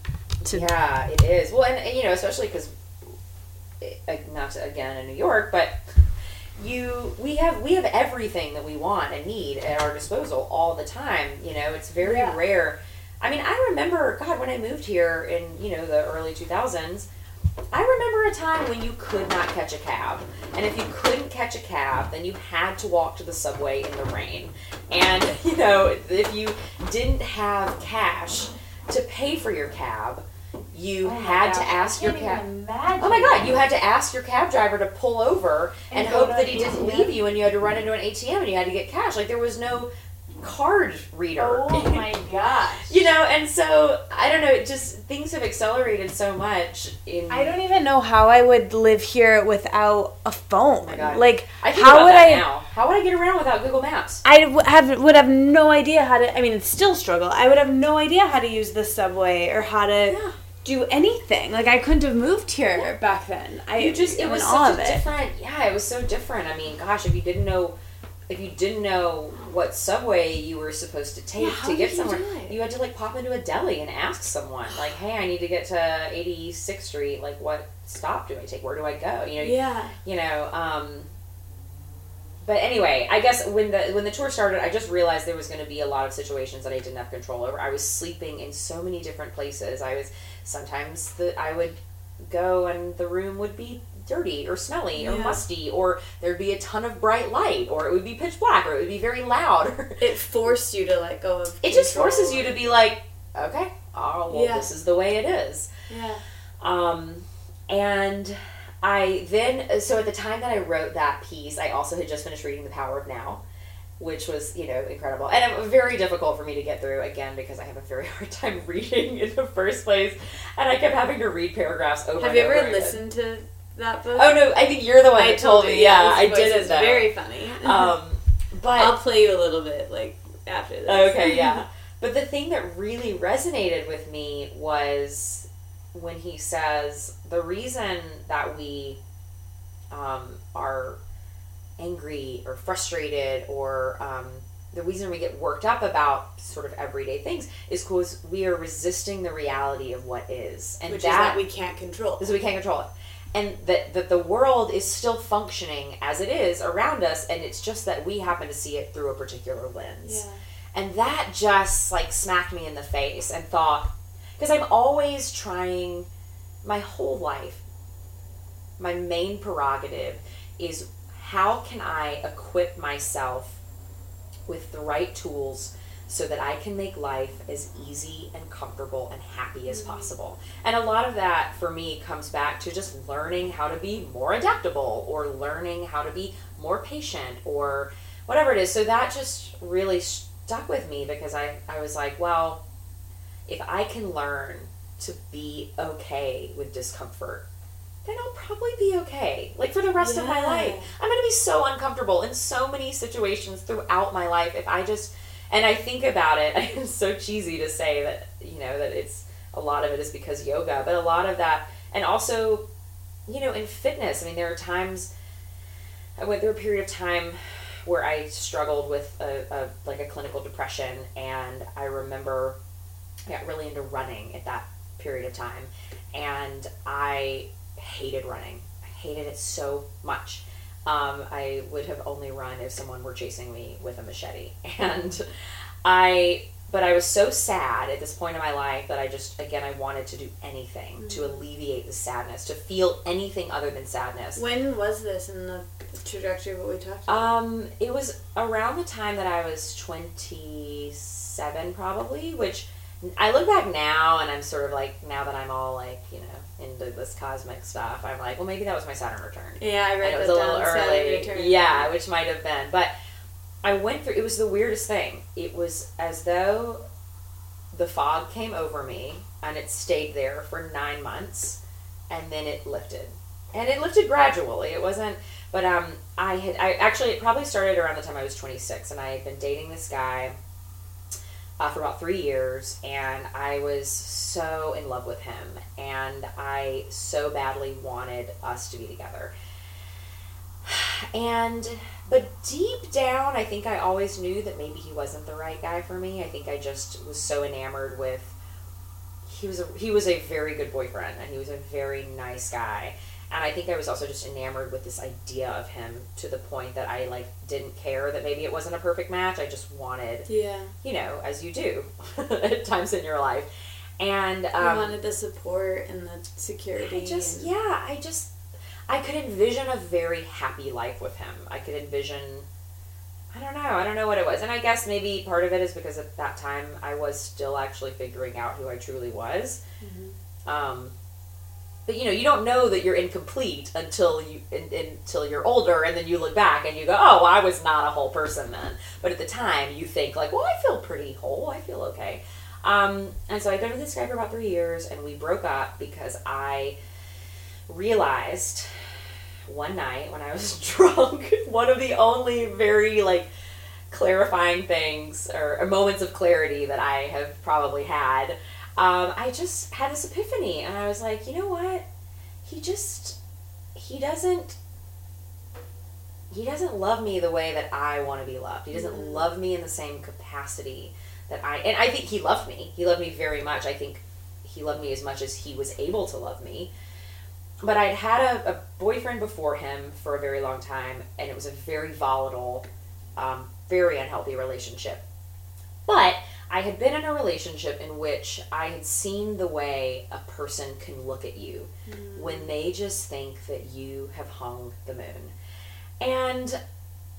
To... Yeah, it is. Well, and, and you know, especially because, not to, again in New York, but you we have we have everything that we want and need at our disposal all the time. You know, it's very yeah. rare. I mean, I remember, God, when I moved here in you know the early two thousands. I remember a time when you could not catch a cab. And if you couldn't catch a cab, then you had to walk to the subway in the rain. And, you know, if you didn't have cash to pay for your cab, you oh had gosh, to ask your cab. Oh my God, you had to ask your cab driver to pull over and, and hope that he didn't leave you and you had to run into an A T M and you had to get cash. Like there was no card reader. Oh my gosh. You know, and so I don't know, it just things have accelerated so much in I don't even know how I would live here without a phone. Oh my God. Like I think how about would that I now. How would I get around without Google Maps? I have would have no idea how to I mean it's still struggle. I would have no idea how to use the subway or how to yeah. do anything. Like I couldn't have moved here yeah. back then. I you just it was such a it. different yeah, it was so different. I mean, gosh, if you didn't know If you didn't know what subway you were supposed to take yeah, to get somewhere, you had to like pop into a deli and ask someone, like, "Hey, I need to get to eighty-sixth Street. Like, what stop do I take? Where do I go?" You know, yeah, you know. Um, but anyway, I guess when the when the tour started, I just realized there was going to be a lot of situations that I didn't have control over. I was sleeping in so many different places. I was sometimes the I would go and the room would be dirty or smelly or yeah. musty, or there'd be a ton of bright light, or it would be pitch black, or it would be very loud. It forced you to let go of control. It just forces you to be like, okay, oh well, yeah. this is the way it is. Yeah. Um, and I then so at the time that I wrote that piece, I also had just finished reading The Power of Now, which was you know incredible and it was very difficult for me to get through again because I have a very hard time reading in the first place, and I kept having to read paragraphs over. Have and you ever over listened to? That book? Oh no, I think you're the one I that told me. You. Yeah, I didn't know. It's very funny. um, But I'll play you a little bit, like, after this. Okay, yeah. But the thing that really resonated with me was when he says, the reason that we um, are angry or frustrated or um, the reason we get worked up about sort of everyday things is because we are resisting the reality of what is. And Which that, is that we can't control. Is that we can't control it. And that, that the world is still functioning as it is around us, and it's just that we happen to see it through a particular lens. Yeah. And that just, like, smacked me in the face and thought, because I'm always trying, my whole life, my main prerogative is how can I equip myself with the right tools so that I can make life as easy and comfortable and happy as possible. And a lot of that, for me, comes back to just learning how to be more adaptable or learning how to be more patient or whatever it is. So that just really stuck with me because I, I was like, well, if I can learn to be okay with discomfort, then I'll probably be okay. Like, for the rest yeah. of my life. I'm going to be so uncomfortable in so many situations throughout my life if I just... And I think about it, it's so cheesy to say that, you know, that it's... A lot of it is because yoga, but a lot of that... And also, you know, in fitness, I mean, there are times... I went through a period of time where I struggled with, a, a like, a clinical depression, and I remember... I got really into running at that period of time, and I hated running. I hated it so much. Um, I would have only run if someone were chasing me with a machete. And I, but I was so sad at this point in my life that I just, again, I wanted to do anything mm-hmm. to alleviate the sadness, to feel anything other than sadness. When was this in the trajectory of what we talked about? Um, it was around the time that I was twenty-seven probably, which... I look back now and I'm sort of like, now that I'm all like, you know, into this cosmic stuff, I'm like, well, maybe that was my Saturn return. Yeah, I read that. It was a little early. Saturn return. Yeah, which might have been. But I went through, it was the weirdest thing. It was as though the fog came over me and it stayed there for nine months and then it lifted. And it lifted gradually. It wasn't, but um, I had, I actually, it probably started around the time I was twenty-six and I had been dating this guy Uh, for about three years, and I was so in love with him, and I so badly wanted us to be together. And, but deep down, I think I always knew that maybe he wasn't the right guy for me. I think I just was so enamored with, he was a, he was a very good boyfriend, and he was a very nice guy. And I think I was also just enamored with this idea of him to the point that I, like, didn't care that maybe it wasn't a perfect match. I just wanted, yeah, you know, as you do at times in your life. And um, you wanted the support and the security. I just, and... yeah, I just, I could envision a very happy life with him. I could envision, I don't know, I don't know what it was. And I guess maybe part of it is because at that time I was still actually figuring out who I truly was. Mm-hmm. Um But, you know, you don't know that you're incomplete until you in, until you're older, and then you look back and you go, oh, well, I was not a whole person then. But at the time, you think, like, well, I feel pretty whole. I feel okay. Um, and so I go to this guy for about three years, and we broke up because I realized one night when I was drunk, one of the only very, like, clarifying things or moments of clarity that I have probably had, Um, I just had this epiphany, and I was like, you know what? He just, he doesn't, he doesn't love me the way that I want to be loved. He doesn't mm-hmm. love me in the same capacity that I, and I think he loved me. He loved me very much. I think he loved me as much as he was able to love me. But I'd had a, a boyfriend before him for a very long time, and it was a very volatile, um, very unhealthy relationship. But I had been in a relationship in which I had seen the way a person can look at you mm. when they just think that you have hung the moon. And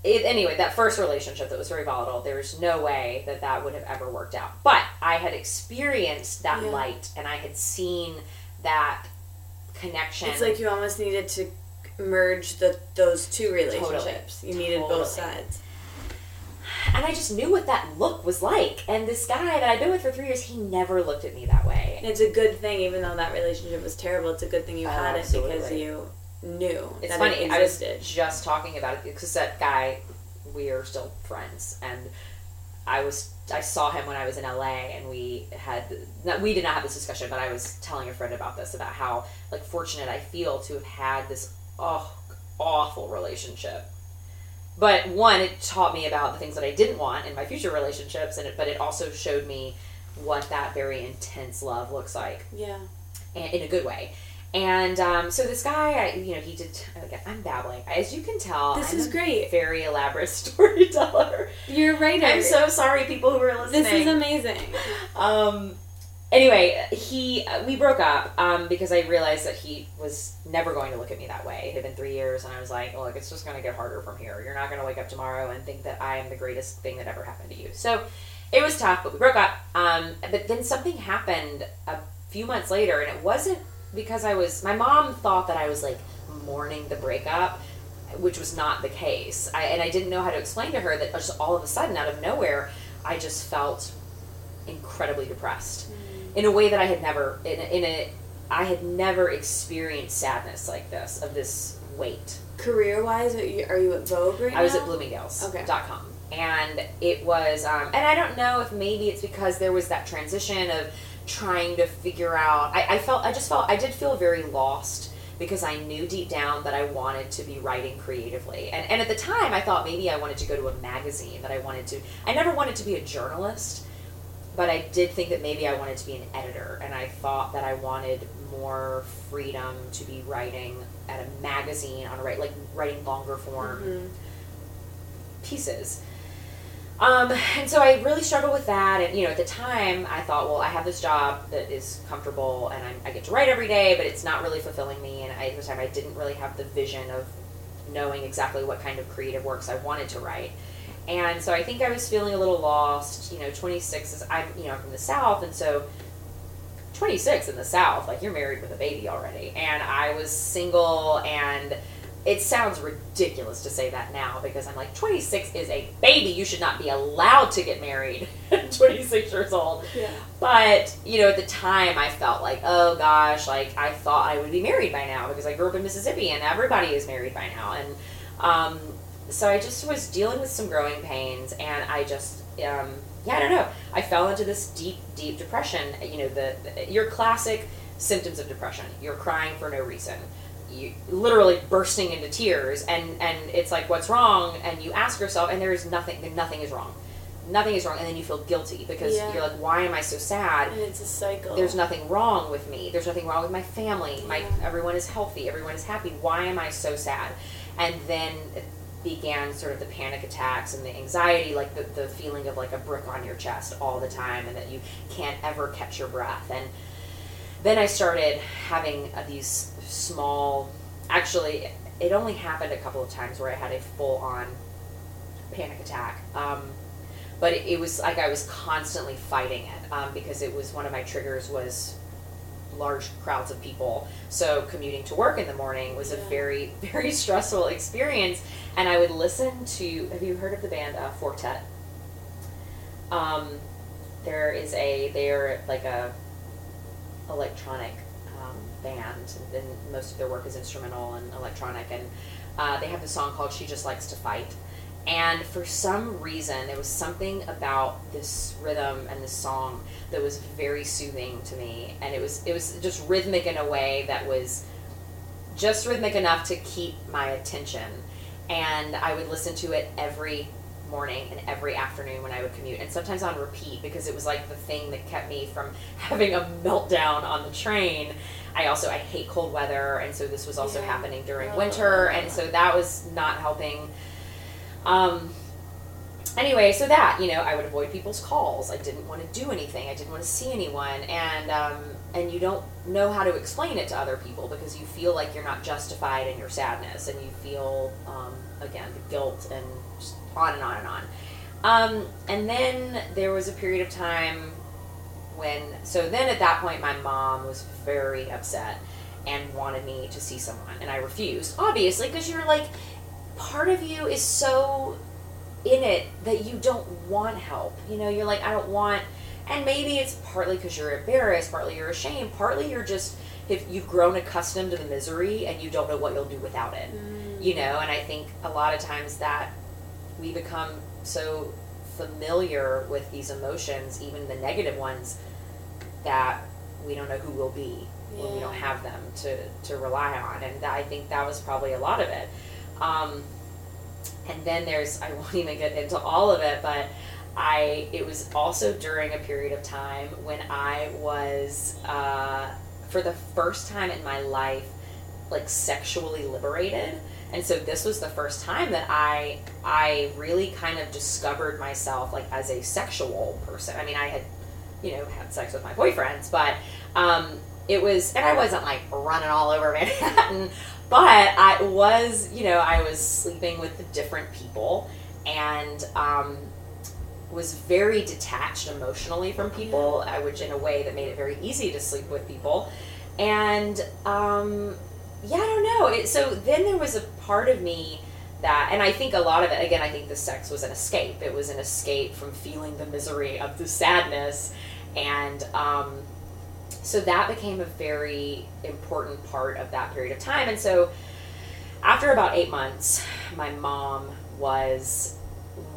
it, anyway, that first relationship that was very volatile, there was no way that that would have ever worked out. But I had experienced that yeah. light, and I had seen that connection. It's like you almost needed to merge the, those two relationships. Totally. You needed totally. both sides. And I just knew what that look was like. And this guy that I'd been with for three years, he never looked at me that way. And it's a good thing, even though that relationship was terrible, it's a good thing you oh, had it absolutely. because you knew it's that funny, it existed. I was just talking about it because that guy we are still friends. And I was, I saw him when I was in L A, and we had, we did not have this discussion, but I was telling a friend about this, about how, like, fortunate I feel to have had this oh, awful relationship. But one, it taught me about the things that I didn't want in my future relationships, and it, but it also showed me what that very intense love looks like. Yeah. And in a good way. And um, so this guy, I, you know, he did, okay, I'm babbling. As you can tell, this I'm is a great. very elaborate storyteller. You're right. I'm so sorry, people who are listening. This is amazing. Um, anyway, he, we broke up um, because I realized that he was never going to look at me that way. It had been three years, and I was like, look, it's just going to get harder from here. You're not going to wake up tomorrow and think that I am the greatest thing that ever happened to you. So it was tough, but we broke up. Um, but then something happened a few months later, and it wasn't because I was, my mom thought that I was, like, mourning the breakup, which was not the case. I, and I didn't know how to explain to her that just all of a sudden, out of nowhere, I just felt incredibly depressed mm. in a way that I had never, in a, in a, I had never experienced sadness like this, of this weight. Career-wise, are you, are you at Vogue right now? I was at Bloomingdale's dot com. Okay. And it was, um, and I don't know if maybe it's because there was that transition of trying to figure out, I, I felt, I just felt, I did feel very lost, because I knew deep down that I wanted to be writing creatively. And and at the time I thought maybe I wanted to go to a magazine, that I wanted to, I never wanted to be a journalist, but I did think that maybe I wanted to be an editor. And I thought that I wanted more freedom to be writing at a magazine, on a right, like writing longer form mm-hmm. pieces. Um, and so I really struggled with that, and, you know, at the time, I thought, well, I have this job that is comfortable, and I'm, I get to write every day, but it's not really fulfilling me, and I, at the time, I didn't really have the vision of knowing exactly what kind of creative works I wanted to write, and so I think I was feeling a little lost. You know, twenty-six is, I'm, you know, I'm from the South, and so twenty-six in the South, like, you're married with a baby already, and I was single, and... It sounds ridiculous to say that now, because I'm like, twenty-six is a baby. You should not be allowed to get married at twenty-six years old. Yeah. But, you know, at the time I felt like, oh gosh, like I thought I would be married by now, because I grew up in Mississippi and everybody is married by now. And um, so I just was dealing with some growing pains, and I just, um, yeah, I don't know. I fell into this deep, deep depression. You know, the, the your classic symptoms of depression. You're crying for no reason. You literally bursting into tears, and, and it's like, what's wrong? And you ask yourself, and there is nothing, nothing is wrong. Nothing is wrong, and then you feel guilty, because yeah. you're like, why am I so sad? And it's a cycle. There's nothing wrong with me. There's nothing wrong with my family. Yeah. My Everyone is healthy. Everyone is happy. Why am I so sad? And then it began sort of the panic attacks and the anxiety, like the, the feeling of like a brick on your chest all the time, and that you can't ever catch your breath. And then I started having uh, these... small, actually it only happened a couple of times where I had a full-on panic attack, um, but it, it was like I was constantly fighting it, um, because it was, one of my triggers was large crowds of people, so commuting to work in the morning was yeah. a very, very stressful experience. And I would listen to, have you heard of the band uh, Fortet? Um, there is a, they're like a electronic band, and most of their work is instrumental and electronic, and uh, they have a song called She Just Likes to Fight, and for some reason there was something about this rhythm and this song that was very soothing to me, and it was it was just rhythmic in a way that was just rhythmic enough to keep my attention, and I would listen to it every morning and every afternoon when I would commute, and sometimes on repeat, because it was like the thing that kept me from having a meltdown on the train. I also, I hate cold weather, and so this was also yeah. happening during oh, winter, and so that was not helping. Um, anyway, so that, you know, I would avoid people's calls. I didn't want to do anything. I didn't want to see anyone, and um, and you don't know how to explain it to other people, because you feel like you're not justified in your sadness, and you feel, um, again, the guilt, and just on and on and on. Um, and then there was a period of time when, so then at that point my mom was very upset and wanted me to see someone, and I refused, obviously, because you're like, part of you is so in it that you don't want help, you know, you're like, I don't want, and maybe it's partly because you're embarrassed, partly you're ashamed, partly you're just, if you've grown accustomed to the misery and you don't know what you'll do without it, mm. you know, and I think a lot of times that we become so familiar with these emotions, even the negative ones, that we don't know who we'll be yeah. when we don't have them to, to rely on. And that, I think that was probably a lot of it. Um, and then there's, I won't even get into all of it, but I, it was also during a period of time when I was, uh, for the first time in my life, like sexually liberated. And so this was the first time that I, I really kind of discovered myself like as a sexual person. I mean, I had, you know, had sex with my boyfriends, but, um, it was, and I wasn't like running all over Manhattan, but I was, you know, I was sleeping with different people and, um, was very detached emotionally from people, which in a way that made it very easy to sleep with people. And, um, yeah, I don't know. It, so then there was a part of me that, and I think a lot of it, again, I think the sex was an escape. It was an escape from feeling the misery of the sadness. And um, so that became a very important part of that period of time. And so after about eight months, my mom was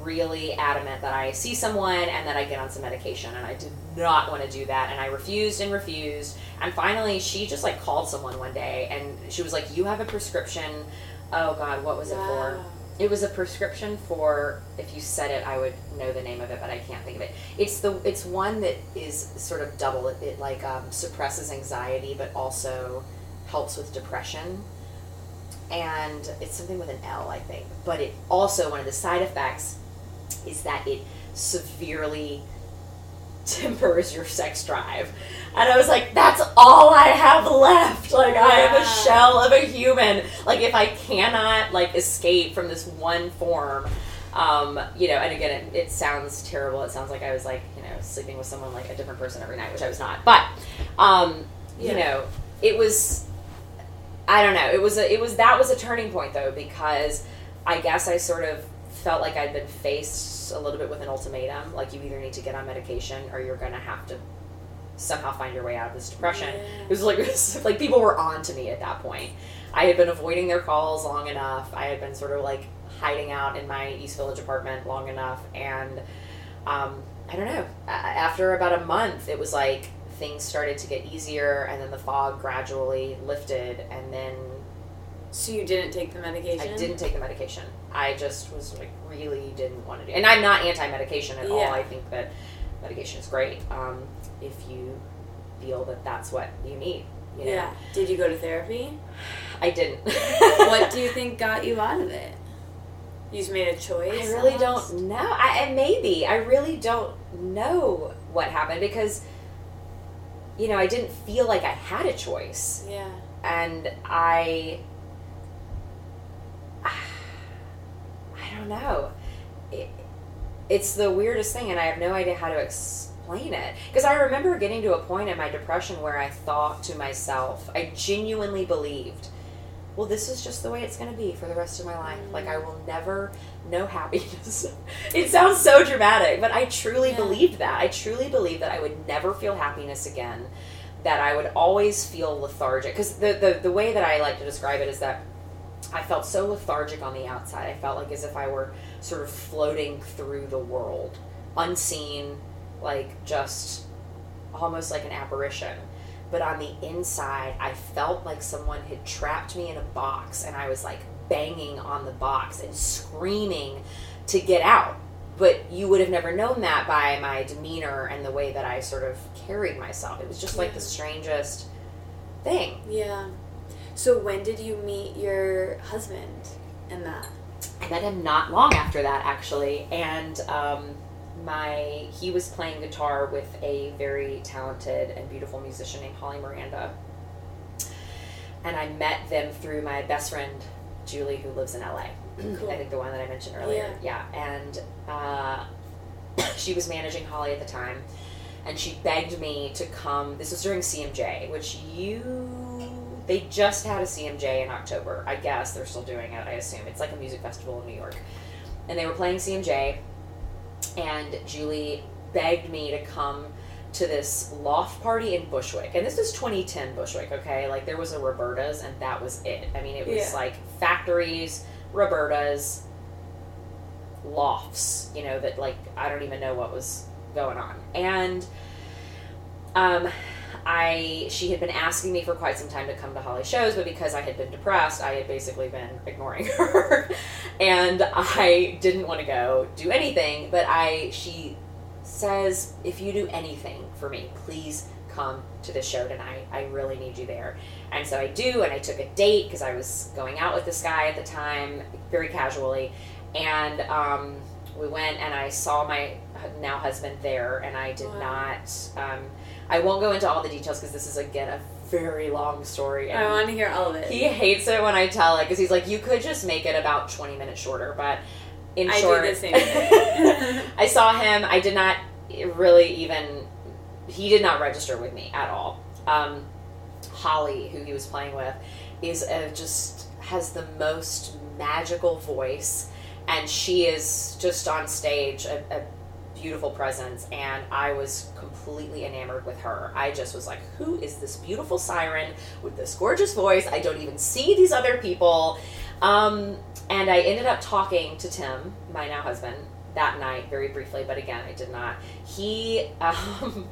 really adamant that I see someone and that I get on some medication, and I did not want to do that, and I refused and refused, and finally she just like called someone one day and she was like, you have a prescription. Oh god, what was wow. it for? It was a prescription for, if you said it I would know the name of it, but I can't think of it. It's the it's one that is sort of double. It, it like um, suppresses anxiety but also helps with depression. And it's something with an L, I think. But it also, one of the side effects is that it severely tempers your sex drive. And I was like, that's all I have left. Like, yeah. I am a shell of a human. Like, if I cannot, like, escape from this one form, um, you know, and again, it, it sounds terrible. It sounds like I was, like, you know, sleeping with someone, like, a different person every night, which I was not. But, um, yeah. you know, it was... I don't know. It was a, it was, that was a turning point though, because I guess I sort of felt like I'd been faced a little bit with an ultimatum. Like, you either need to get on medication or you're going to have to somehow find your way out of this depression. Yeah. It was like, it was like people were on to me at that point. I had been avoiding their calls long enough. I had been sort of like hiding out in my East Village apartment long enough. And, um, I don't know, after about a month, it was like, things started to get easier, and then the fog gradually lifted, and then... So you didn't take the medication? I didn't take the medication. I just was, like, really didn't want to do it. And I'm not anti-medication at yeah. all. I think that medication is great um, if you feel that that's what you need. You know? Yeah. Did you go to therapy? I didn't. What do you think got you out of it? You just made a choice? I really almost? don't know. I, and maybe. I really don't know what happened, because... you know, I didn't feel like I had a choice. Yeah. And I, I don't know. It, it's the weirdest thing, and I have no idea how to explain it. Because I remember getting to a point in my depression where I thought to myself, I genuinely believed, well, this is just the way it's going to be for the rest of my life. Mm. Like, I will never know happiness. It sounds so dramatic, but I truly yeah. believed that. I truly believed that I would never feel happiness again, that I would always feel lethargic. Because the, the, the way that I like to describe it is that I felt so lethargic on the outside. I felt like as if I were sort of floating through the world, unseen, like just almost like an apparition. But on the inside, I felt like someone had trapped me in a box, and I was like banging on the box and screaming to get out. But you would have never known that by my demeanor and the way that I sort of carried myself. It was just yeah. like the strangest thing. Yeah. So when did you meet your husband and that? I met him not long after that, actually. And, um... My he was playing guitar with a very talented and beautiful musician named Holly Miranda, and I met them through my best friend Julie, who lives in L A. Cool. I think the one that I mentioned earlier. Yeah, yeah. And uh, she was managing Holly at the time, and she begged me to come. This was during C M J, which you they just had a C M J in October. I guess they're still doing it. I assume it's like a music festival in New York, and they were playing C M J. And Julie begged me to come to this loft party in Bushwick. And this was twenty ten Bushwick, okay? Like, there was a Roberta's, and that was it. I mean, it was, yeah. like, factories, Roberta's, lofts, you know, that, like, I don't even know what was going on. And um, I, she had been asking me for quite some time to come to Holly shows, but because I had been depressed, I had basically been ignoring her. And I didn't want to go do anything, but I, she says, if you do anything for me, please come to this show tonight. I really need you there. And so I do, and I took a date because I was going out with this guy at the time, very casually. And um, we went, and I saw my now husband there, and I did wow. not, um, I won't go into all the details because this is, again, a very long story. And I want to hear all of it. He hates it when I tell it because he's like, you could just make it about twenty minutes shorter, but in I short. I did the same thing. I saw him. I did not really even, he did not register with me at all. Um, Holly, who he was playing with, is a, just has the most magical voice, and she is just on stage a, a beautiful presence, and I was completely enamored with her. I just was like, who is this beautiful siren with this gorgeous voice? I don't even see these other people. Um, and I ended up talking to Tim, my now husband, that night very briefly, but again, I did not. He, um,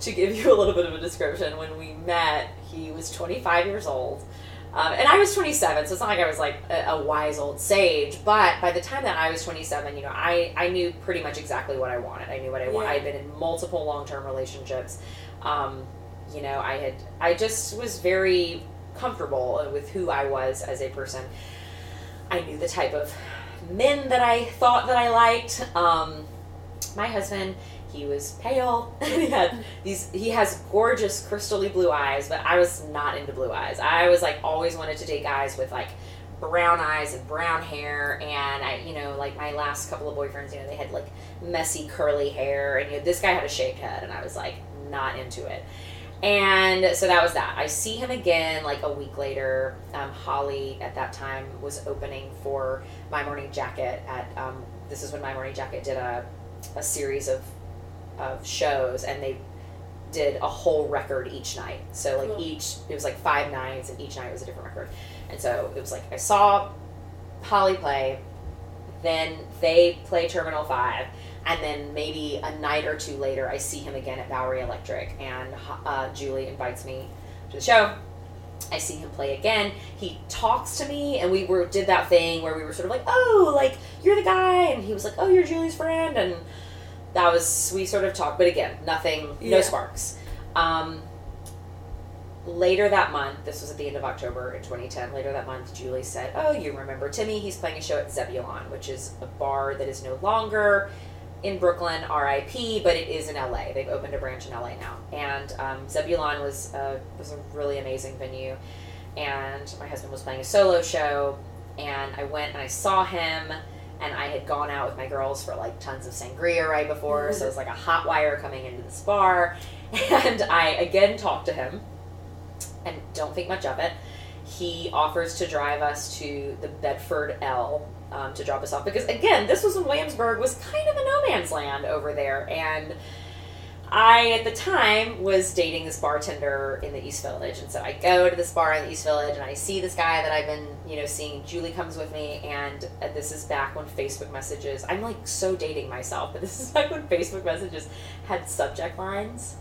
to give you a little bit of a description, when we met, he was twenty-five years old. Um, and I was twenty-seven, so it's not like I was like a, a wise old sage, but by the time that I was twenty-seven, you know, I, I knew pretty much exactly what I wanted. I knew what I wanted. Yeah. I had been in multiple long-term relationships. Um, you know, I had, I just was very comfortable with who I was as a person. I knew the type of men that I thought that I liked. Um, my husband, he was pale, and he had these, he has gorgeous crystally blue eyes, but I was not into blue eyes. I was like, always wanted to date guys with like brown eyes and brown hair. And I, you know, like my last couple of boyfriends, you know, they had like messy curly hair, and you know, this guy had a shaved head, and I was like, not into it. And so that was that. I see him again like a week later. Um, Holly at that time was opening for My Morning Jacket at, um, this is when My Morning Jacket did a, a series of, of shows, and they did a whole record each night. So like cool. each, it was like five nights, and each night was a different record. And so it was like, I saw Holly play, then they play Terminal Five. And then maybe a night or two later, I see him again at Bowery Electric, and uh, Julie invites me to the show. I see him play again. He talks to me, and we were, did that thing where we were sort of like, oh, like, you're the guy. And he was like, oh, you're Julie's friend. And that was, we sort of talked, but again, nothing, yeah. no sparks. Um, later that month, this was at the end of October in twenty ten, later that month, Julie said, oh, you remember Timmy? He's playing a show at Zebulon, which is a bar that is no longer in Brooklyn, R I P, but it is in L A. They've opened a branch in L A now. And um, Zebulon was a, was a really amazing venue. And my husband was playing a solo show. And I went and I saw him. And I had gone out with my girls for like tons of sangria right before. So it was like a hot wire coming into this bar. And I again talked to him. And don't think much of it. He offers to drive us to the Bedford L, Um, to drop us off, because again, this was when Williamsburg was kind of a no man's land over there, and I at the time was dating this bartender in the East Village, and so I go to this bar in the East Village, and I see this guy that I've been, you know, seeing. Julie comes with me, and uh, this is back when Facebook messages, I'm like so dating myself, but this is back when Facebook messages had subject lines,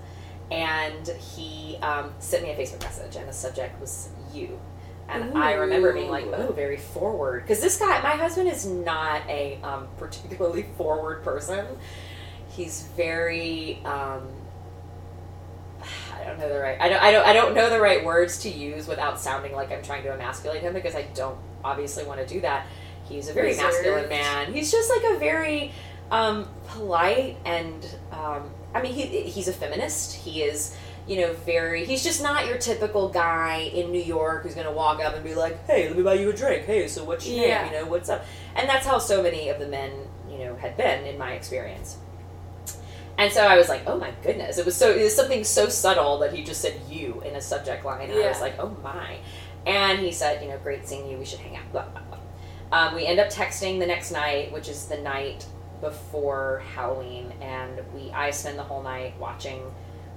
and he um, sent me a Facebook message, and the subject was you. And ooh. I remember being like, oh, very forward. Because this guy, my husband, is not a um, particularly forward person. He's very, um, I don't know the right, I don't, I don't, I don't know the right words to use without sounding like I'm trying to emasculate him, because I don't obviously want to do that. He's a very Reserved. masculine man. He's just like a very um, polite and, um, I mean, he he's a feminist. He is... you know, very, he's just not your typical guy in New York who's going to walk up and be like, hey, let me buy you a drink. Hey, so what's your yeah. name? You know, what's up? And that's how so many of the men, you know, had been in my experience. And so I was like, oh my goodness. It was so, it was something so subtle that he just said you in a subject line. And yeah. I was like, oh my. And he said, you know, great seeing you. We should hang out. Blah, blah, blah. Um, we end up texting the next night, which is the night before Halloween. And we, I spend the whole night watching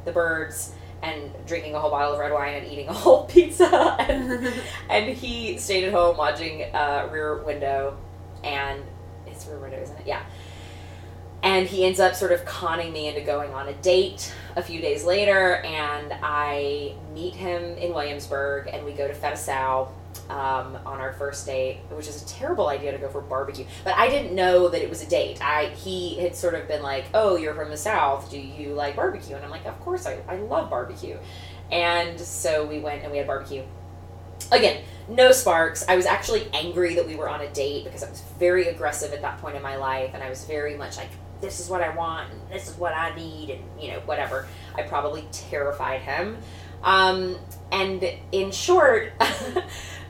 the birds and drinking a whole bottle of red wine and eating a whole pizza, and, and he stayed at home watching uh, Rear Window, and his it's Roberta, isn't it? Yeah. And he ends up sort of conning me into going on a date a few days later, and I meet him in Williamsburg, and we go to Feta Sal um, on our first date, which is a terrible idea to go for barbecue. But I didn't know that it was a date. I He had sort of been like, oh, you're from the South. Do you like barbecue? And I'm like, of course I, I love barbecue. And so we went and we had barbecue. Again, no sparks. I was actually angry that we were on a date because I was very aggressive at that point in my life, and I was very much like, this is what I want, and this is what I need, and, you know, whatever. I probably terrified him. Um, and in short,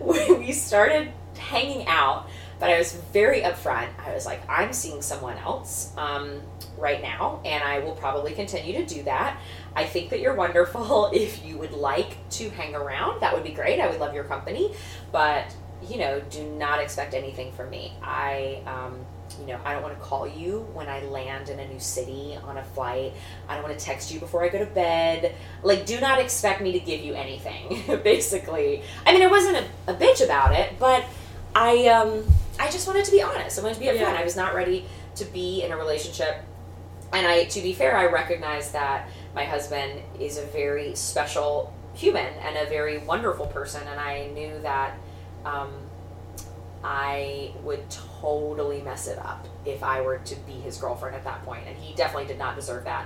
we started hanging out, but I was very upfront. I was like, I'm seeing someone else um, right now, and I will probably continue to do that. I think that you're wonderful. If you would like to hang around, that would be great. I would love your company, but, you know, do not expect anything from me. I, um, you know, I don't want to call you when I land in a new city on a flight. I don't want to text you before I go to bed. Like, do not expect me to give you anything, basically. I mean, I wasn't a, a bitch about it, but I, um, I just wanted to be honest. I wanted to be upfront. Yeah. I was not ready to be in a relationship. And I, to be fair, I recognize that my husband is a very special human and a very wonderful person. And I knew that, um, I would totally mess it up if I were to be his girlfriend at that point, and he definitely did not deserve that.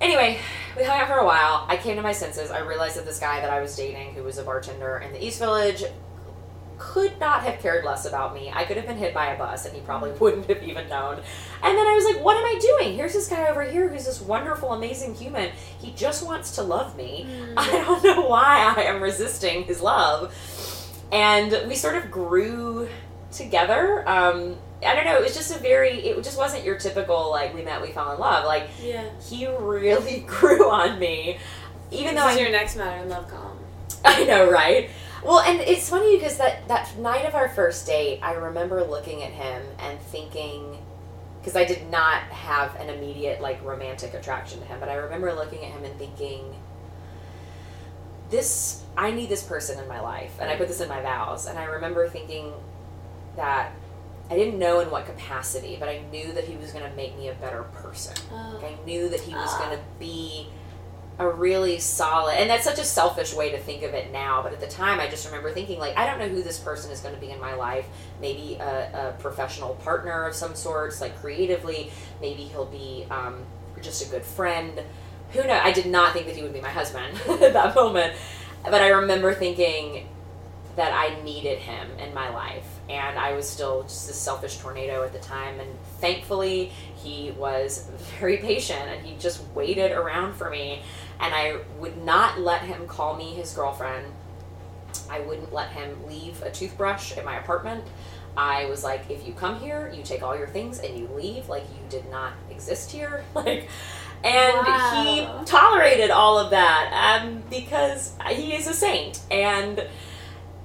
Anyway, we hung out for a while. I came to my senses. I realized that this guy that I was dating, who was a bartender in the East Village, could not have cared less about me. I could have been hit by a bus, and he probably wouldn't have even known. And then I was like, what am I doing? Here's this guy over here who's this wonderful, amazing human. He just wants to love me. Mm. I don't know why I am resisting his love. And we sort of grew together. Um, I don't know. It was just a very, it just wasn't your typical, like, we met, we fell in love. Like, yeah. He really grew on me. Even this though is your next Modern Love column. I know, right? Well, and it's funny because that, that night of our first date, I remember looking at him and thinking, because I did not have an immediate, like, romantic attraction to him, but I remember looking at him and thinking, this, I need this person in my life, and I put this in my vows. And I remember thinking that I didn't know in what capacity, but I knew that he was going to make me a better person. Oh. Like, I knew that he was going to be a really solid, and that's such a selfish way to think of it now, but at the time I just remember thinking, like, I don't know who this person is going to be in my life. Maybe a, a professional partner of some sorts, like creatively. Maybe he'll be um, just a good friend. Who knows? I did not think that he would be my husband at that moment. But I remember thinking that I needed him in my life, and I was still just this selfish tornado at the time, and thankfully he was very patient, and he just waited around for me, and I would not let him call me his girlfriend. I wouldn't let him leave a toothbrush in my apartment. I was like, if you come here, you take all your things and you leave, like you did not exist here. Like, and wow. He tolerated all of that um, because he is a saint. And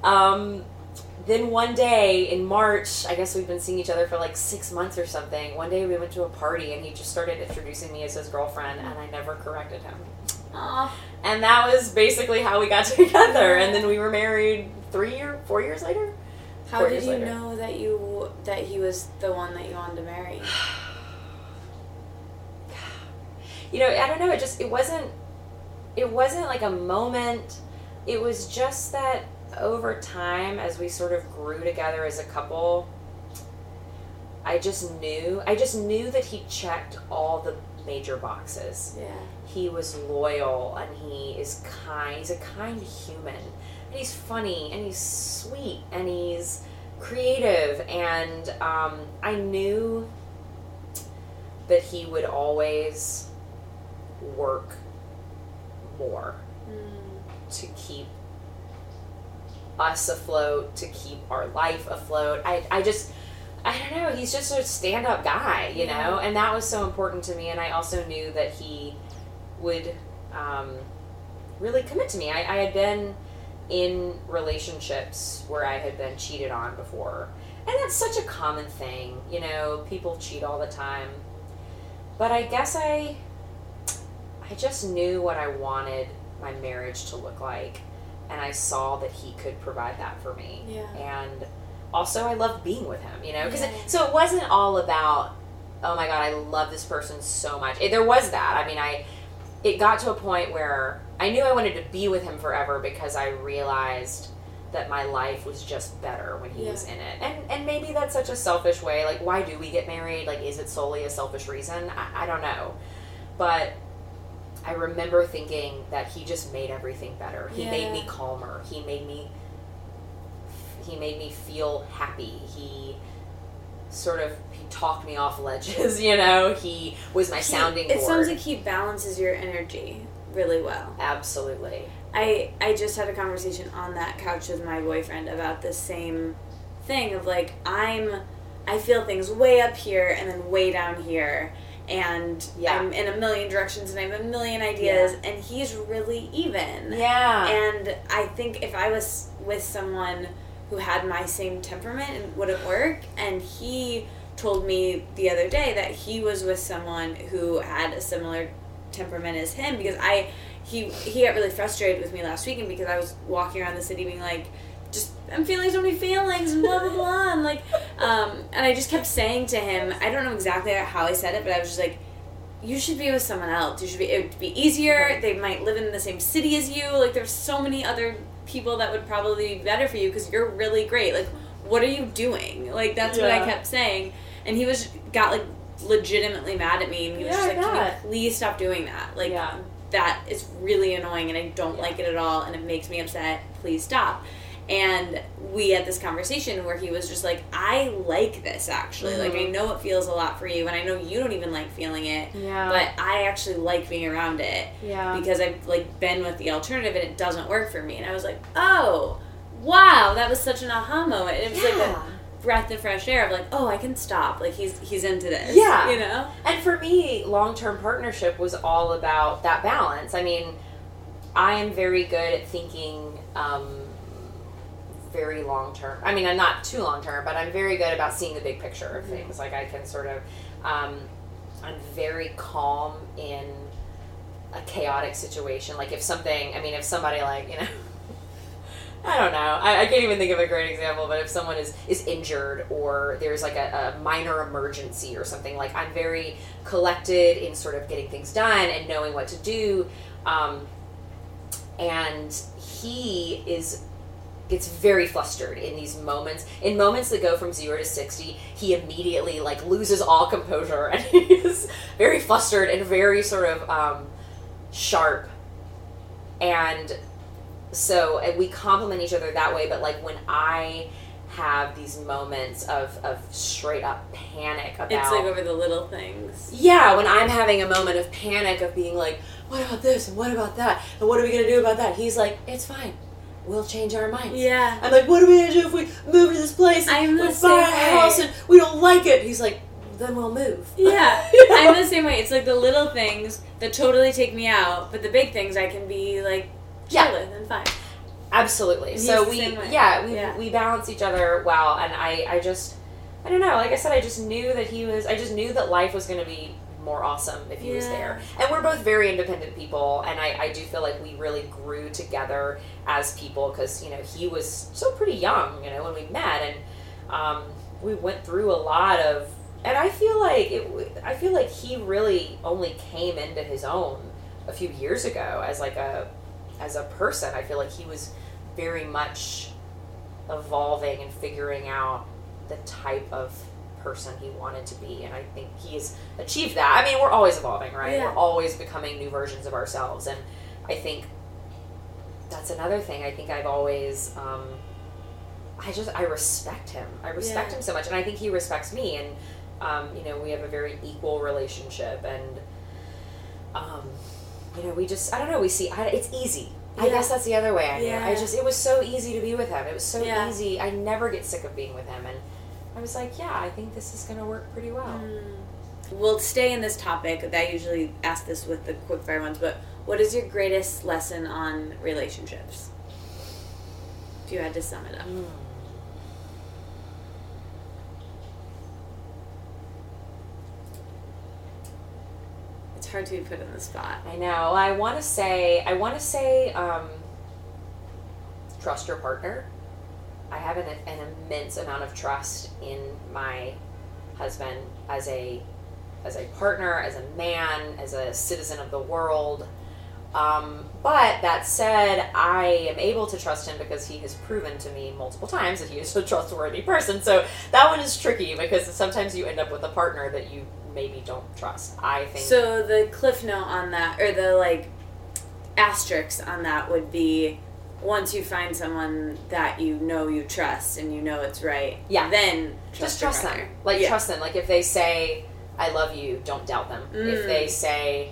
um, then one day in March, I guess we've been seeing each other for like six months or something. One day we went to a party and he just started introducing me as his girlfriend, and I never corrected him. Aww. And that was basically how we got together. And then we were married three or four years later. How Four did you later. know that you that he was the one that you wanted to marry? You know, I don't know. It just it wasn't it wasn't like a moment. It was just that over time, as we sort of grew together as a couple, I just knew. I just knew that he checked all the major boxes. Yeah. He was loyal, and he is kind. He's a kind human. And he's funny, and he's sweet, and he's creative, and um, I knew that he would always work more mm. to keep us afloat, to keep our life afloat. I, I just, I don't know, he's just a stand-up guy, you yeah. know, and that was so important to me, and I also knew that he would um, really commit to me. I, I had been in relationships where I had been cheated on before. And that's such a common thing, you know, people cheat all the time. But I guess I I just knew what I wanted my marriage to look like, and I saw that he could provide that for me. Yeah. And also I loved being with him, you know, because yeah. so it wasn't all about, oh my God, I love this person so much. It, there was that. I mean, I, it got to a point where I knew I wanted to be with him forever because I realized that my life was just better when he yeah. was in it. And and maybe that's such a selfish way. Like, why do we get married? Like, is it solely a selfish reason? I, I don't know. But I remember thinking that he just made everything better. He yeah. made me calmer. He made me, he made me feel happy. He sort of he talked me off ledges, you know? He was my he, sounding board. It sounds like he balances your energy really well. Absolutely. I, I just had a conversation on that couch with my boyfriend about the same thing of like, I'm, I feel things way up here and then way down here, and yeah. I'm in a million directions and I have a million ideas, yeah. and he's really even. Yeah. And I think if I was with someone who had my same temperament, it wouldn't work. And he told me the other day that he was with someone who had a similar temperament as him, because I... He he got really frustrated with me last weekend because I was walking around the city being like, just, I'm feeling so many feelings, blah, blah, blah. And, like, um, and I just kept saying to him, I don't know exactly how I said it, but I was just like, you should be with someone else. You should be, it would be easier. They might live in the same city as you. Like, there's so many other people that would probably be better for you because you're really great. Like, what are you doing? Like, that's yeah. what I kept saying. And he was got, like, legitimately mad at me. And he was yeah, just like, can you please stop doing that? Like, yeah. that is really annoying and I don't yeah. like it at all and it makes me upset. Please stop. And we had this conversation where he was just like, I like this actually. Mm-hmm. Like, I know it feels a lot for you and I know you don't even like feeling it. Yeah. But I actually like being around it. Yeah. Because I've like been with the alternative and it doesn't work for me. And I was like, oh, wow, that was such an aha moment. And it was yeah. like a breath of fresh air of like, oh, I can stop. Like he's he's into this. Yeah. You know? And for me, long-term partnership was all about that balance. I mean, I am very good at thinking um very long term. I mean, I'm not too long term, but I'm very good about seeing the big picture of things. Mm-hmm. Like I can sort of, um, I'm very calm in a chaotic situation. Like if something, I mean, if somebody like, you know, I don't know, I, I can't even think of a great example, but if someone is, is injured or there's like a, a minor emergency or something, like I'm very collected in sort of getting things done and knowing what to do. Um, and he is gets very flustered in these moments. In moments that go from zero to sixty, he immediately like loses all composure and he's very flustered and very sort of um, sharp. And so and we complement each other that way, but like when I have these moments of, of straight up panic about... It's like over the little things. Yeah, when I'm having a moment of panic of being like, what about this and what about that and what are we going to do about that? He's like, it's fine. We'll change our minds. Yeah. I'm like, what are we going to do if we move to this place? I'm the same way. We buy a house and we don't like it. He's like, then we'll move. Yeah. You know? I'm the same way. It's like the little things that totally take me out, but the big things I can be like, chill yeah. with and fine. Absolutely. He's so we, yeah, we yeah. we balance each other well. And I, I just, I don't know. Like I said, I just knew that he was, I just knew that life was going to be more awesome if he yeah. was there. And we're both very independent people, and I, I do feel like we really grew together as people because, you know, he was still pretty young, you know, when we met, and um, we went through a lot of, and I feel like it, I feel like he really only came into his own a few years ago as like a, as a person. I feel like he was very much evolving and figuring out the type of person he wanted to be, and I think he's achieved that. I mean, we're always evolving, right? Yeah. We're always becoming new versions of ourselves, and I think that's another thing. I think I've always, um, I just, I respect him. I respect yeah. him so much, and I think he respects me, and, um, you know, we have a very equal relationship, and, um, you know, we just, I don't know, we see, I, it's easy. Yeah. I guess that's the other way I knew. Yeah. I just, it was so easy to be with him. It was so yeah. easy. I never get sick of being with him, and I was like, yeah, I think this is going to work pretty well. Mm. We'll stay in this topic. I usually ask this with the quickfire ones, but what is your greatest lesson on relationships? If you had to sum it up. Mm. It's hard to be put in the spot. I know. I want to say, I want to say, um, trust your partner. I have an, an immense amount of trust in my husband as a as a partner, as a man, as a citizen of the world. Um, but that said, I am able to trust him because he has proven to me multiple times that he is a trustworthy person. So that one is tricky because sometimes you end up with a partner that you maybe don't trust. I think so. The cliff note on that, or the like asterisk on that, would be once you find someone that you know you trust and you know it's right, yeah, then trust just trust them. Like yeah. trust them. Like if they say I love you, don't doubt them. Mm. If they say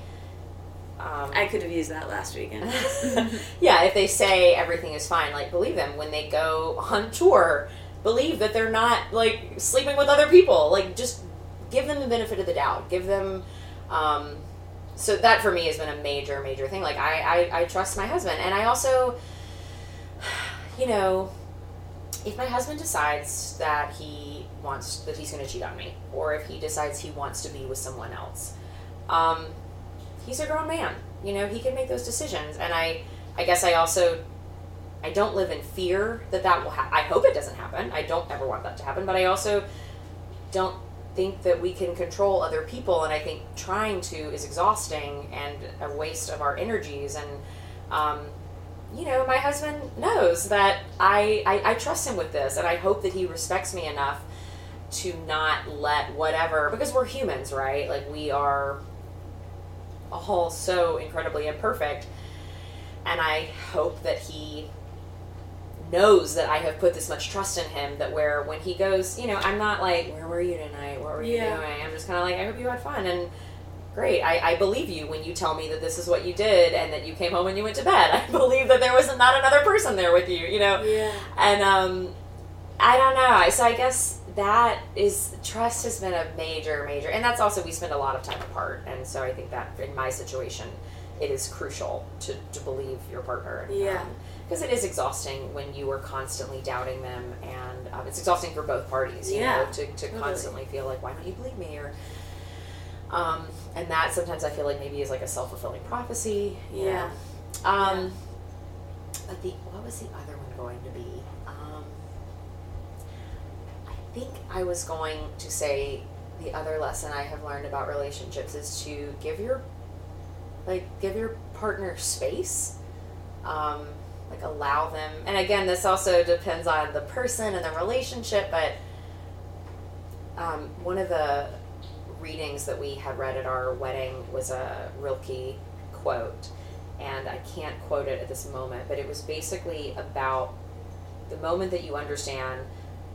Um, I could have used that last weekend. Yeah, if they say everything is fine, like, believe them. When they go on tour, believe that they're not, like, sleeping with other people. Like, just give them the benefit of the doubt. Give them, um, so that for me has been a major, major thing. Like, I, I, I trust my husband. And I also, you know, if my husband decides that he wants, that he's going to cheat on me, or if he decides he wants to be with someone else, um... he's a grown man, you know, he can make those decisions. And I, I guess I also, I don't live in fear that that will happen. I hope it doesn't happen. I don't ever want that to happen, but I also don't think that we can control other people. And I think trying to is exhausting and a waste of our energies. And, um, you know, my husband knows that I, I, I trust him with this, and I hope that he respects me enough to not let whatever, because we're humans, right? Like we are all so incredibly imperfect, and I hope that he knows that I have put this much trust in him that where when he goes, you know, I'm not like, where were you tonight, what were you yeah. doing? I'm just kind of like, I hope you had fun, and great, I, I believe you when you tell me that this is what you did and that you came home and you went to bed. I believe that there was not another person there with you, you know. Yeah. And um I don't know, so I guess that is, trust has been a major, major, and that's also, we spend a lot of time apart, and so I think that in my situation, it is crucial to, to believe your partner. Yeah. Um, because it is exhausting when you are constantly doubting them, and um, it's exhausting for both parties, you yeah. know, to, to constantly feel like, why don't you believe me, or, um, and that sometimes I feel like maybe is like a self-fulfilling prophecy. Yeah. Know? Um, yeah. But the, what was the other one going to be? I think I was going to say the other lesson I have learned about relationships is to give your, like, give your partner space, um, like allow them. And again, this also depends on the person and the relationship, but um, one of the readings that we had read at our wedding was a Rilke quote, and I can't quote it at this moment, but it was basically about the moment that you understand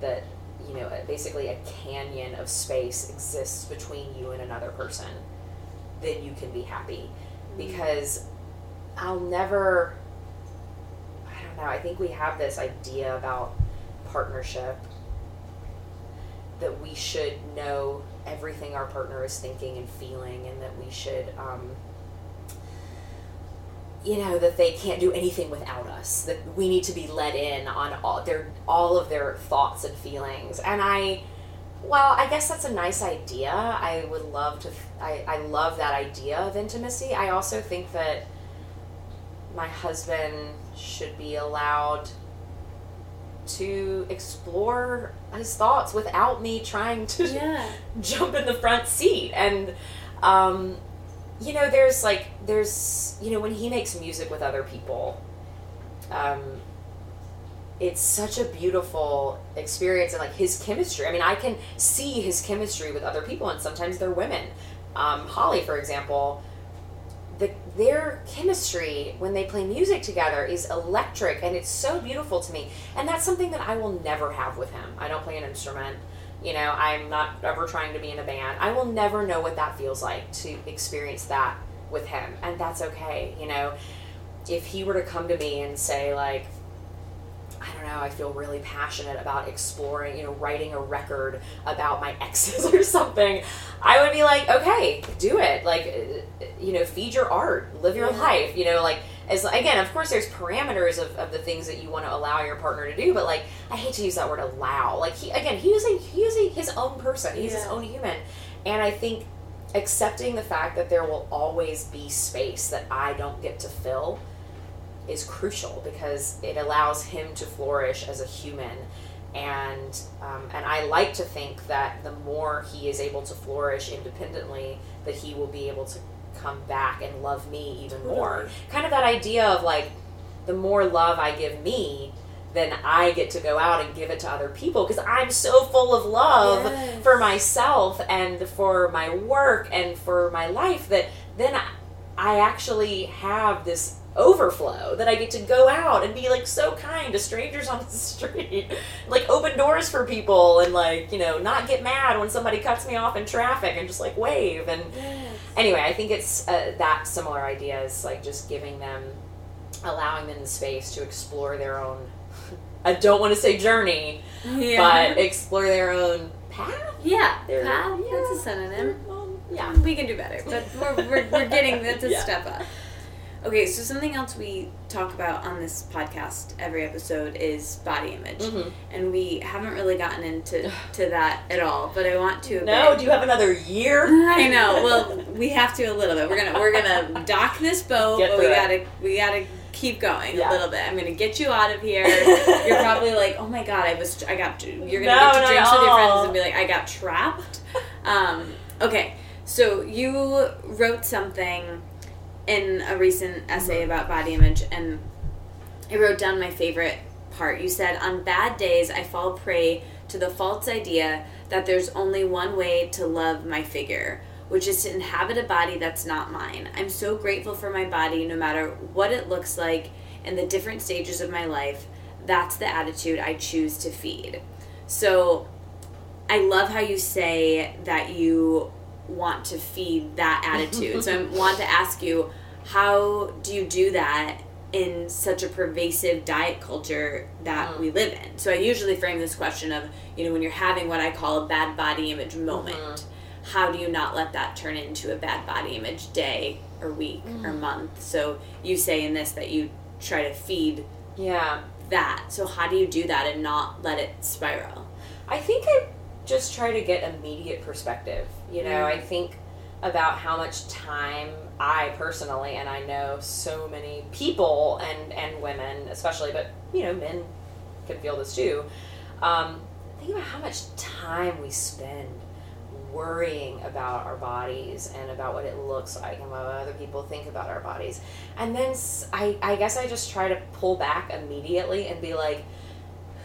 that, you know, basically a canyon of space exists between you and another person, then you can be happy. Because I'll never, I don't know, I think we have this idea about partnership that we should know everything our partner is thinking and feeling, and that we should, um, you know, that they can't do anything without us, that we need to be let in on all their all of their thoughts and feelings. And I, well, I guess that's a nice idea. I would love to, I, I love that idea of intimacy. I also think that my husband should be allowed to explore his thoughts without me trying to yeah. jump in the front seat. And, um, you know, there's like, there's, you know, when he makes music with other people, um, it's such a beautiful experience, and like his chemistry. I mean, I can see his chemistry with other people, and sometimes they're women. Um, Holly, for example, the, their chemistry when they play music together is electric, and it's so beautiful to me. And that's something that I will never have with him. I don't play an instrument. You know, I'm not ever trying to be in a band. I will never know what that feels like to experience that with him. And that's okay. You know, if he were to come to me and say, like, I don't know, I feel really passionate about exploring, you know, writing a record about my exes or something, I would be like, okay, do it. Like, you know, feed your art, live your life, you know, like, as, again, of course, there's parameters of, of the things that you want to allow your partner to do, but, like, I hate to use that word allow. Like, he, again, he is, a, he is a, his own person. He's yeah. his own human. And I think accepting the fact that there will always be space that I don't get to fill is crucial because it allows him to flourish as a human. And um, and I like to think that the more he is able to flourish independently, that he will be able to come back and love me even more. Kind of that idea of like, the more love I give me, then I get to go out and give it to other people because I'm so full of love yes. for myself and for my work and for my life that then I, I actually have this overflow that I get to go out and be like so kind to strangers on the street, like open doors for people and like, you know, not get mad when somebody cuts me off in traffic and just like wave. And yes. anyway, I think it's uh, that similar idea is like just giving them, allowing them the space to explore their own, I don't want to say journey, yeah. but explore their own path. Yeah, their, path, yeah. that's a synonym. Own, yeah, we can do better, but we're, we're, we're getting that's a yeah. step up. Okay, so something else we talk about on this podcast every episode is body image. Mm-hmm. And we haven't really gotten into to that at all, but I want to. No, bit. Do you have another year? I know. Well, we have to a little bit. We're going to we're going to dock this boat, but we got to we got to keep going yeah. a little bit. I'm going to get you out of here. You're probably like, "Oh my god, I was I got you're going to no, get to drinks with your friends and be like, I got trapped." Um, okay. So, you wrote something in a recent essay about body image, and I wrote down my favorite part. You said, "On bad days, I fall prey to the false idea that there's only one way to love my figure, which is to inhabit a body that's not mine. I'm so grateful for my body, no matter what it looks like in the different stages of my life. That's the attitude I choose to feed." So I love how you say that you want to feed that attitude. So I want to ask you, how do you do that in such a pervasive diet culture that mm. we live in? So I usually frame this question of, you know, when you're having what I call a bad body image moment, mm-hmm. how do you not let that turn into a bad body image day or week mm. or month? So you say in this that you try to feed yeah. that. So how do you do that and not let it spiral? I think I just try to get immediate perspective. You know, I think about how much time I personally, and I know so many people and, and women especially, but, you know, men can feel this too. Um, think about how much time we spend worrying about our bodies and about what it looks like and what other people think about our bodies. And then I, I guess I just try to pull back immediately and be like,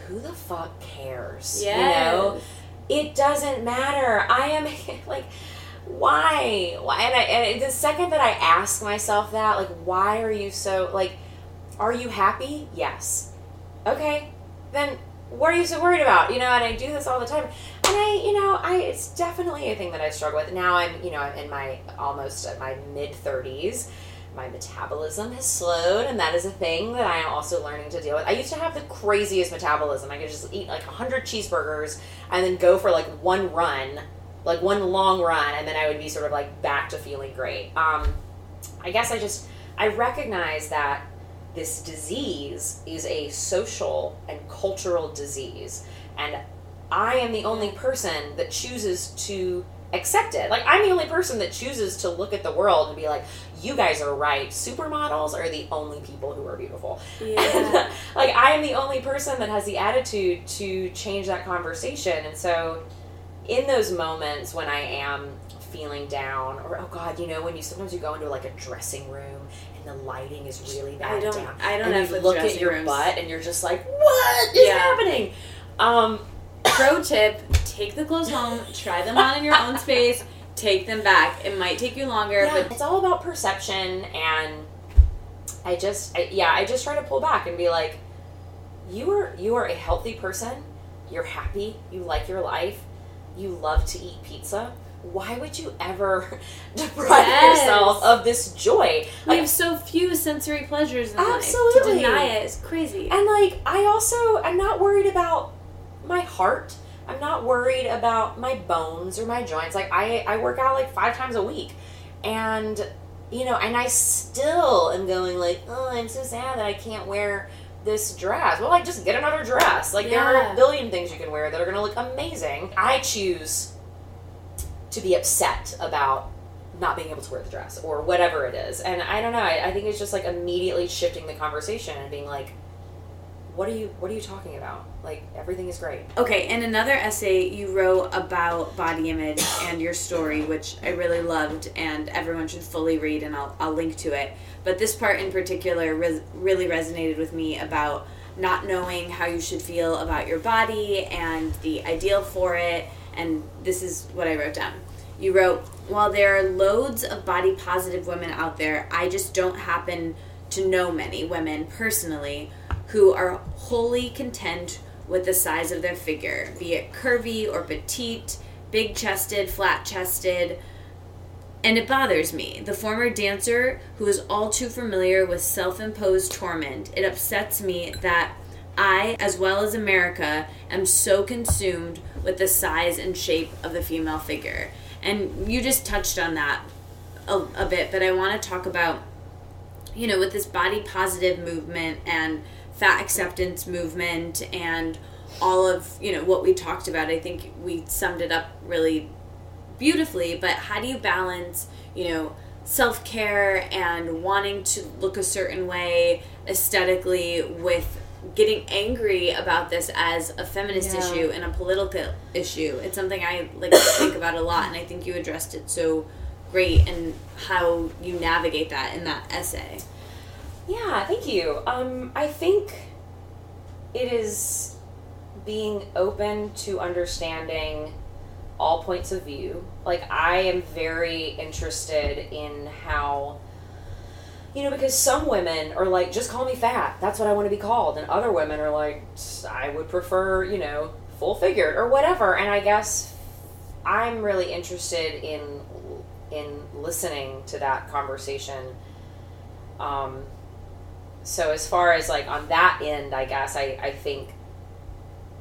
who the fuck cares? Yes. You know? It doesn't matter. I am, like, why? Why? And, I, and the second that I ask myself that, like, why are you so, like, are you happy? Yes. Okay. Then what are you so worried about? You know, and I do this all the time. And I, you know, I, it's definitely a thing that I struggle with. Now I'm, you know, I'm in my, almost at my mid-thirties. My metabolism has slowed, and that is a thing that I am also learning to deal with. I used to have the craziest metabolism. I could just eat like one hundred cheeseburgers and then go for like one run, like one long run, and then I would be sort of like back to feeling great. Um, I guess I just, I recognize that this disease is a social and cultural disease, and I am the only person that chooses to accept it. Like, I'm the only person that chooses to look at the world and be like, you guys are right. Supermodels are the only people who are beautiful. Yeah. Like, I am the only person that has the attitude to change that conversation. And so in those moments when I am feeling down, or, oh God, you know, when you sometimes you go into like a dressing room and the lighting is really bad. I don't, down, I don't and have you look at your rooms. Butt and you're just like, what is yeah. happening? Um, Pro tip, take the clothes home, try them on in your own space, take them back. It might take you longer, yeah, but it's all about perception. And I just, I, yeah, I just try to pull back and be like, you are, you are a healthy person. You're happy. You like your life. You love to eat pizza. Why would you ever deprive yes. yourself of this joy? Like, we have so few sensory pleasures in absolutely. Life. To deny it is crazy. And like, I also, I'm not worried about my heart. I'm not worried about my bones or my joints. Like, I, I work out like five times a week, and, you know, and I still am going like, oh, I'm so sad that I can't wear this dress. Well, like, just get another dress. Like, yeah. there are a billion things you can wear that are going to look amazing. I choose to be upset about not being able to wear the dress or whatever it is. And I don't know. I, I think it's just like immediately shifting the conversation and being like, what are you, what are you talking about? Like, everything is great. Okay. And another essay you wrote about body image and your story, which I really loved and everyone should fully read, and I'll, I'll link to it. But this part in particular res- really resonated with me about not knowing how you should feel about your body and the ideal for it. And this is what I wrote down. You wrote, while there are loads of body positive women out there, I just don't happen to know many women personally who are wholly content with the size of their figure, be it curvy or petite, big-chested, flat-chested, and it bothers me. The former dancer who is all too familiar with self-imposed torment, it upsets me that I, as well as America, am so consumed with the size and shape of the female figure. And you just touched on that a, a bit, but I want to talk about, you know, with this body positive movement and fat acceptance movement and all of, you know, what we talked about. I think we summed it up really beautifully, but how do you balance, you know, self-care and wanting to look a certain way aesthetically with getting angry about this as a feminist yeah. issue and a political issue? It's something I like to think about a lot, and I think you addressed it so great and how you navigate that in that essay. Yeah, thank you. Um, I think it is being open to understanding all points of view. Like, I am very interested in how, you know, because some women are like, just call me fat. That's what I want to be called. And other women are like, I would prefer, you know, full figured or whatever. And I guess I'm really interested in in listening to that conversation. Um, so as far as like on that end, I guess I, I think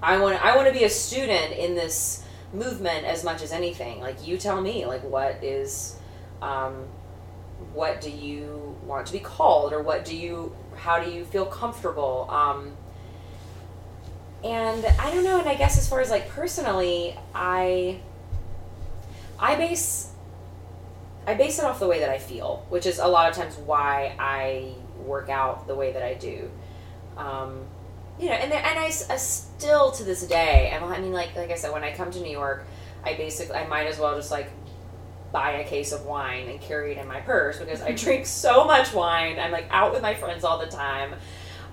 I want I want to be a student in this movement as much as anything. Like, you tell me, like, what is, um, what do you want to be called, or what do you, how do you feel comfortable? Um, and I don't know. And I guess as far as like personally, I, I base, I base it off the way that I feel, which is a lot of times why I work out the way that I do. Um, you know, and then, and I, I still to this day, and I mean, like, like I said, when I come to New York, I basically, I might as well just like buy a case of wine and carry it in my purse, because I drink so much wine. I'm like out with my friends all the time.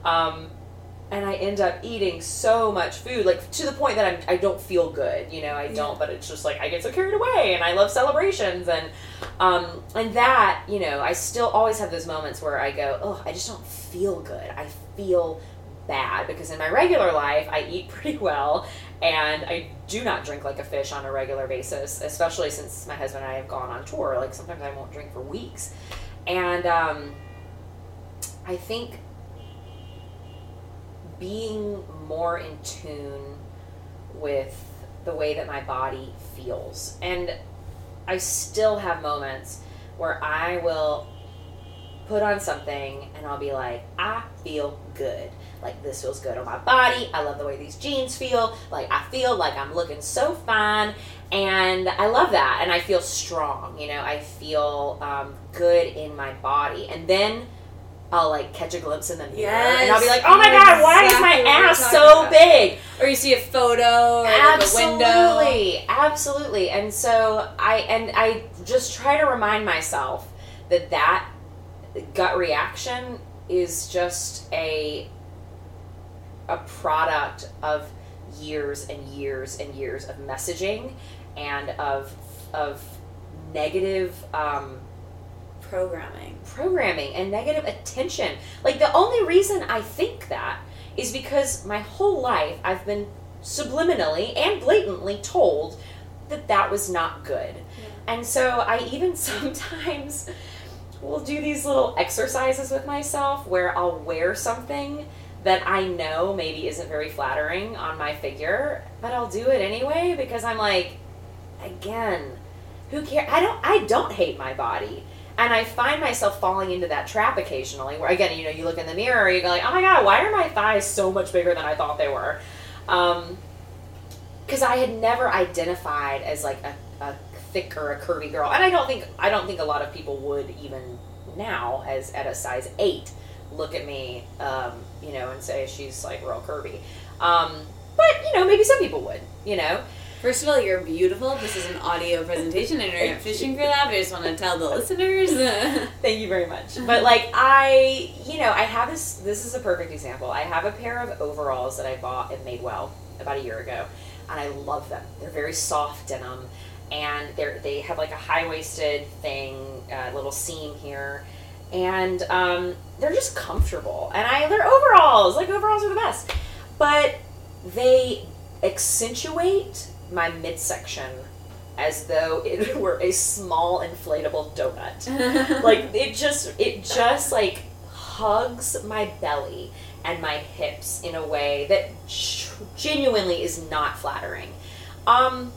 Um, and I end up eating so much food, like to the point that I'm, I don't feel good, you know, I don't, but it's just like, I get so carried away, and I love celebrations. And, um, and that, you know, I still always have those moments where I go, oh, I just don't feel good. I feel bad, because in my regular life, I eat pretty well. And I do not drink like a fish on a regular basis, especially since my husband and I have gone on tour. Like, sometimes I won't drink for weeks. And um, I think being more in tune with the way that my body feels. And I still have moments where I will put on something and I'll be like, I feel good. Like, this feels good on my body. I love the way these jeans feel. Like, I feel like I'm looking so fine. And I love that. And I feel strong, you know. I feel um, good in my body. And then I'll, like, catch a glimpse in the mirror. Yes. And I'll be like, oh, my God, why is my ass so big? Or you see a photo or like a window. Absolutely. Absolutely. And so I, and I just try to remind myself that that gut reaction is just a... a product of years and years and years of messaging and of of negative um, programming, programming and negative attention. Like, the only reason I think that is because my whole life I've been subliminally and blatantly told that that was not good. Yeah. And so I even sometimes will do these little exercises with myself where I'll wear something that I know maybe isn't very flattering on my figure, but I'll do it anyway, because I'm like, again, who cares? I don't, I don't hate my body. And I find myself falling into that trap occasionally where, again, you know, you look in the mirror, you go like, oh my God, why are my thighs so much bigger than I thought they were? Um, cause I had never identified as like a, a thick or a curvy girl, and I don't think I don't think a lot of people would even now, as at a size eight, look at me, um, you know, and say she's like real curvy. Um, but you know, maybe some people would, you know. First of all, you're beautiful. This is an audio presentation, and we're not fishing for that. But I just want to tell the listeners. Thank you very much. But like I, you know, I have this. This is a perfect example. I have a pair of overalls that I bought at Madewell about a year ago, and I love them. They're very soft denim, and they they have like a high-waisted thing, uh, little seam here, and um, they're just comfortable. And I they're overalls. Like overalls are the best, but they accentuate my midsection as though it were a small inflatable donut. Like it just it just like hugs my belly and my hips in a way that genuinely is not flattering. Um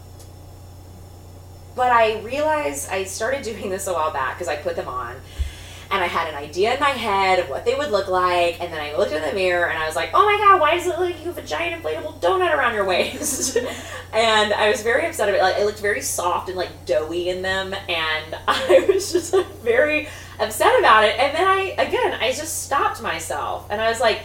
but I realized I started doing this a while back because I put them on and I had an idea in my head of what they would look like, and then I looked in the mirror and I was like, oh my god, why does it look like you have a giant inflatable donut around your waist? And I was very upset about it. Like, it looked very soft and like doughy in them, and I was just like very upset about it. And then I, again, I just stopped myself and I was like,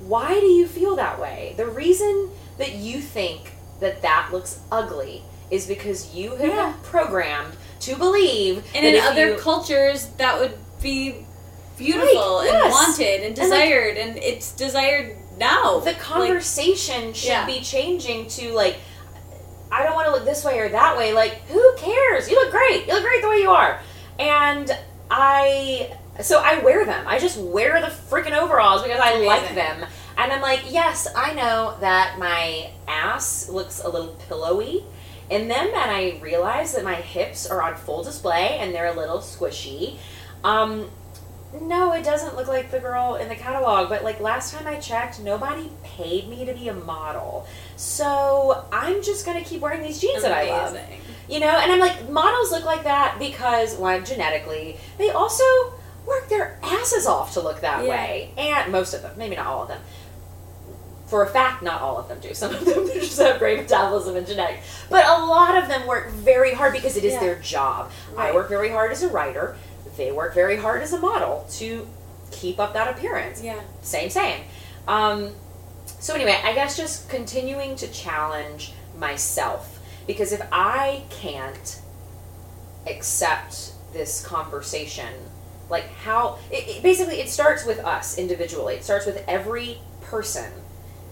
why do you feel that way? The reason that you think that that looks ugly is because you have yeah. been programmed to believe, and that in other you, cultures that would be beautiful right, and yes. wanted and desired, and, like, and it's desired now. The conversation like, should yeah. be changing to like, I don't want to look this way or that way. Like, who cares? You look great. You look great the way you are. And I, so I wear them. I just wear the freaking overalls because I Amazing. Like them. And I'm like, yes, I know that my ass looks a little pillowy in them, and I realize that my hips are on full display and they're a little squishy. Um, no, it doesn't look like the girl in the catalog, but like last time I checked, nobody paid me to be a model. So I'm just going to keep wearing these jeans Amazing. That I love, you know? And I'm like, models look like that because one, genetically, they also work their asses off to look that yeah. way. And most of them, maybe not all of them. For a fact, not all of them do. Some of them just have great metabolism and genetics. But a lot of them work very hard because it is yeah. their job. Right. I work very hard as a writer. They work very hard as a model to keep up that appearance. Yeah. Same, same. Um, so anyway, I guess just continuing to challenge myself, because if I can't accept this conversation, like how, it, it, basically it starts with us individually. It starts with every person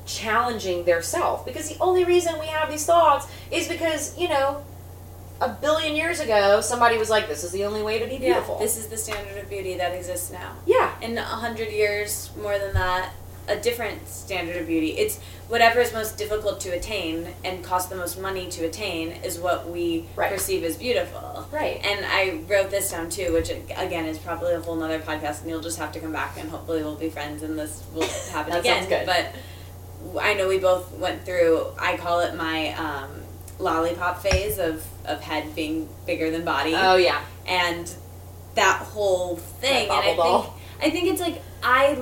challenging their self, because the only reason we have these thoughts is because, you know, a billion years ago, somebody was like, this is the only way to be beautiful. Yeah, this is the standard of beauty that exists now. Yeah. In a hundred years, more than that, a different standard of beauty. It's whatever is most difficult to attain and costs the most money to attain is what we right. perceive as beautiful. Right. And I wrote this down too, which again is probably a whole nother podcast, and you'll just have to come back and hopefully we'll be friends and this will happen that again. Sounds good. But I know we both went through, I call it my... Um, lollipop phase of, of head being bigger than body. Oh yeah. And that whole thing. That and I ball. think I think it's like I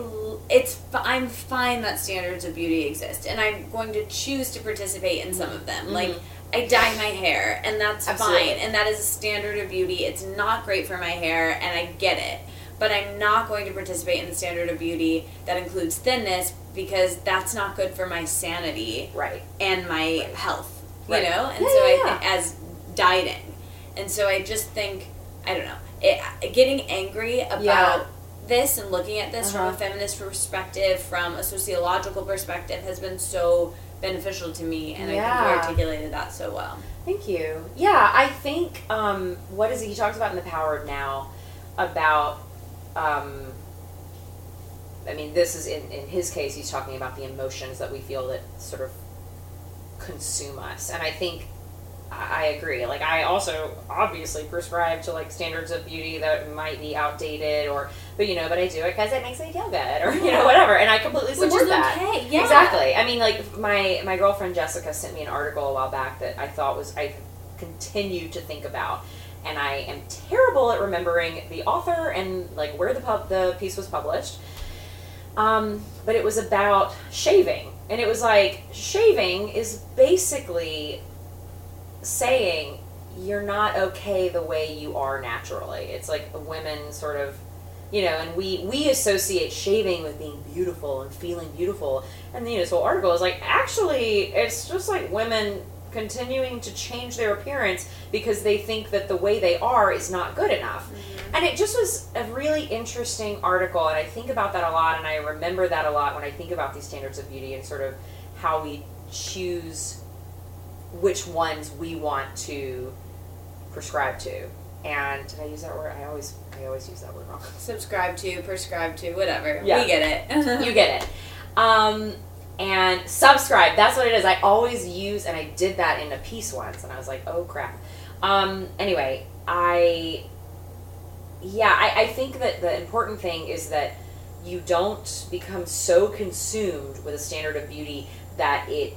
it's I'm fine that standards of beauty exist, and I'm going to choose to participate in some of them. Mm-hmm. Like I dye my hair, and that's Absolutely. Fine, and that is a standard of beauty. It's not great for my hair, and I get it. But I'm not going to participate in the standard of beauty that includes thinness, because that's not good for my sanity right. and my right. health. Right. You know, and yeah, so yeah, I think yeah. as dieting, and so I just think I don't know, it, getting angry about yeah. this and looking at this uh-huh. from a feminist perspective, from a sociological perspective, has been so beneficial to me, and yeah. I think you articulated that so well. Thank you. Yeah, I think um, what is it he talks about in The Power of Now about? Um, I mean, this is in in his case, he's talking about the emotions that we feel that sort of consume us, and I think I agree. Like, I also obviously prescribe to like standards of beauty that might be outdated, or but you know, but I do it because it makes me feel good, or you know, whatever. And I completely support Which is that. Okay. Yeah. Exactly. I mean, like my my girlfriend Jessica sent me an article a while back that I thought was I continued to think about, and I am terrible at remembering the author and like where the pub, the piece was published. Um, but it was about shaving. And it was like, shaving is basically saying you're not okay the way you are naturally. It's like the women sort of, you know, and we, we associate shaving with being beautiful and feeling beautiful. And then this whole article is like, actually, it's just like women continuing to change their appearance because they think that the way they are is not good enough. Mm-hmm. And it just was a really interesting article, and I think about that a lot, and I remember that a lot when I think about these standards of beauty and sort of how we choose which ones we want to prescribe to. And did I use that word? I always I always use that word wrong. Subscribe to, prescribe to, whatever. Yeah. We get it. You get it. Um, and subscribe. That's what it is. I always use, and I did that in a piece once, and I was like, oh, crap. Um, anyway, I, yeah, I, I think that the important thing is that you don't become so consumed with a standard of beauty that it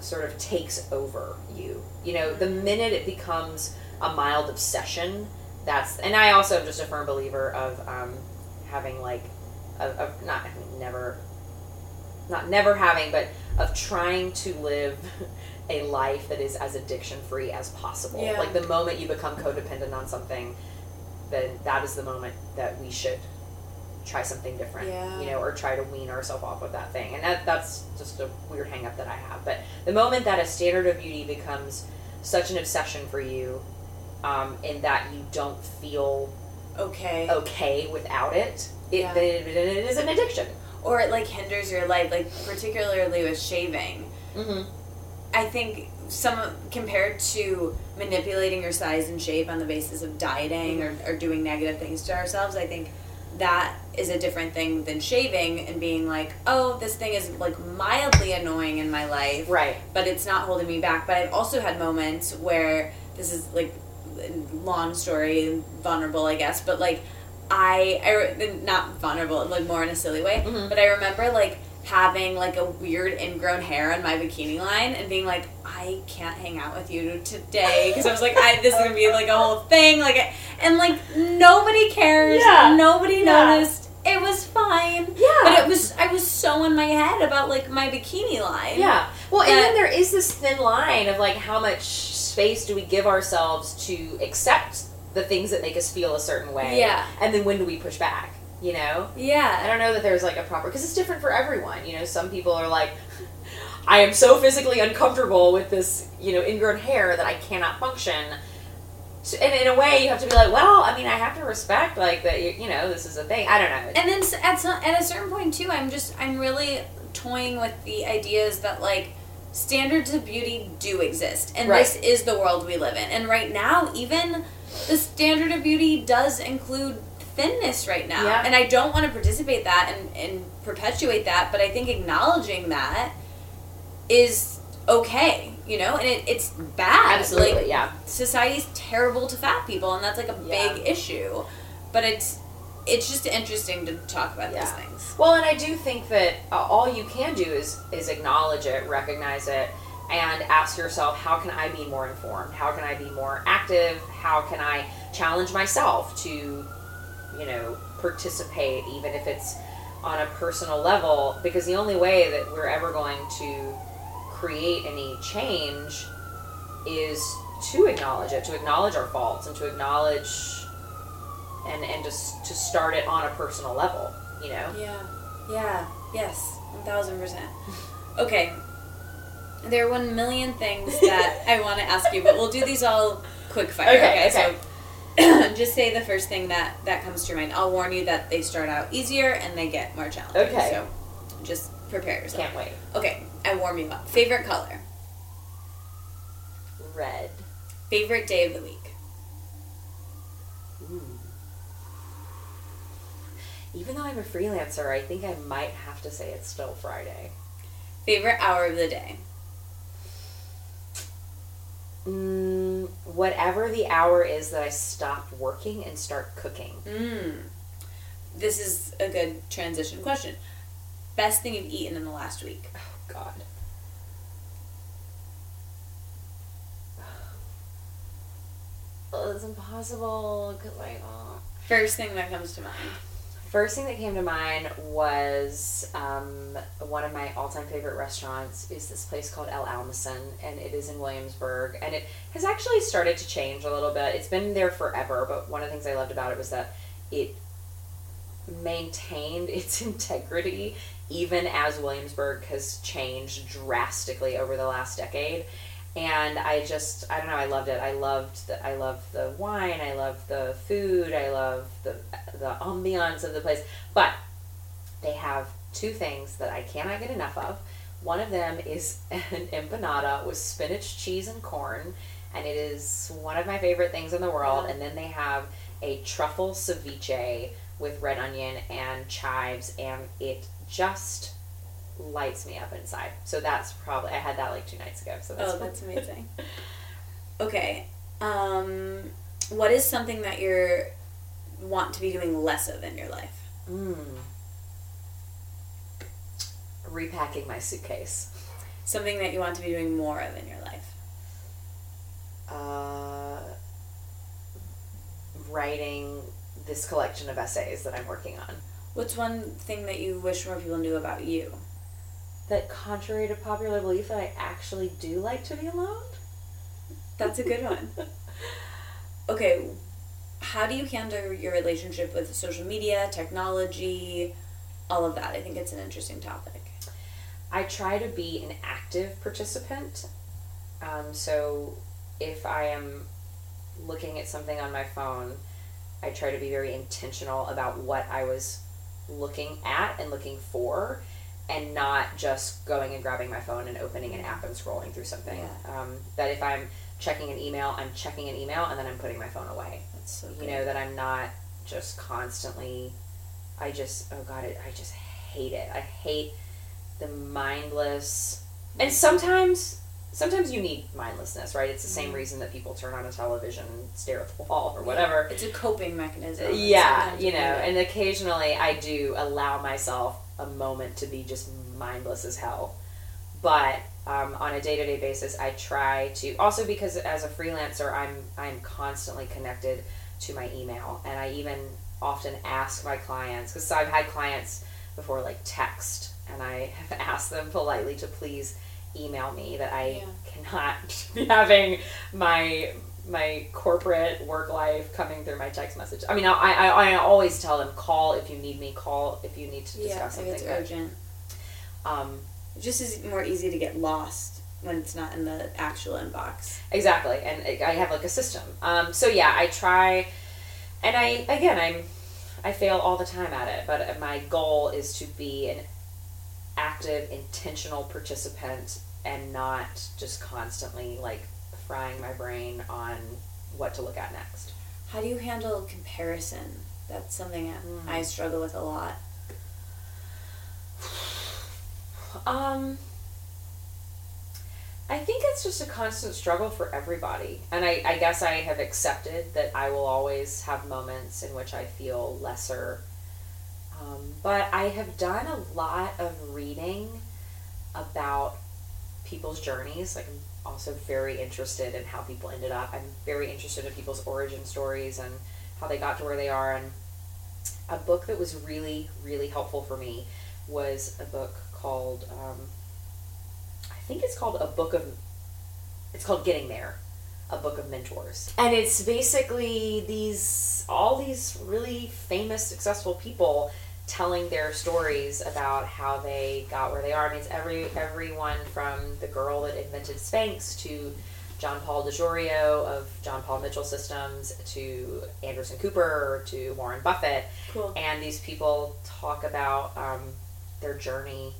sort of takes over you. You know, the minute it becomes a mild obsession, that's, and I also am just a firm believer of um, having like, of, of not, I mean, never, not never having, but of trying to live a life that is as addiction free as possible. Yeah. Like the moment you become codependent on something, then that is the moment that we should try something different, yeah. you know, or try to wean ourselves off of that thing. And that that's just a weird hang up that I have. But the moment that a standard of beauty becomes such an obsession for you, um, in that you don't feel okay okay without it, it, yeah. then it, it is an addiction. Or it, like, hinders your life, like, particularly with shaving. Mm-hmm. I think some, compared to manipulating your size and shape on the basis of dieting mm-hmm. or, or doing negative things to ourselves, I think that is a different thing than shaving and being like, oh, this thing is, like, mildly annoying in my life. Right. But it's not holding me back. But I've also had moments where, this is, like, long story, vulnerable, I guess, but, like, I, I, not vulnerable, like more in a silly way, mm-hmm. but I remember like having like a weird ingrown hair on my bikini line and being like, I can't hang out with you today because I was like, I, this is gonna be like a whole thing, like, and like nobody cares, yeah. nobody yeah. noticed, it was fine, yeah. but it was, I was so in my head about like my bikini line. Yeah, well, and then there is this thin line of like how much space do we give ourselves to accept the things that make us feel a certain way. Yeah. And then when do we push back, you know? Yeah. I don't know that there's, like, a proper... Because it's different for everyone, you know? Some people are like, I am so physically uncomfortable with this, you know, ingrown hair that I cannot function. And in a way, you have to be like, well, I mean, I have to respect, like, that, you know, this is a thing. I don't know. And then at, some, at a certain point, too, I'm just... I'm really toying with the ideas that, like, standards of beauty do exist. And right. This is the world we live in. And right now, even... the standard of beauty does include thinness right now. Yeah. And I don't want to participate that and, and perpetuate that, but I think acknowledging that is okay, you know? And it, it's bad. Absolutely, like, yeah. Society's terrible to fat people, and that's like a yeah. big issue. But it's it's just interesting to talk about yeah. these things. Well, and I do think that uh, all you can do is is acknowledge it, recognize it, and ask yourself, how can I be more informed? How can I be more active? How can I challenge myself to, you know, participate, even if it's on a personal level? Because the only way that we're ever going to create any change is to acknowledge it, to acknowledge our faults, and to acknowledge and, and just to start it on a personal level, you know? Yeah. Yeah. Yes. A thousand percent. Okay. There are one million things that I want to ask you, but we'll do these all quick fire. Okay, okay? okay. So just say the first thing that, that comes to your mind. I'll warn you that they start out easier and they get more challenging. Okay. So just prepare yourself. Can't wait. Okay, I warm you up. Favorite color? Red. Favorite day of the week? Ooh. Even though I'm a freelancer, I think I might have to say it's still Friday. Favorite hour of the day? Mm, whatever the hour is that I stopped working and start cooking. Mm. This is a good transition question. Best thing you've eaten in the last week? Oh, God. Oh, it's impossible. First thing that comes to mind. First thing that came to mind was um, one of my all-time favorite restaurants is this place called El Almacen, and it is in Williamsburg, and it has actually started to change a little bit. It's been there forever, but one of the things I loved about it was that it maintained its integrity even as Williamsburg has changed drastically over the last decade. And I just, I don't know, I loved it. I loved the, I loved the wine, I loved the food, I loved the the ambiance of the place. But they have two things that I cannot get enough of. One of them is an empanada with spinach, cheese, and corn, and it is one of my favorite things in the world. And then they have a truffle ceviche with red onion and chives, and it just lights me up inside. So that's probably, I had that like two nights ago. So that's oh, that's amazing. Okay. Um, what is something that you want to be doing less of in your life? Mm. Repacking my suitcase. Something that you want to be doing more of in your life? Uh, writing this collection of essays that I'm working on. What's one thing that you wish more people knew about you? That contrary to popular belief, that I actually do like to be alone? That's a good one. Okay, how do you handle your relationship with social media, technology, all of that? I think it's an interesting topic. I try to be an active participant. Um, so if I am looking at something on my phone, I try to be very intentional about what I was looking at and looking for, and not just going and grabbing my phone and opening an app and scrolling through something. Yeah. Um, that if I'm checking an email, I'm checking an email and then I'm putting my phone away. That's so good. You know, that I'm not just constantly, I just, oh God, I just hate it. I hate the mindless, and sometimes, sometimes you need mindlessness, right? It's the same reason that people turn on a television and stare at the wall or whatever. It's a coping mechanism. Yeah, you know, and occasionally I do allow myself a moment to be just mindless as hell. But um, on a day-to-day basis, I try to, also because as a freelancer, I'm I'm constantly connected to my email. And I even often ask my clients, because I've had clients before like text, and I have asked them politely to please email me, that I yeah. cannot be having my my corporate work life coming through my text message. I mean, I I, I always tell them, call if you need me, call if you need to discuss yeah, something. Yeah, it's urgent. Um, it just is more easy to get lost when it's not in the actual inbox. Exactly, and I have like a system. Um, so yeah, I try, and I again I'm I fail all the time at it, but my goal is to be an active, intentional participant and not just constantly like frying my brain on what to look at next. How do you handle comparison? That's something that mm. I struggle with a lot. Um, I think it's just a constant struggle for everybody. And I, I guess I have accepted that I will always have moments in which I feel lesser. Um, but I have done a lot of reading about people's journeys. Like, I'm also very interested in how people ended up. I'm very interested in people's origin stories and how they got to where they are. And a book that was really, really helpful for me was a book called, um, I think it's called A Book of, it's called Getting There, A Book of Mentors. And it's basically these, all these really famous, successful people telling their stories about how they got where they are. I mean, it's every, everyone from the girl that invented Spanx to John Paul DeGiorio of John Paul Mitchell Systems to Anderson Cooper to Warren Buffett. Cool. And these people talk about um, their journey.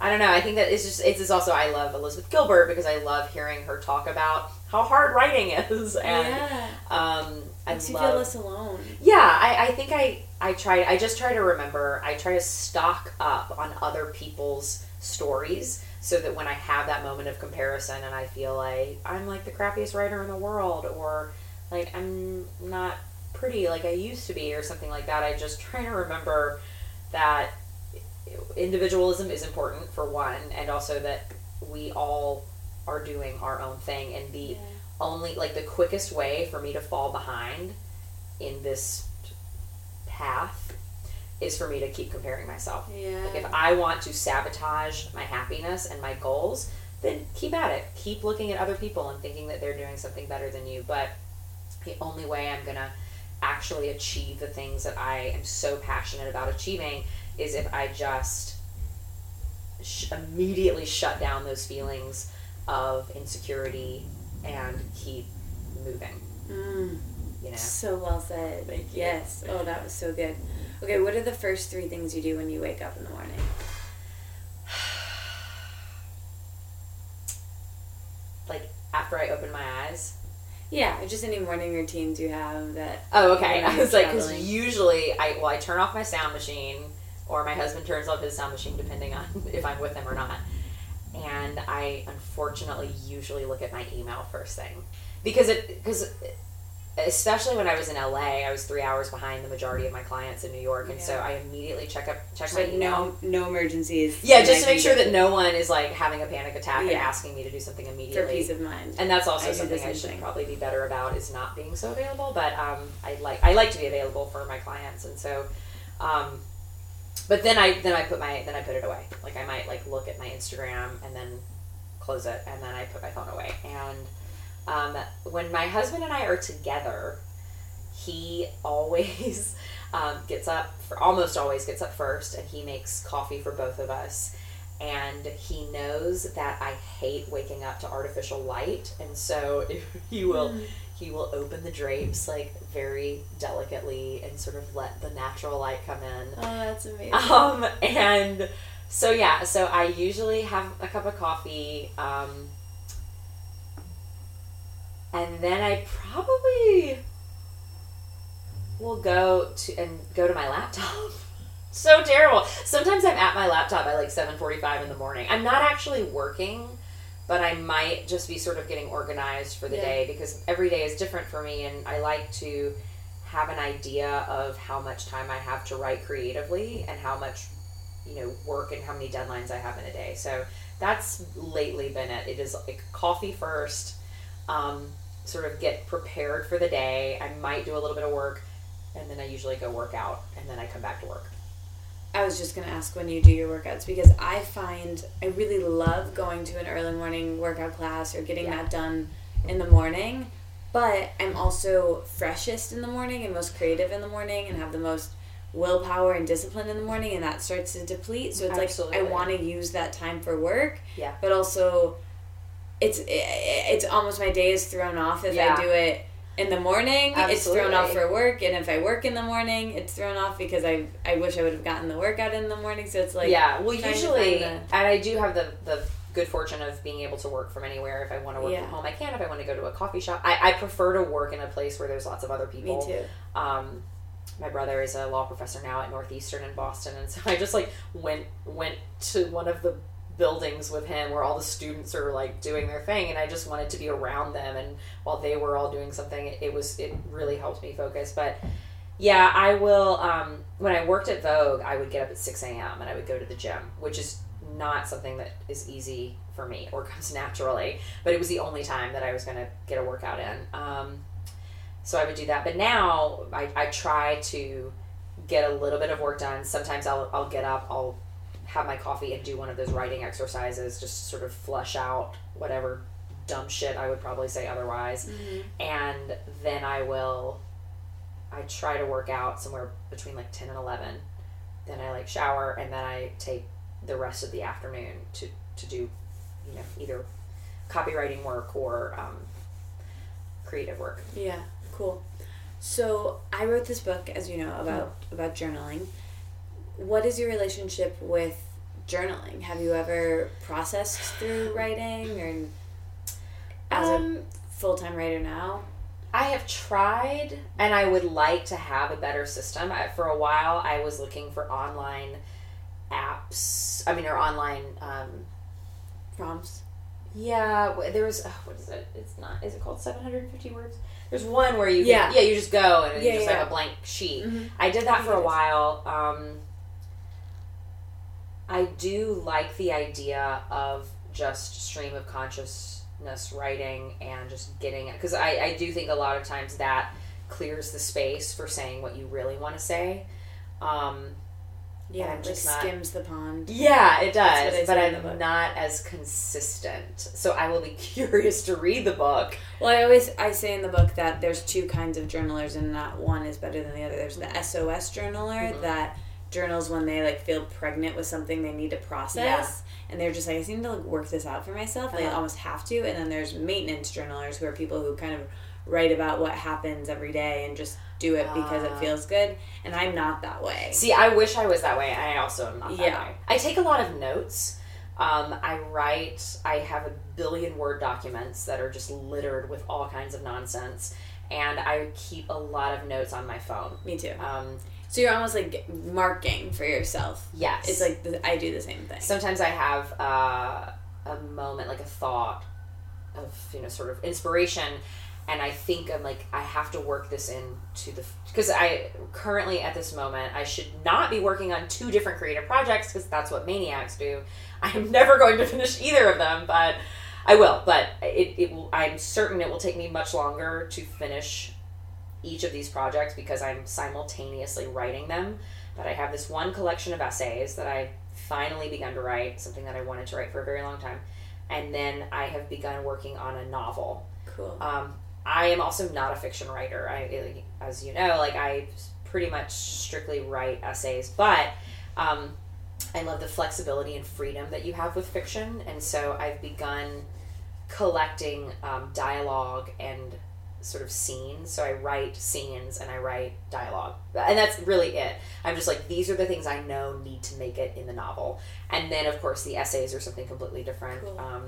I don't know. I think that it's just, it's also, I love Elizabeth Gilbert because I love hearing her talk about how hard writing is. And yeah. um, I Makes love, you feel less alone. Yeah. I, I think I, I try, I just try to remember, I try to stock up on other people's stories so that when I have that moment of comparison and I feel like I'm like the crappiest writer in the world, or like I'm not pretty like I used to be or something like that, I just try to remember that individualism is important for one, and also that we all are doing our own thing, and the yeah. only like the quickest way for me to fall behind in this path is for me to keep comparing myself. Yeah. Like, if I want to sabotage my happiness and my goals, then keep at it. Keep looking at other people and thinking that they're doing something better than you. But the only way I'm going to actually achieve the things that I am so passionate about achieving is if I just sh- immediately shut down those feelings of insecurity and keep moving. Mm. You know? So well said. Thank you. Yes. Oh, that was so good. Okay, what are the first three things you do when you wake up in the morning? Like, after I open my eyes? Yeah, just any morning routines you have that... Oh, okay. I was like, because usually, I well, I turn off my sound machine, or my husband turns off his sound machine, depending on if I'm with him or not. And I, unfortunately, usually look at my email first thing. Because it... Because especially when I was in L A, I was three hours behind the majority of my clients in New York, and yeah. so I immediately check up check so my email. No, no emergencies. Yeah, just to make sure that no one is like having a panic attack yeah. and asking me to do something immediately. For peace of mind. And that's also I something I should thing. probably be better about is not being so available. But um, I like I like to be available for my clients, and so, um, but then I then I put my then I put it away. Like I might like look at my Instagram and then close it, and then I put my phone away and. Um, when my husband and I are together, he always um, gets up, for, almost always gets up first, and he makes coffee for both of us. And he knows that I hate waking up to artificial light, and so he will he will open the drapes like very delicately and sort of let the natural light come in. Oh, that's amazing. Um, and so yeah, so I usually have a cup of coffee. Um, And then I probably will go to and go to my laptop. So terrible. Sometimes I'm at my laptop by like seven forty-five in the morning. I'm not actually working, but I might just be sort of getting organized for the yeah. day because every day is different for me, and I like to have an idea of how much time I have to write creatively and how much, you know, work and how many deadlines I have in a day. So that's lately been it. It is like coffee first. Um, sort of get prepared for the day. I might do a little bit of work, and then I usually go work out, and then I come back to work. I was just going to ask when you do your workouts, because I find I really love going to an early morning workout class or getting yeah. that done in the morning, but I'm also freshest in the morning and most creative in the morning and have the most willpower and discipline in the morning, and that starts to deplete. So it's Absolutely. like I want to use that time for work, yeah. but also... It's it's almost my day is thrown off if yeah. I do it in the morning. Absolutely. It's thrown off for work, and if I work in the morning, it's thrown off because I I wish I would have gotten the workout in the morning. So it's like yeah, well usually, the... and I do have the, the good fortune of being able to work from anywhere. If I want to work yeah. from home, I can. If I want to go to a coffee shop, I, I prefer to work in a place where there's lots of other people. Me too. Um, my brother is a law professor now at Northeastern in Boston, and so I just like went went to one of the buildings with him where all the students are like doing their thing, and I just wanted to be around them, and while they were all doing something, it, it was it really helped me focus. But yeah, I will um when I worked at Vogue, I would get up at six a.m. and I would go to the gym, which is not something that is easy for me or comes naturally, but it was the only time that I was going to get a workout in, um so I would do that. But now I, I try to get a little bit of work done. Sometimes I'll I'll get up, I'll have my coffee and do one of those writing exercises, just sort of flush out whatever dumb shit I would probably say otherwise. Mm-hmm. And then I will, I try to work out somewhere between like ten and eleven. Then I like shower, and then I take the rest of the afternoon to, to do, you know, either copywriting work or um, creative work. Yeah, cool. So I wrote this book, as you know, about, oh. about journaling. What is your relationship with journaling? Have you ever processed through writing, or as um, a full-time writer now? I have tried, and I would like to have a better system. I, for a while, I was looking for online apps. I mean, or online um, prompts. Yeah, there was. Oh, what is it? It's not. Is it called seven hundred fifty words? There's one where you yeah can, yeah you just go and yeah, you just yeah. have a blank sheet. Mm-hmm. I did that for a while. Um, I do like the idea of just stream of consciousness writing and just getting it, because I, I do think a lot of times that clears the space for saying what you really want to say. Um, Yeah, it just not, skims the pond. Yeah, it does, but I'm not as consistent. So I will be curious to read the book. Well, I always I say in the book that there's two kinds of journalers, and not one is better than the other. There's the S O S journaler mm-hmm. that journals when they like feel pregnant with something they need to process, yeah. and they're just like, I just need to like, work this out for myself. They uh-huh. almost have to. And then there's maintenance journalers, who are people who kind of write about what happens every day and just do it because it feels good, and I'm not that way. See, I wish I was that way. I also am not that yeah. way. I take a lot of notes. Um, I write, I have a billion word documents that are just littered with all kinds of nonsense, and I keep a lot of notes on my phone. Me too. Um, so you're almost like marking for yourself. Yes. It's like, the, I do the same thing. Sometimes I have uh, a moment, like a thought of, you know, sort of inspiration, and I think I'm like, I have to work this into the... Because I currently, at this moment, I should not be working on two different creative projects, because that's what maniacs do. I'm never going to finish either of them, but I will. But it, it will, I'm certain it will take me much longer to finish each of these projects, because I'm simultaneously writing them. But I have this one collection of essays that I've finally begun to write, something that I wanted to write for a very long time. And then I have begun working on a novel. Cool. Um, I am also not a fiction writer. I, as you know, like I pretty much strictly write essays, but um, I love the flexibility and freedom that you have with fiction. And so I've begun collecting um, dialogue and sort of scenes. So I write scenes and I write dialogue, and that's really it. I'm just like, these are the things I know need to make it in the novel. And then of course the essays are something completely different. Cool. Um,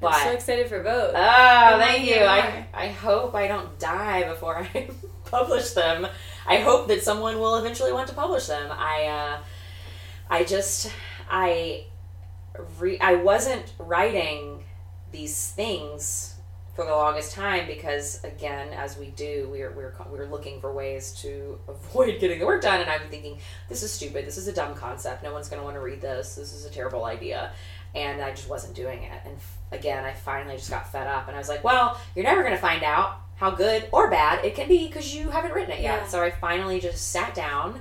But, I'm so excited for both. Oh, thank you. I, I hope I don't die before I publish them. I hope that someone will eventually want to publish them. I uh, I just, I re- I wasn't writing these things for the longest time because, again, as we do, we're we're we're looking for ways to avoid getting the work done. And I'm thinking, this is stupid. This is a dumb concept. No one's going to want to read this. This is a terrible idea. And I just wasn't doing it. And again, I finally just got fed up. And I was like, well, you're never going to find out how good or bad it can be because you haven't written it yet. Yeah. So I finally just sat down.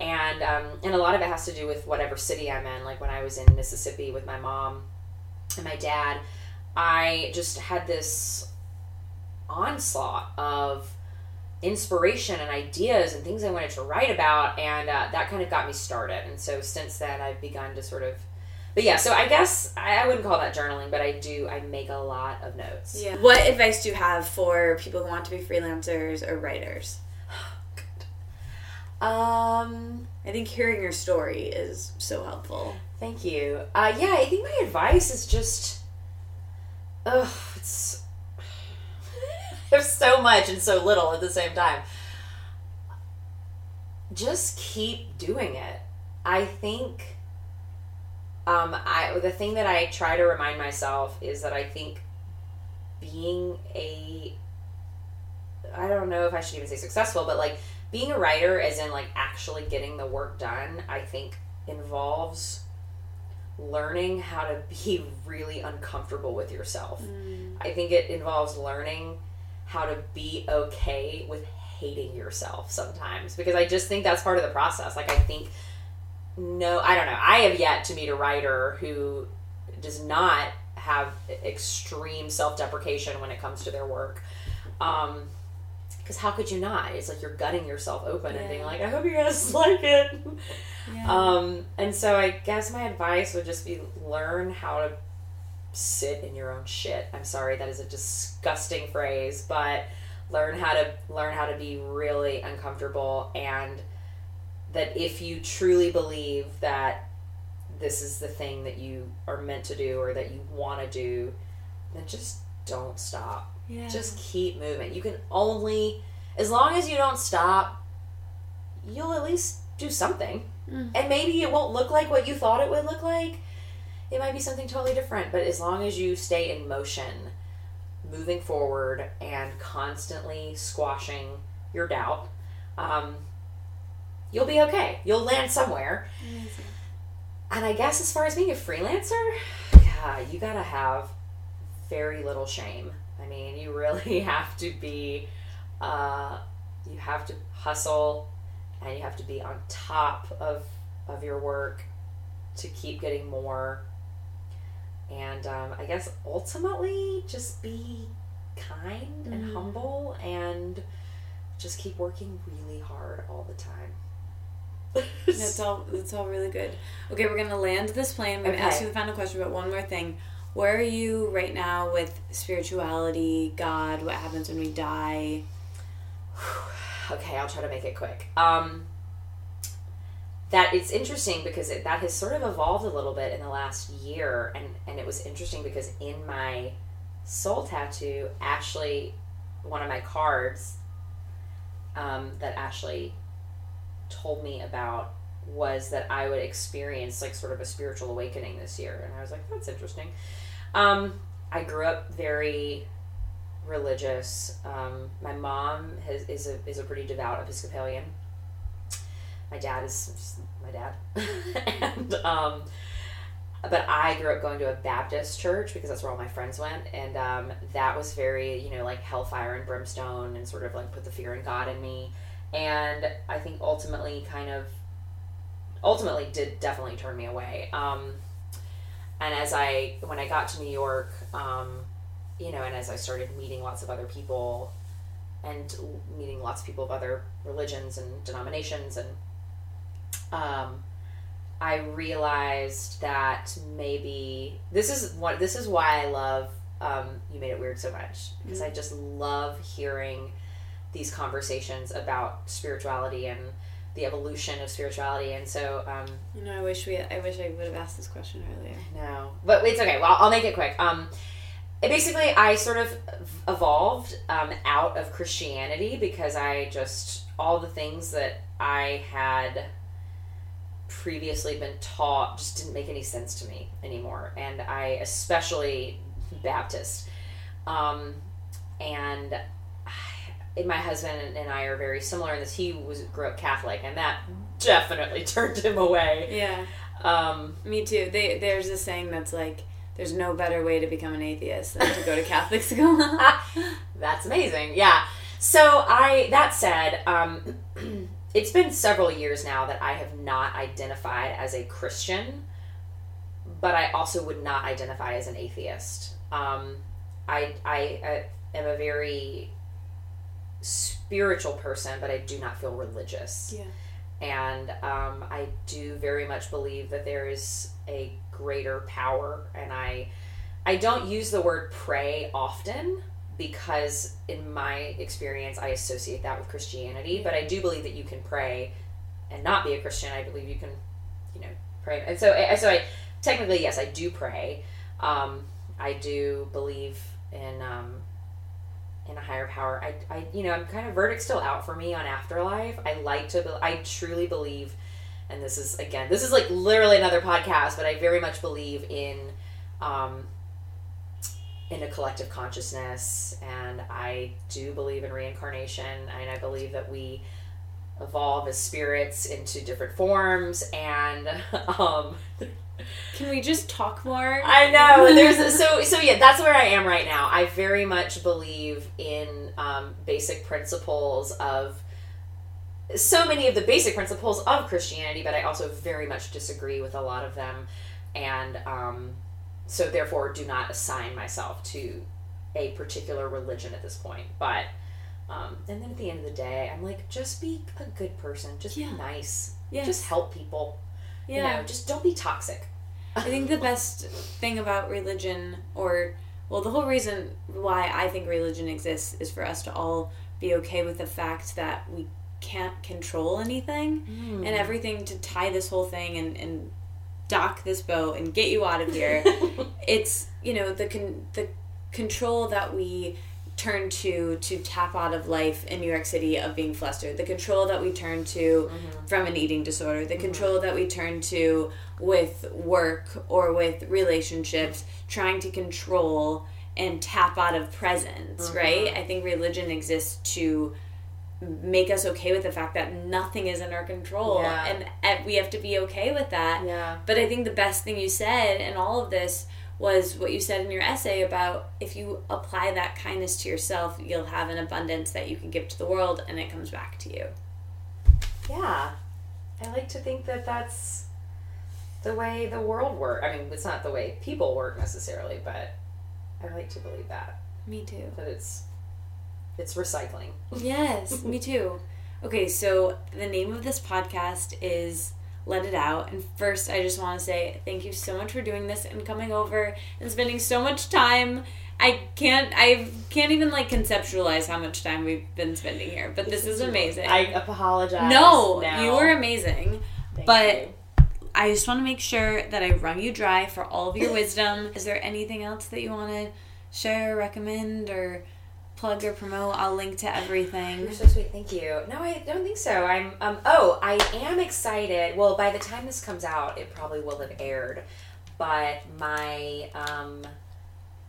And um, and a lot of it has to do with whatever city I'm in. Like when I was in Mississippi with my mom and my dad, I just had this onslaught of inspiration and ideas and things I wanted to write about. And uh, that kind of got me started. And so since then, I've begun to sort of... But yeah, so I guess I wouldn't call that journaling, but I do, I make a lot of notes. Yeah. What advice do you have for people who want to be freelancers or writers? um, I think hearing your story is so helpful. Thank you. Uh, yeah, I think my advice is just, ugh, it's, there's so much and so little at the same time. Just keep doing it. I think... Um, I the thing that I try to remind myself is that I think being a, I don't know if I should even say successful, but like being a writer as in like actually getting the work done, I think involves learning how to be really uncomfortable with yourself. Mm. I think it involves learning how to be okay with hating yourself sometimes, because I just think that's part of the process. Like I think No, I don't know. I have yet to meet a writer who does not have extreme self-deprecation when it comes to their work. Um, because how could you not? It's like you're gutting yourself open yeah. and being like, I hope you guys like it. Yeah. Um, and so I guess my advice would just be learn how to sit in your own shit. I'm sorry, that is a disgusting phrase, but learn how to learn how to be really uncomfortable, and that if you truly believe that this is the thing that you are meant to do or that you want to do, then just don't stop. Yeah. Just keep moving. You can only, as long as you don't stop, you'll at least do something. Mm. And maybe it won't look like what you thought it would look like. It might be something totally different. But as long as you stay in motion, moving forward and constantly squashing your doubt, um, you'll be okay. You'll land somewhere. Amazing. And I guess as far as being a freelancer, yeah, you gotta have very little shame. I mean, you really have to be, uh, you have to hustle, and you have to be on top of of your work to keep getting more. And um, I guess ultimately just be kind mm-hmm. and humble and just keep working really hard all the time. That's all that's all really good. Okay, we're going to land this plane. I'm going to okay. ask you the final question, but one more thing. Where are you right now with spirituality, God, what happens when we die? Okay, I'll try to make it quick. Um, that it's interesting because it, that has sort of evolved a little bit in the last year, and, and it was interesting because in my soul tattoo, Ashley, one of my cards um, that Ashley told me about was that I would experience like sort of a spiritual awakening this year. And I was like, that's interesting. Um, I grew up very religious. Um, my mom has, is a, is a pretty devout Episcopalian. My dad is my dad. and, um, but I grew up going to a Baptist church because that's where all my friends went. And, um, that was very, you know, like hellfire and brimstone and sort of like put the fear in God in me. And I think ultimately kind of, ultimately did definitely turn me away. Um, and as I, when I got to New York, um, you know, and as I started meeting lots of other people and meeting lots of people of other religions and denominations, and um, I realized that maybe this is what, this is why I love um, You Made It Weird so much, because mm-hmm. I just love hearing these conversations about spirituality and the evolution of spirituality. And so um you know I wish we I wish I would have asked this question earlier. No, but it's okay. Well, I'll make it quick. Um it basically I sort of evolved um out of Christianity because I just all the things that I had previously been taught just didn't make any sense to me anymore, and I especially Baptist um and my husband and I are very similar in this. He was grew up Catholic, and that definitely turned him away. Yeah. Um, me too. They, there's a saying that's like, there's no better way to become an atheist than to go to Catholic school. That's amazing. Yeah. So I, that said, um, it's been several years now that I have not identified as a Christian, but I also would not identify as an atheist. Um, I, I, I am a very spiritual person, but I do not feel religious. Yeah. And um, I do very much believe that there is a greater power, and I I don't use the word pray often because in my experience I associate that with Christianity, but I do believe that you can pray and not be a Christian. I believe you can, you know, pray. And so, so I technically, yes, I do pray. Um, I do believe in um in a higher power. I, I, you know, I'm kind of verdict's still out for me on afterlife. I like to, be, I truly believe, and this is, again, this is like literally another podcast, but I very much believe in, um, in a collective consciousness. And I do believe in reincarnation. And I believe that we evolve as spirits into different forms. And, um, can we just talk more? I know. There's a, so so yeah. That's where I am right now. I very much believe in um, basic principles of so many of the basic principles of Christianity, but I also very much disagree with a lot of them, and um, so therefore do not assign myself to a particular religion at this point. But um, and then at the end of the day, I'm like, just be a good person. Just yeah. be nice. Yes. Just help people. Yeah. You know, just don't be toxic. I think the best thing about religion, or, well, the whole reason why I think religion exists is for us to all be okay with the fact that we can't control anything mm. and everything to tie this whole thing and, and dock this boat and get you out of here. It's, you know, the con- the control that we turn to to tap out of life in New York City of being flustered, the control that we turn to mm-hmm. from an eating disorder, the mm-hmm. control that we turn to with work or with relationships, trying to control and tap out of presence, mm-hmm. right? I think religion exists to make us okay with the fact that nothing is in our control, yeah. and we have to be okay with that. Yeah. But I think the best thing you said in all of this was what you said in your essay about if you apply that kindness to yourself, you'll have an abundance that you can give to the world, and it comes back to you. Yeah. I like to think that that's the way the world works. I mean, it's not the way people work necessarily, but I like to believe that. Me too. That it's it's recycling. Yes, me too. Okay, so the name of this podcast is Let It Out. And first, I just want to say thank you so much for doing this and coming over and spending so much time. I can't I can't even, like, conceptualize how much time we've been spending here, but this is amazing. I apologize. No, now. You were amazing. Thank but you. I just want to make sure that I wrung you dry for all of your wisdom. Is there anything else that you want to share, recommend, or plug or promote? I'll link to everything. You're so sweet. Thank you. No, I don't think so. I'm, um, oh, I am excited. Well, by the time this comes out, it probably will have aired, but my, um...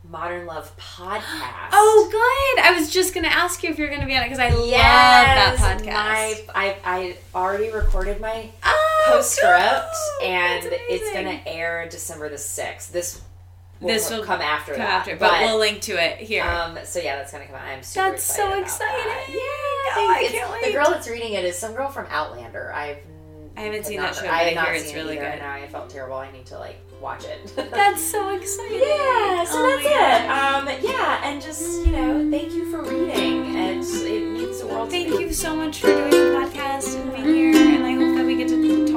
Modern Love podcast. Oh, good. I was just going to ask you if you're going to be on it because I yes, love that podcast. My, I I already recorded my oh, postscript cool. and it's going to air December the sixth. This will, this will come after come that. After, but, but we'll link to it here. Um, so yeah, that's going to come out. I'm super that's excited That's so exciting. That. Yeah. No, I can't wait. The girl that's reading it is some girl from Outlander. I've I haven't seen not, that show, but I, I hear it's really it good. Now I felt terrible. I need to, like, watch it. That's so exciting. Yeah, so oh that's it. Um, yeah, and just, you know, thank you for reading. And it means the world thank to me. Thank you so much for doing the podcast and being here, and I hope that we get to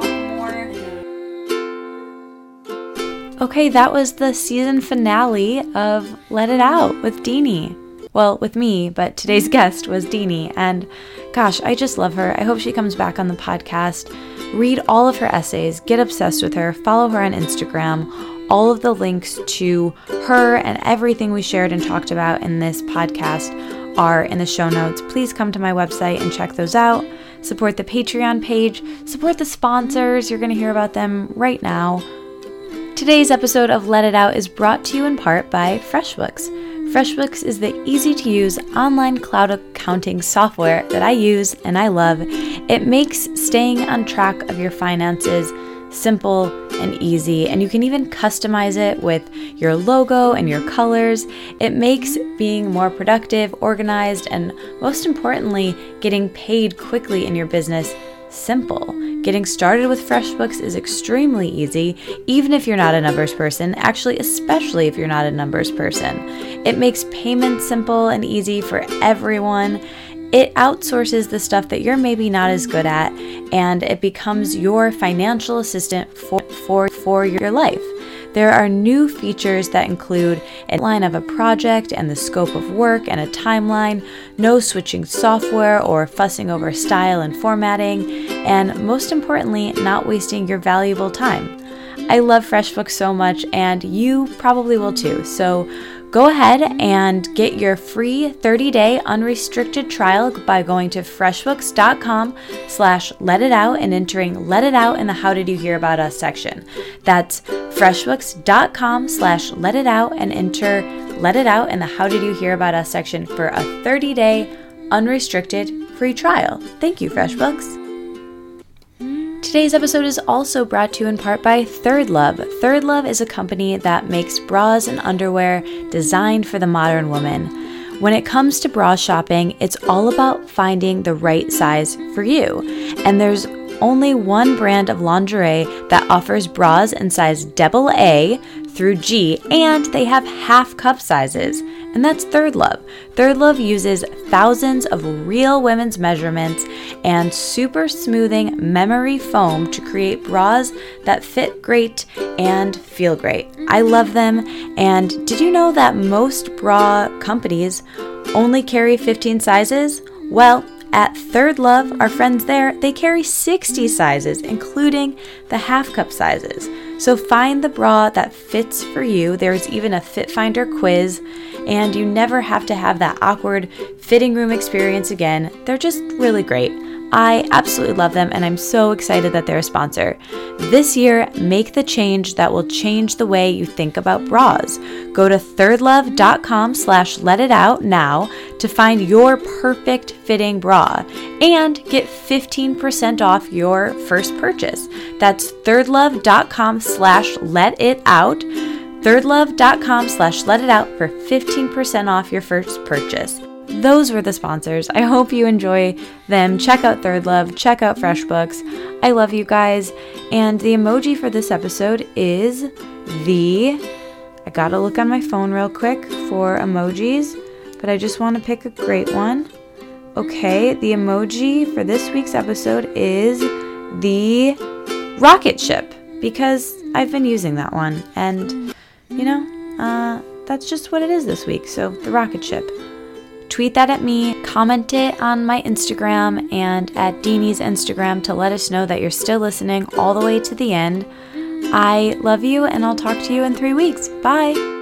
talk more. Okay, that was the season finale of Let It Out with Deanie. Well, with me, but today's guest was Deanie, and gosh, I just love her. I hope she comes back on the podcast. Read all of her essays, get obsessed with her, follow her on Instagram. All of the links to her and everything we shared and talked about in this podcast are in the show notes. Please come to my website and check those out. Support the Patreon page, support the sponsors. You're going to hear about them right now. Today's episode of Let It Out is brought to you in part by FreshBooks. FreshBooks is the easy-to-use online cloud accounting software that I use and I love. It makes staying on track of your finances simple and easy, and you can even customize it with your logo and your colors. It makes being more productive, organized, and most importantly, getting paid quickly in your business simple. Getting started with FreshBooks is extremely easy, even if you're not a numbers person, actually, especially if you're not a numbers person. It makes payments simple and easy for everyone. It outsources the stuff that you're maybe not as good at, and it becomes your financial assistant for, for, for your life. There are new features that include a line of a project and the scope of work and a timeline, no switching software or fussing over style and formatting, and most importantly, not wasting your valuable time. I love FreshBooks so much, and you probably will too. So go ahead and get your free thirty-day unrestricted trial by going to freshbooks.com slash let it out and entering let it out in the how did you hear about us section. That's freshbooks.com slash let it out and enter let it out in the how did you hear about us section for a thirty-day unrestricted free trial. Thank you, FreshBooks. Today's episode is also brought to you in part by Third Love. Third Love is a company that makes bras and underwear designed for the modern woman. When it comes to bra shopping, it's all about finding the right size for you. And there's only one brand of lingerie that offers bras in size double A through G, and they have half cup sizes. And that's Third Love. Third Love uses thousands of real women's measurements and super smoothing memory foam to create bras that fit great and feel great. I love them. And did you know that most bra companies only carry fifteen sizes? Well, at Third Love, our friends there, they carry sixty sizes, including the half cup sizes. So find the bra that fits for you. There's even a fit finder quiz, and you never have to have that awkward fitting room experience again. They're just really great. I absolutely love them, and I'm so excited that they're a sponsor. This year, make the change that will change the way you think about bras. Go to thirdlove.com slash let it out now to find your perfect fitting bra and get fifteen percent off your first purchase. That's thirdlove.com slash let it out. thirdlove.com slash let it out for fifteen percent off your first purchase. Those were the sponsors. I hope you enjoy them. Check out Third Love. Check out FreshBooks. I love you guys. And the emoji for this episode is the... I gotta look on my phone real quick for emojis, but I just want to pick a great one. Okay, the emoji for this week's episode is the rocket ship, because I've been using that one, and, you know, uh, that's just what it is this week, so the rocket ship. Tweet that at me, comment it on my Instagram and at Deanie's Instagram to let us know that you're still listening all the way to the end. I love you, and I'll talk to you in three weeks. Bye!